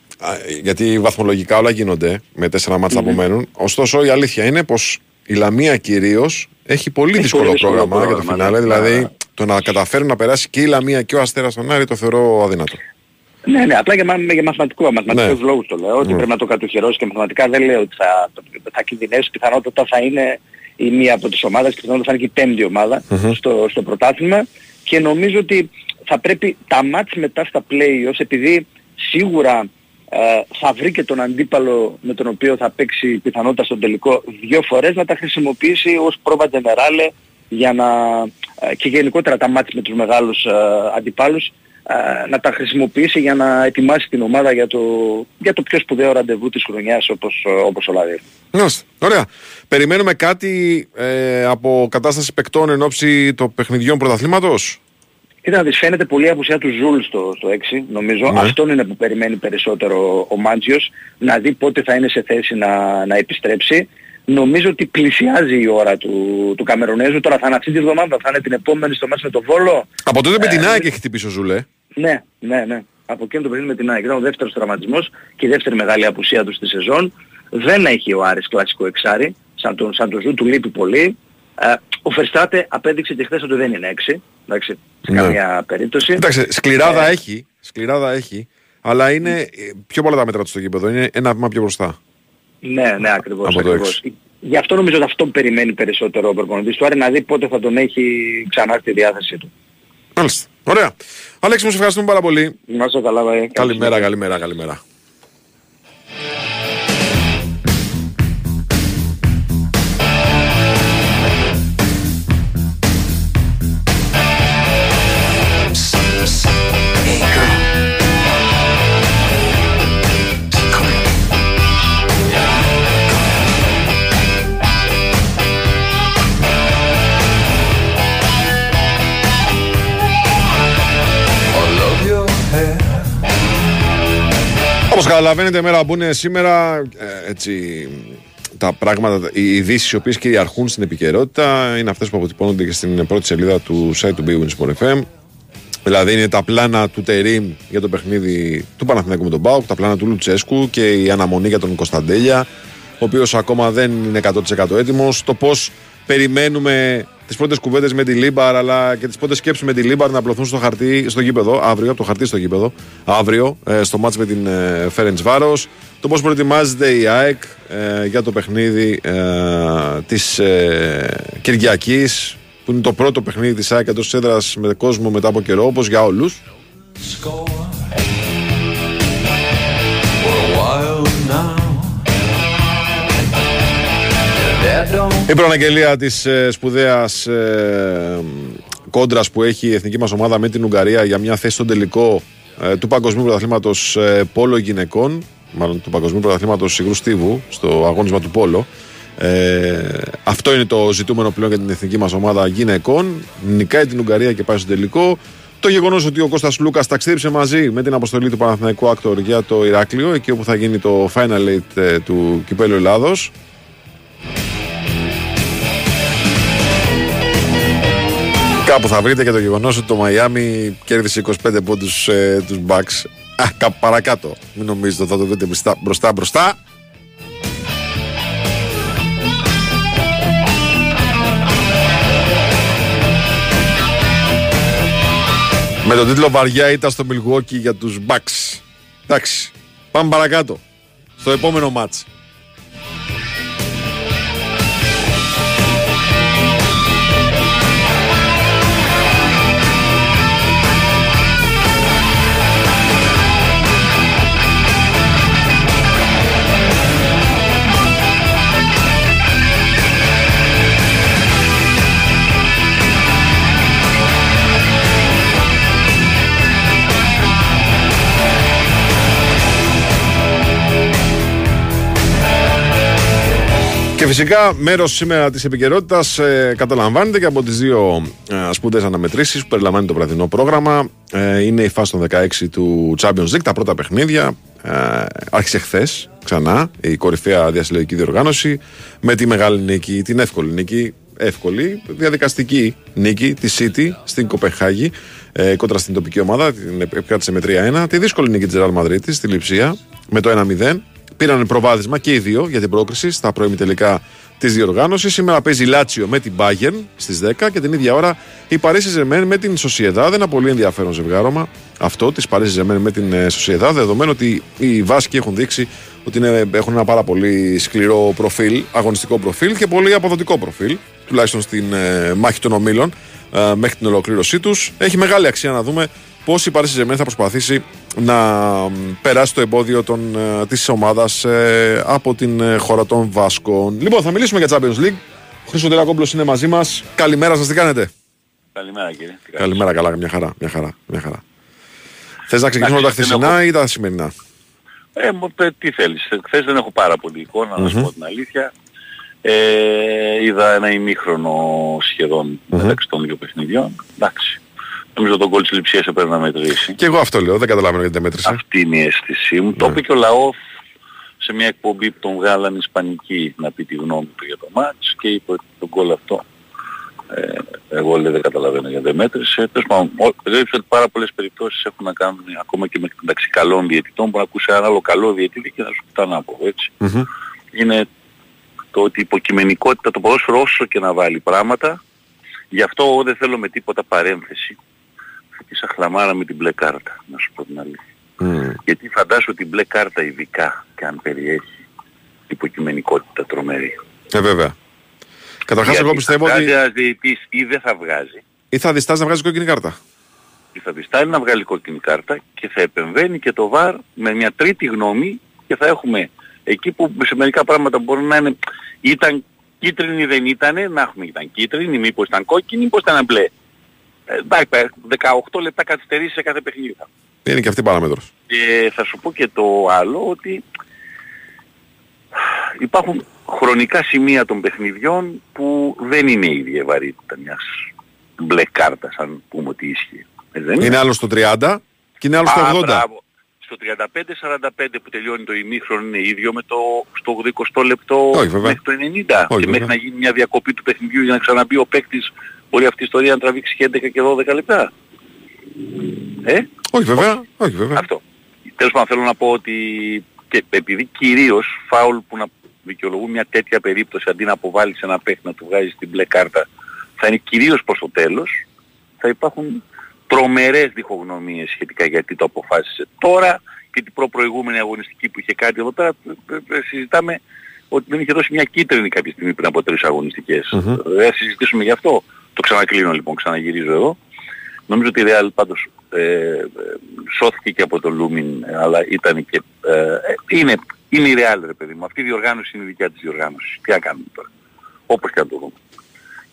γιατί βαθμολογικά όλα γίνονται με τέσσερα μάτσα mm-hmm. που μένουν. Ωστόσο η αλήθεια είναι πως η Λαμία κυρίως έχει πολύ έχει δύσκολο, δύσκολο πρόγραμμα, πρόγραμμα για το φινάλε, δηλαδή... Το να καταφέρουν να περάσει και η Λαμία και ο Αστέρας στον Άρη το θεωρώ αδύνατο. Ναι, ναι, απλά για, μα, για μαθηματικό, μαθηματικούς ναι. λόγους το λέω, ότι mm. πρέπει να το κατοχυρώσει, και μαθηματικά δεν λέω ότι θα, θα κινδυνεύσει, πιθανότατα θα είναι η μία από τις ομάδες και πιθανότατα θα είναι και η πέμπτη ομάδα mm-hmm. στο, στο πρωτάθλημα, και νομίζω ότι θα πρέπει τα μάτς μετά στα play-offs, επειδή σίγουρα ε, θα βρει και τον αντίπαλο με τον οποίο θα παίξει πιθανότατα στον τελικό δύο φορές, να τα χρησιμοποιήσει ως πρόβα ντεράλε για να, και γενικότερα τα μάτια με τους μεγάλους αντιπάλους, να τα χρησιμοποιήσει για να ετοιμάσει την ομάδα για το, για το πιο σπουδαίο ραντεβού της χρονιάς, όπως, όπως ο Λαδίρ. Ωραία. Περιμένουμε κάτι ε, από κατάσταση παικτών εν ώψη των παιχνιδιών πρωταθλήματος. Κοίτα να δεις, φαίνεται πολύ η απουσία του Ζουλ στο, στο έξι, νομίζω. Ναι. Αυτόν είναι που περιμένει περισσότερο ο Μάντζιος, να δει πότε θα είναι σε θέση να, να επιστρέψει. Νομίζω ότι πλησιάζει η ώρα του, του Καμερονέζου. Τώρα θα είναι αυτή τη βδομάδα, θα είναι την επόμενη στο μάτς με τον Βόλο. Από τότε με την ε, ΑΕΚ έχει χτυπήσει ο Ζουλ. Ναι, ναι, ναι. Από εκείνο το παιχνίδι με την ΑΕΚ. Ήταν ο δεύτερος τραυματισμός και η δεύτερη μεγάλη απουσία του στη σεζόν. Δεν έχει ο Άρης κλασικό εξάρι. Σαν τον, σαν τον Ζουλ του λείπει πολύ. Ε, ο Φερστάτε απέδειξε και χθες ότι δεν είναι έξι. Εντάξει, σε ναι. καμία περίπτωση. Εντάξει, σκληράδα, ε, έχει, σκληράδα έχει. Αλλά είναι πιο πολλά τα μέτρα του στο γήπεδο. Είναι ένα βήμα πιο μπροστά. Ναι, ναι, ακριβώς. ακριβώς. Γι' αυτό νομίζω ότι αυτό περιμένει περισσότερο ο προπονητής του Άρη, να δει πότε θα τον έχει ξανά στη διάθεσή του. Μάλιστα. Ωραία. Αλέξη μου, σε ευχαριστούμε πάρα πολύ. Είμαστε καλά, βαε. Καλημέρα, καλημέρα, καλημέρα. Όπως καταλαβαίνετε, μέρα μπουν σήμερα ε, έτσι, τα πράγματα, οι ειδήσεις οι οποίες κυριαρχούν στην επικαιρότητα είναι αυτές που αποτυπώνονται και στην πρώτη σελίδα του site του bwinΣΠΟΡ εφ εμ. Δηλαδή είναι τα πλάνα του Τερίμ για το παιχνίδι του Παναθηναϊκού με τον ΠΑΟΚ, τα πλάνα του Λουτσέσκου και η αναμονή για τον Κωνσταντέλια, ο οποίος ακόμα δεν είναι εκατό τοις εκατό έτοιμος. Το πώς περιμένουμε τις πρώτες κουβέντες με τη Λίμπαρ αλλά και τις πρώτες σκέψεις με τη Λίμπαρ να απλωθούν στο χαρτί, στο γήπεδο, αύριο, από το χαρτί στο γήπεδο, αύριο, ε, στο μάτς με την ε, Φερεντσβάρος. Το πώς προετοιμάζεται η ΑΕΚ ε, για το παιχνίδι ε, της ε, Κυριακής, που είναι το πρώτο παιχνίδι της ΑΕΚ εντός έδρας με κόσμο μετά από καιρό, όπως για όλους. Η προαναγγελία της ε, σπουδαίας ε, κόντρας που έχει η εθνική μας ομάδα με την Ουγγαρία για μια θέση στον τελικό ε, του Παγκοσμίου Πρωταθλήματος ε, Πόλο Γυναικών, μάλλον του Παγκοσμίου Πρωταθλήματος Υγρού Στίβου, στο αγώνισμα του Πόλο. Ε, αυτό είναι το ζητούμενο πλέον για την εθνική μας ομάδα γυναικών. Νικάει την Ουγγαρία και πάει στο τελικό. Το γεγονός ότι ο Κώστας Λούκας ταξίδεψε μαζί με την αποστολή του Παναθηναϊκού Άκτορ για το Ηράκλειο, εκεί όπου θα γίνει το Final Eight ε, του Κυπέλλου Ελλάδος. Κάπου θα βρείτε και το γεγονός ότι το Μαϊάμι κέρδισε είκοσι πέντε πόντους ε, τους Bucks. Α, κάπου παρακάτω. Μην νομίζετε ότι θα το δείτε μπροστά, μπροστά, μπροστά. Με τον τίτλο βαριά ήταν στο Milwaukee για τους Bucks. Εντάξει, πάμε παρακάτω. Στο επόμενο μάτς. Και φυσικά μέρος σήμερα της επικαιρότητας ε, καταλαμβάνεται και από τις δύο ε, σπουδαίες αναμετρήσεις που περιλαμβάνει το βραδινό πρόγραμμα. Ε, είναι η φάση των δεκαέξι του Champions League, τα πρώτα παιχνίδια. Ε, άρχισε χθες ξανά η κορυφαία διασυλλογική διοργάνωση με τη μεγάλη νίκη, την εύκολη νίκη, εύκολη διαδικαστική νίκη της City στην Κοπενχάγη ε, κόντρα στην τοπική ομάδα, την επικράτησε με τρία ένα. Τη δύσκολη νίκη της Real Madrid στη Λιψία με το ένα μηδέν. Πήραν προβάδισμα και οι δύο για την πρόκριση στα προημιτελικά της διοργάνωσης. Σήμερα παίζει η Λάτσιο με την Bayern στις δέκα και την ίδια ώρα η Paris Saint-Germain με την Sociedad. Ένα πολύ ενδιαφέρον ζευγάρωμα αυτό της Paris Saint-Germain με την Sociedad, δεδομένου ότι οι Βάσκοι έχουν δείξει ότι είναι, έχουν ένα πάρα πολύ σκληρό προφίλ, αγωνιστικό προφίλ και πολύ αποδοτικό προφίλ, τουλάχιστον στην ε, μάχη των ομίλων ε, μέχρι την ολοκλήρωσή τους. Έχει μεγάλη αξία να δούμε πώς η Paris Saint-Germain θα προσπαθήσει να περάσει το εμπόδιο των, της ομάδας ε, από την ε, χώρα των Βάσκων. Λοιπόν, θα μιλήσουμε για Champions League. Ο Χρήστος Τελλάκογλου είναι μαζί μας. Καλημέρα σας, τι κάνετε? Καλημέρα κύριε. Καλημέρα, καλά, μια χαρά, μια χαρά, μια χαρά. Θες να ξεκινήσουμε τα χθεσινά ή τα σημερινά? Ε, τι θέλεις. Χθες δεν έχω πάρα πολύ εικόνα, να σου πω την αλήθεια. Ε, είδα ένα ημίχρονο σχεδόν mm-hmm. μεταξύ των δύο παιχνιδιών. Εντάξει. Νομίζω τον γκολ της Λειψίας έπρεπε να μετρήσει. Και εγώ αυτό λέω, δεν καταλαβαίνω γιατί δεν μέτρησε. Αυτή είναι η αίσθησή μου. Mm-hmm. Το είπε και ο Λαόφ σε μια εκπομπή που τον βγάλανε ισπανική να πει τη γνώμη του για το μάτς και είπε τον γκολ αυτό. Ε, εγώ λέω δεν καταλαβαίνω γιατί δεν μέτρησε. Τέλος πάντων, ότι πάρα πολλές περιπτώσεις έχουν να κάνουν ακόμα και μεταξύ καλών διαιτητών που να ακούσει ένα άλλο καλό διαιτητή και να σου φτάνει από έτσι. Mm-hmm. Είναι το ότι η υποκειμενικότητα το ποδόσφαιρο όσο και να βάλει πράγματα, γι' αυτό εγώ δεν θέλω με τίποτα παρένθεση. Χτίσα χλαμάρα με την μπλε κάρτα, να σου πω την αλήθεια. Mm. Γιατί φαντάζομαι ότι η μπλε κάρτα ειδικά και αν περιέχει υποκειμενικότητα τρομερή. Ε, βέβαια. Καταρχάς εγώ πιστεύω ότι... διαιτής ή δεν θα βγάζει. Ή θα διστάζει να βγάζει κόκκινη κάρτα. Ή θα διστάζει να βγάλει κόκκινη κάρτα και θα επεμβαίνει και το βαρ με μια τρίτη γνώμη και θα έχουμε... Εκεί που σε μερικά πράγματα μπορεί να είναι, ήταν κίτρινη δεν ήτανε, να έχουμε ήταν κίτρινη, μήπως ήταν κόκκινη, μήπως ήταν μπλε. Εντάξει, δεκαοκτώ λεπτά καθυστερήσει σε κάθε παιχνίδι. Είναι και αυτή η παράμετρος. Και θα σου πω και το άλλο, ότι υπάρχουν χρονικά σημεία των παιχνιδιών που δεν είναι η ίδια βαρύτητα μιας μπλε κάρτας, αν πούμε ότι ίσχυε. Είναι, είναι άλλο στο τριάντα και είναι άλλο στο ογδόντα. Μπράβο. Στο τριάντα πέντε σαράντα πέντε που τελειώνει το ημίχρονο είναι ίδιο με το στο εικοστό λεπτό όχι, μέχρι το ενενήντα. Όχι, και μέχρι βέβαια. Να γίνει μια διακοπή του παιχνιδιού για να ξαναμπεί ο παίκτης, μπορεί αυτή η ιστορία να τραβήξει και έντεκα και δώδεκα λεπτά. Ε? Όχι βέβαια. Όχι. Όχι, βέβαια. Αυτό. Τέλος πάντων θέλω να πω ότι και, επειδή κυρίως φάουλ που να δικαιολογούν μια τέτοια περίπτωση αντί να αποβάλεις ένα παίκτη να του βγάζεις την μπλε κάρτα θα είναι κυρίως προς το τέλος, θα υπάρχουν... τρομερές διχογνωμίες σχετικά γιατί το αποφάσισε τώρα και την προπροηγούμενη αγωνιστική που είχε κάτι εδώ πέρα συζητάμε ότι δεν είχε δώσει μια κίτρινη κάποια στιγμή πριν από τρεις αγωνιστικές. Mm-hmm. Δεν συζητήσουμε γι' αυτό. Το ξανακλίνω λοιπόν, ξαναγυρίζω εδώ. Νομίζω ότι η Real πάντως ε, σώθηκε και από το Λούμιν αλλά ήταν και... Ε, είναι, είναι η Real ρε παιδί μου. Αυτή η διοργάνωση είναι η δικιά της διοργάνωσης. Τι να κάνουμε τώρα. Όπως και αν το δούμε.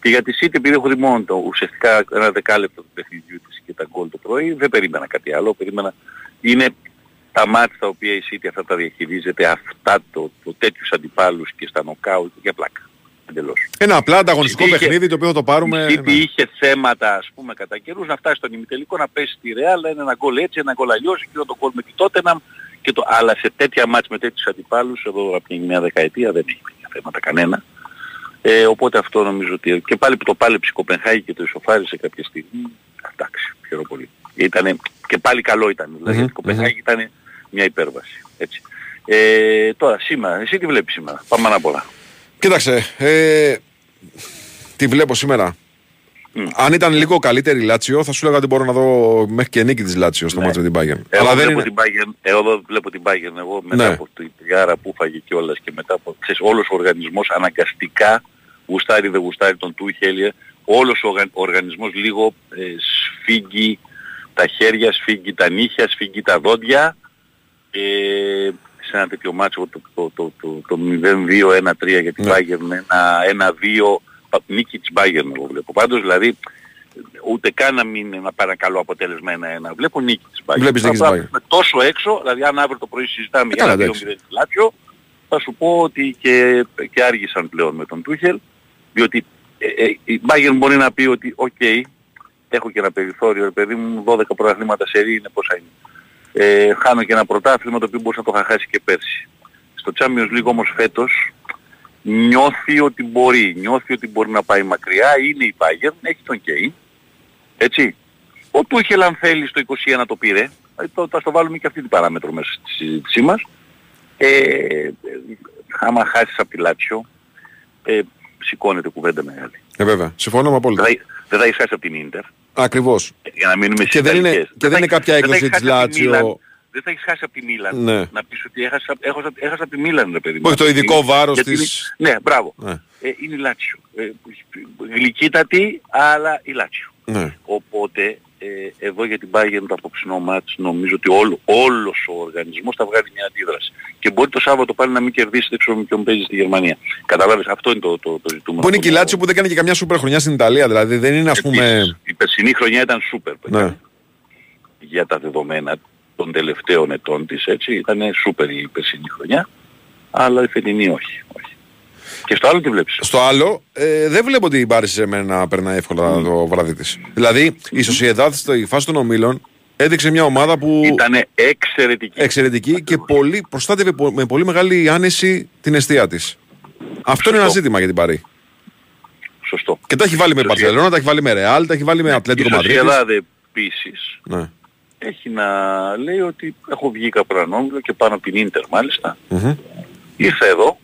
Και για τη City επειδή έχω δει μόνο το, ουσιαστικά ένα δεκάλεπτο του παιχνιδιού της και τα γκολ το πρωί, δεν περίμενα κάτι άλλο. Περίμενα... Είναι τα μάτια τα οποία η City αυτά τα διαχειρίζεται, αυτά το, το τέτοιους αντιπάλους και στα νοκάουτ για πλάκα. Εντελώς. Ένα απλά ανταγωνιστικό παιχνίδι είχε, το οποίο θα το πάρουμε... Η City ναι. είχε θέματα ας πούμε κατά καιρούς να φτάσει στον ημιτελικό, να πέσει στη Real, είναι ένα γκολ έτσι, ένα γκολ αλλιώς, εκείνο το γκολ με τη Tottenham, και το... αλλά σε τέτοια μάτια με τέτοιους αντιπάλους, εδώ από μια δεκαετία δεν έχει θέματα κανένα. Ε, οπότε αυτό νομίζω ότι και πάλι που το πάλεψε η Κοπενχάγη και το ισοφάρισε κάποια στιγμή, εντάξει, χαίρομαι πολύ. Ήτανε, και πάλι καλό ήταν, δηλαδή mm-hmm. η Κοπενχάγη mm-hmm. ήταν μια υπέρβαση. Έτσι. Ε, τώρα σήμερα, εσύ τι βλέπεις σήμερα, πάμε να πολλά. Κοίταξε, ε, τι βλέπω σήμερα. Mm. Αν ήταν λίγο καλύτερη η Λάτσιο, θα σου λέγα ότι μπορώ να δω μέχρι και νίκη της Λάτσιο στο ναι. μάτσο με την Bayern. Εγώ αλλά δεν βλέπω, είναι... την Bayern, εγώ βλέπω την Bayern, εγώ μετά ναι. από την Τριάρα που φάγε κιόλας και μετά από ξέρεις, όλος ο οργανισμός αναγκαστικά γουστάρει δεν γουστάρει τον Τούχελ, όλος ο οργανισμός λίγο ε, σφίγγει τα χέρια, σφίγγει τα νύχια, σφίγγει τα δόντια ε, σε ένα τέτοιο μάτσο το, το, το, το, το μηδέν δύο ένα τρία για την ναι. Bayern, ένα, ένα δύο νίκη της Bayern εγώ βλέπω. Πάντως δηλαδή ούτε καν να μην είναι ένα παρακαλώ αποτέλεσμα ένα ένα. Βλέπω νίκη της Bayern. Βλέπεις νίκη της Bayern. Τόσο έξω, δηλαδή αν αύριο το πρωί συζητάμε για ένα δύο μηδέν Λάτσιο, θα σου πω ότι και, και άργησαν πλέον με τον Τούχελ, διότι ε, ε, η Bayern μπορεί να πει ότι οκ, okay, έχω και ένα περιθώριο, ρε παιδί μου, δώδεκα πρωταθλήματα σε ρί είναι πόσα είναι. Ε, χάνω και ένα πρωτάθλημα το οποίο μπορούσα να το είχα χάσει και πέρσι. Στο Champions League όμως φέτος, νιώθει ότι μπορεί, νιώθει ότι μπορεί να πάει μακριά, είναι η Bayern, έχει τον Κέιν, έτσι. Ο Τούχελ αν θέλει στο είκοσι ένα το πήρε, το, θα στο βάλουμε και αυτή την παράμετρο μέσα στη συζήτησή μας. Ε, άμα χάσεις από τη Λάτσιο, ε, σηκώνεται κουβέντα μεγάλη. Ε, βέβαια, συμφωνώ με απόλυτα. Δεν θα, θα έχεις χάσει από την Ίντερ. Ακριβώς. Για να μείνουμε στις Ιταλικές. Και δεν είναι, και δεν είναι κάποια έκδοση της Λάτσιο... Δεν θα έχεις χάσει από τη Μίλαν. Ναι. Να πεις ότι έχασα, έχασα, έχασα από τη Μίλαν, ρε παιδί μου. Όχι, το ειδικό βάρος γιατί της... Είναι, ναι, μπράβο. Ναι. Ε, είναι η Λάτσιο. Ε, γλυκύτατη, αλλά η Λάτσιο. Ναι. Οπότε ε, εγώ για την Bayern το απόψινό μάτς νομίζω ότι όλο, όλος ο οργανισμός θα βγάλει μια αντίδραση. Και μπορεί το Σάββατο πάλι να μην κερδίσει έξω με ποιον παίζει στη Γερμανία. Καταλάβεις, αυτό είναι το, το, το ζητούμενο. Που είναι και η Λάτσιο που δεν κάνει και καμιά σούπερ χρονιά στην Ιταλία, δηλαδή δεν είναι ας πούμε... Επίσης, η περσινή χρονιά ήταν σούπερ, ναι. Για τα δεδομένα των τελευταίων ετών της, έτσι, ήταν σούπερ η περσινή χρονιά, αλλά η φετινή όχι. όχι. Και στο άλλο τι βλέπεις? Στο άλλο ε, δεν βλέπω ότι η Πάρις σε μένα περνάει εύκολα mm. το βράδυ της. Δηλαδή mm. η Σοσιεδάδ στη φάση των ομίλων έδειξε μια ομάδα που ήταν εξαιρετική, εξαιρετική και πολύ, προστάτευε με πολύ μεγάλη άνεση την αιστεία της. Αυτό Σωστό. είναι ένα ζήτημα για την Πάρη. Σωστό. Και τα έχει βάλει με Μπαρσελόνα, τα έχει βάλει με Ρεάλ, τα έχει βάλει με Ατλέτικο Μαδρίτης. Η Σοσιεδάδ επίσης ναι. έχει να λέει ότι έχω βγει καπραν όμιλο και πάνω από την Ίντερ μάλιστα. Mm-hmm. Ήρθα εδώ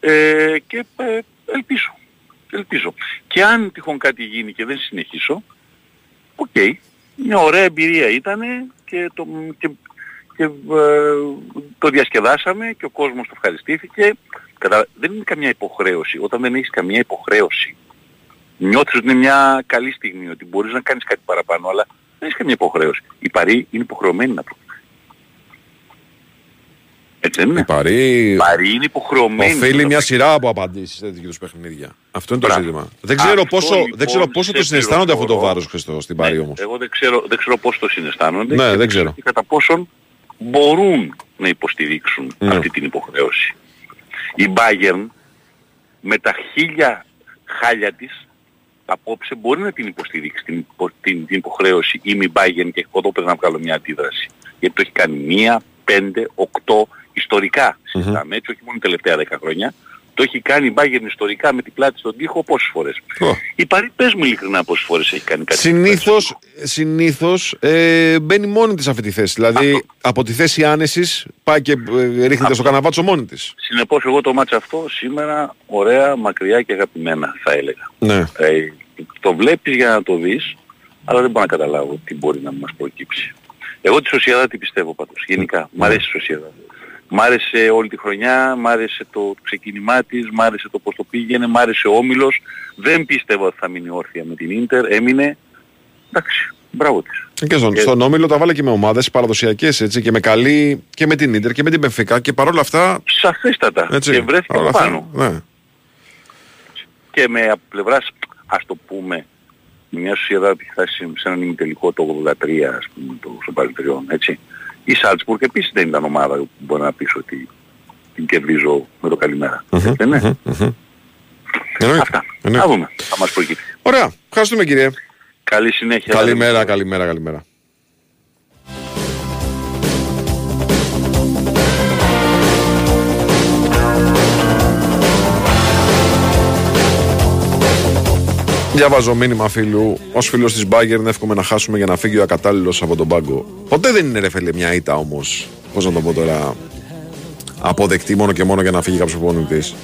Ε, και ε, ελπίζω. ελπίζω. Και αν τυχόν κάτι γίνει και δεν συνεχίσω, οκ, okay, μια ωραία εμπειρία ήταν και, το, και, και ε, το διασκεδάσαμε και ο κόσμος το ευχαριστήθηκε. Κατα... Δεν είναι καμιά υποχρέωση. Όταν δεν έχεις καμιά υποχρέωση, νιώθεις ότι είναι μια καλή στιγμή, ότι μπορείς να κάνεις κάτι παραπάνω, αλλά δεν έχεις καμιά υποχρέωση. Η Παρί είναι υποχρεωμένη να προβληθεί. Έτσι δεν είναι. Η Παρί... Παρί είναι υποχρεωμένη. Οφείλει μια σειρά από απαντήσεις τέτοιου είδους παιχνίδια. Αυτό είναι το ζήτημα. Δεν ξέρω αυτό πόσο, λοιπόν, δεν ξέρω πόσο το συναισθάνονται αυτό το βάρος, Χριστό, στην Παρί ναι, όμως. Εγώ δεν ξέρω, δεν ξέρω πόσο το συναισθάνονται ναι, και, δεν ξέρω. και κατά πόσον μπορούν να υποστηρίξουν ναι. αυτή την υποχρέωση. Η Bayern με τα χίλια χάλια της απόψε μπορεί να την υποστηρίξει την, την, την υποχρέωση ή μη Bayern και εγώ εδώ πρέπει να βγάλω μια αντίδραση. Γιατί το έχει κάνει μία, πέντε, οκτώ... Ιστορικά συζητάμε, mm-hmm. έτσι, όχι μόνο τελευταία δέκα χρόνια. Το έχει κάνει η Bayern ιστορικά με την πλάτη στον τοίχο πόσες φορές. Oh. Η Παρί, πες μου ειλικρινά πόσες φορές έχει κάνει κάτι. Συνήθως, συνήθως ε, μπαίνει μόνη της αυτή τη θέση. Δηλαδή αυτό. από τη θέση άνεσης πάει και ε, ρίχνεται αυτό. στο καναβάτσο μόνη της. Συνεπώς εγώ το μάτσα αυτό σήμερα ωραία, μακριά και αγαπημένα θα έλεγα. Ναι. Ε, το βλέπεις για να το δεις, αλλά δεν μπορώ να καταλάβω τι μπορεί να μας προκύψει. Εγώ τη Sociedad την πιστεύω πάντως γενικά. Mm. Μ' αρέσει η Sociedad. Μ' άρεσε όλη τη χρονιά, μ' άρεσε το ξεκίνημά της, μ' άρεσε το πώς το πήγαινε, μ' άρεσε ο όμιλος. Δεν πίστευα ότι θα μείνει όρθια με την Ίντερ, έμεινε. Εντάξει, μπράβο της. Και στον, και... στον όμιλο τα βάλε και με ομάδες παραδοσιακές, έτσι, και με καλή, και με την Ίντερ και με την Μπενφίκα και παρόλα αυτά... Σαφέστατα, έτσι, και βρέθηκε από πάνω. Ναι. Και με από πλευράς, ας το πούμε, μια Σοσιαδάδ που έχει φτάσει σε έναν ημιτελικό το ογδόντα τρία, ας πούμε, το, στο Παλαιπριόν, έτσι. Η Σάλτσμπουργκ επίσης δεν ήταν ομάδα που μπορεί να πεις ότι την κερδίζω με το καλημέρα. Mm-hmm, δεν είναι. Mm-hmm. Αυτά. Mm-hmm. Να δούμε. Θα μας προκύψει. Ωραία. Ευχαριστούμε κύριε. Καλή συνέχεια. Καλημέρα, καλημέρα, καλημέρα. Διαβάζω μήνυμα φίλου. Ως φίλος της Bayern εύχομαι να χάσουμε για να φύγει ο ακατάλληλος από τον πάγκο. Ποτέ δεν είναι ρε φίλε μια ήττα όμως, πώς να το πω τώρα, αποδεκτή μόνο και μόνο για να φύγει κάποιος προπονητής.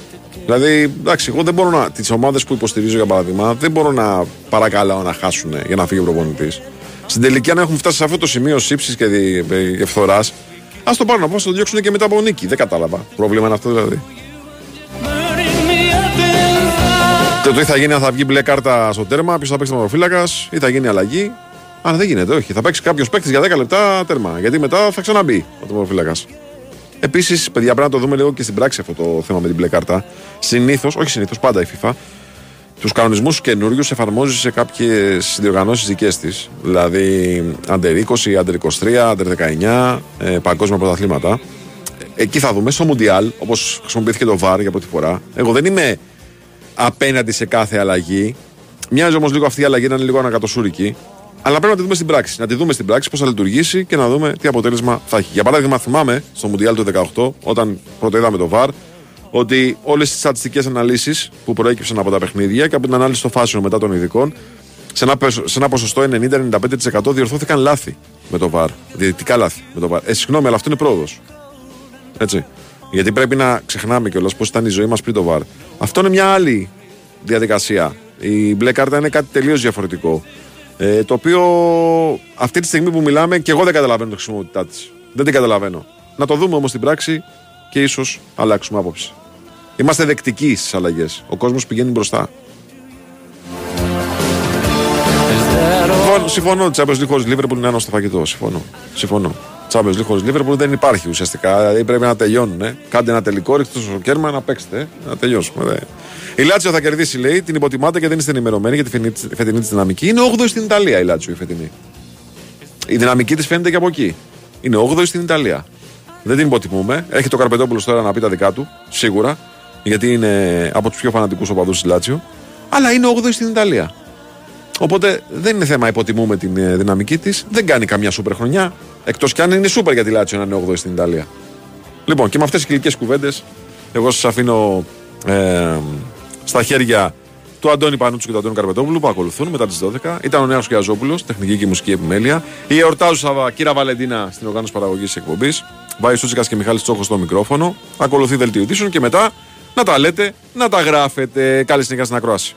Δηλαδή, εντάξει, εγώ δεν μπορώ να, τις ομάδες που υποστηρίζω για παράδειγμα, δεν μπορώ να παρακαλάω να χάσουν για να φύγει ο προπονητής. Στην τελική, αν έχουν φτάσει σε αυτό το σημείο ύψης και φθοράς, ας το πάρουν να πω, το διώξουν και μετά από νίκη. Δεν κατάλαβα. Πρόβλημα είναι αυτό δηλαδή. Το τι θα γίνει, αν θα βγει μπλε κάρτα στο τέρμα, ποιος θα παίξει τερματοφύλακας ή θα γίνει αλλαγή. Αν δεν γίνεται, όχι. Θα παίξει κάποιος παίκτης για δέκα λεπτά τέρμα. Γιατί μετά θα ξαναμπεί ο τερματοφύλακας. Επίσης, παιδιά, πρέπει να το δούμε λίγο και στην πράξη αυτό το θέμα με την μπλε κάρτα. Συνήθως, όχι συνήθως, πάντα η FIFA τους κανονισμούς καινούριους εφαρμόζει σε κάποιες διοργανώσεις δικές της. Δηλαδή, άντερ είκοσι, άντερ είκοσι τρία, άντερ δεκαεννιά, ε, παγκόσμια πρωταθλήματα. Εκεί θα δούμε, στο Μουντιάλ, όπως χρησιμοποιήθηκε το βαρ για πρώτη φορά. Εγώ δεν είμαι απέναντι σε κάθε αλλαγή. Μοιάζει όμως λίγο αυτή η αλλαγή να είναι λίγο ανακατοσούρικη. Αλλά πρέπει να τη δούμε στην πράξη. Να τη δούμε στην πράξη πώς θα λειτουργήσει και να δούμε τι αποτέλεσμα θα έχει. Για παράδειγμα, θυμάμαι στο Μουντιάλ του δεκαοκτώ, όταν πρώτο είδαμε το βαρ, ότι όλες τις στατιστικές αναλύσεις που προέκυψαν από τα παιχνίδια και από την ανάλυση των φάσεων μετά των ειδικών, σε ένα, σε ένα ποσοστό ενενήντα με ενενήντα πέντε τοις εκατό διορθώθηκαν λάθη με το βαρ. Διαιτητικά λάθη με το βαρ. Ε, συγγνώμη, αλλά αυτό είναι πρόοδος. Έτσι. Γιατί πρέπει να ξεχνάμε κιόλας πώς ήταν η ζωή μας πριν το βαρ. Αυτό είναι μια άλλη διαδικασία. Η μπλε κάρτα είναι κάτι τελείως διαφορετικό. Ε, το οποίο αυτή τη στιγμή που μιλάμε και εγώ δεν καταλαβαίνω τη χρησιμότητά της. Δεν την καταλαβαίνω. Να το δούμε όμως στην πράξη και ίσως αλλάξουμε άποψη. Είμαστε δεκτικοί στις αλλαγές. Ο κόσμος πηγαίνει μπροστά. συμφωνώ, συμφωνώ. Champions League χωρίς Liverpool είναι ένα στο φαγητό. Συμφωνώ. συμφωνώ. Champions League χωρίς Liverpool δεν υπάρχει ουσιαστικά. Πρέπει να τελειώνουν. Ε. Κάντε ένα τελικό, ρίξτε στο κέρμα να παίξετε. Ε. Να τελειώσουμε. Δε. Η Λάτσιο θα κερδίσει, λέει. Την υποτιμάται και δεν είστε ενημερωμένοι για τη φετινή της δυναμική. Είναι όγδοη στην Ιταλία η Λάτσιο η φετινή. Η δυναμική της φαίνεται και από εκεί. Είναι όγδοη στην Ιταλία. Δεν την υποτιμούμε. Έχει το Καρπετόπουλο τώρα να πει τα δικά του, σίγουρα. Γιατί είναι από τους πιο φανατικούς οπαδούς της Λάτσιο. Αλλά είναι όγδοη στην Ιταλία. Οπότε δεν είναι θέμα υποτιμούμε την δυναμική της. Δεν κάνει καμιά σούπερ χρονιά. Εκτός κι αν είναι σούπερ για τη Λάτσιο να είναι όγδοη στην Ιταλία. Λοιπόν, και με αυτές τις κλικές κουβέντες, εγώ σας αφήνω ε, στα χέρια του Αντώνη Πανούτσου και του Αντώνη Καρμετόβλου που ακολουθούν μετά τις δώδεκα. Ήταν ο Νέος Χιάζοπουλος, τεχνική και μουσική επιμέλεια. Η εορτάζουσα κύρα Βαλεντίνα στην οργάνωση παραγωγής της εκπομπής. Βάιος Τσούτσικας και Μιχάλης Τσόχος στο μικρόφωνο. Ακολουθεί δελτίο ειδήσεων και μετά να τα λέτε, να τα γράφετε. Καλή συνέχεια στην ακρόαση.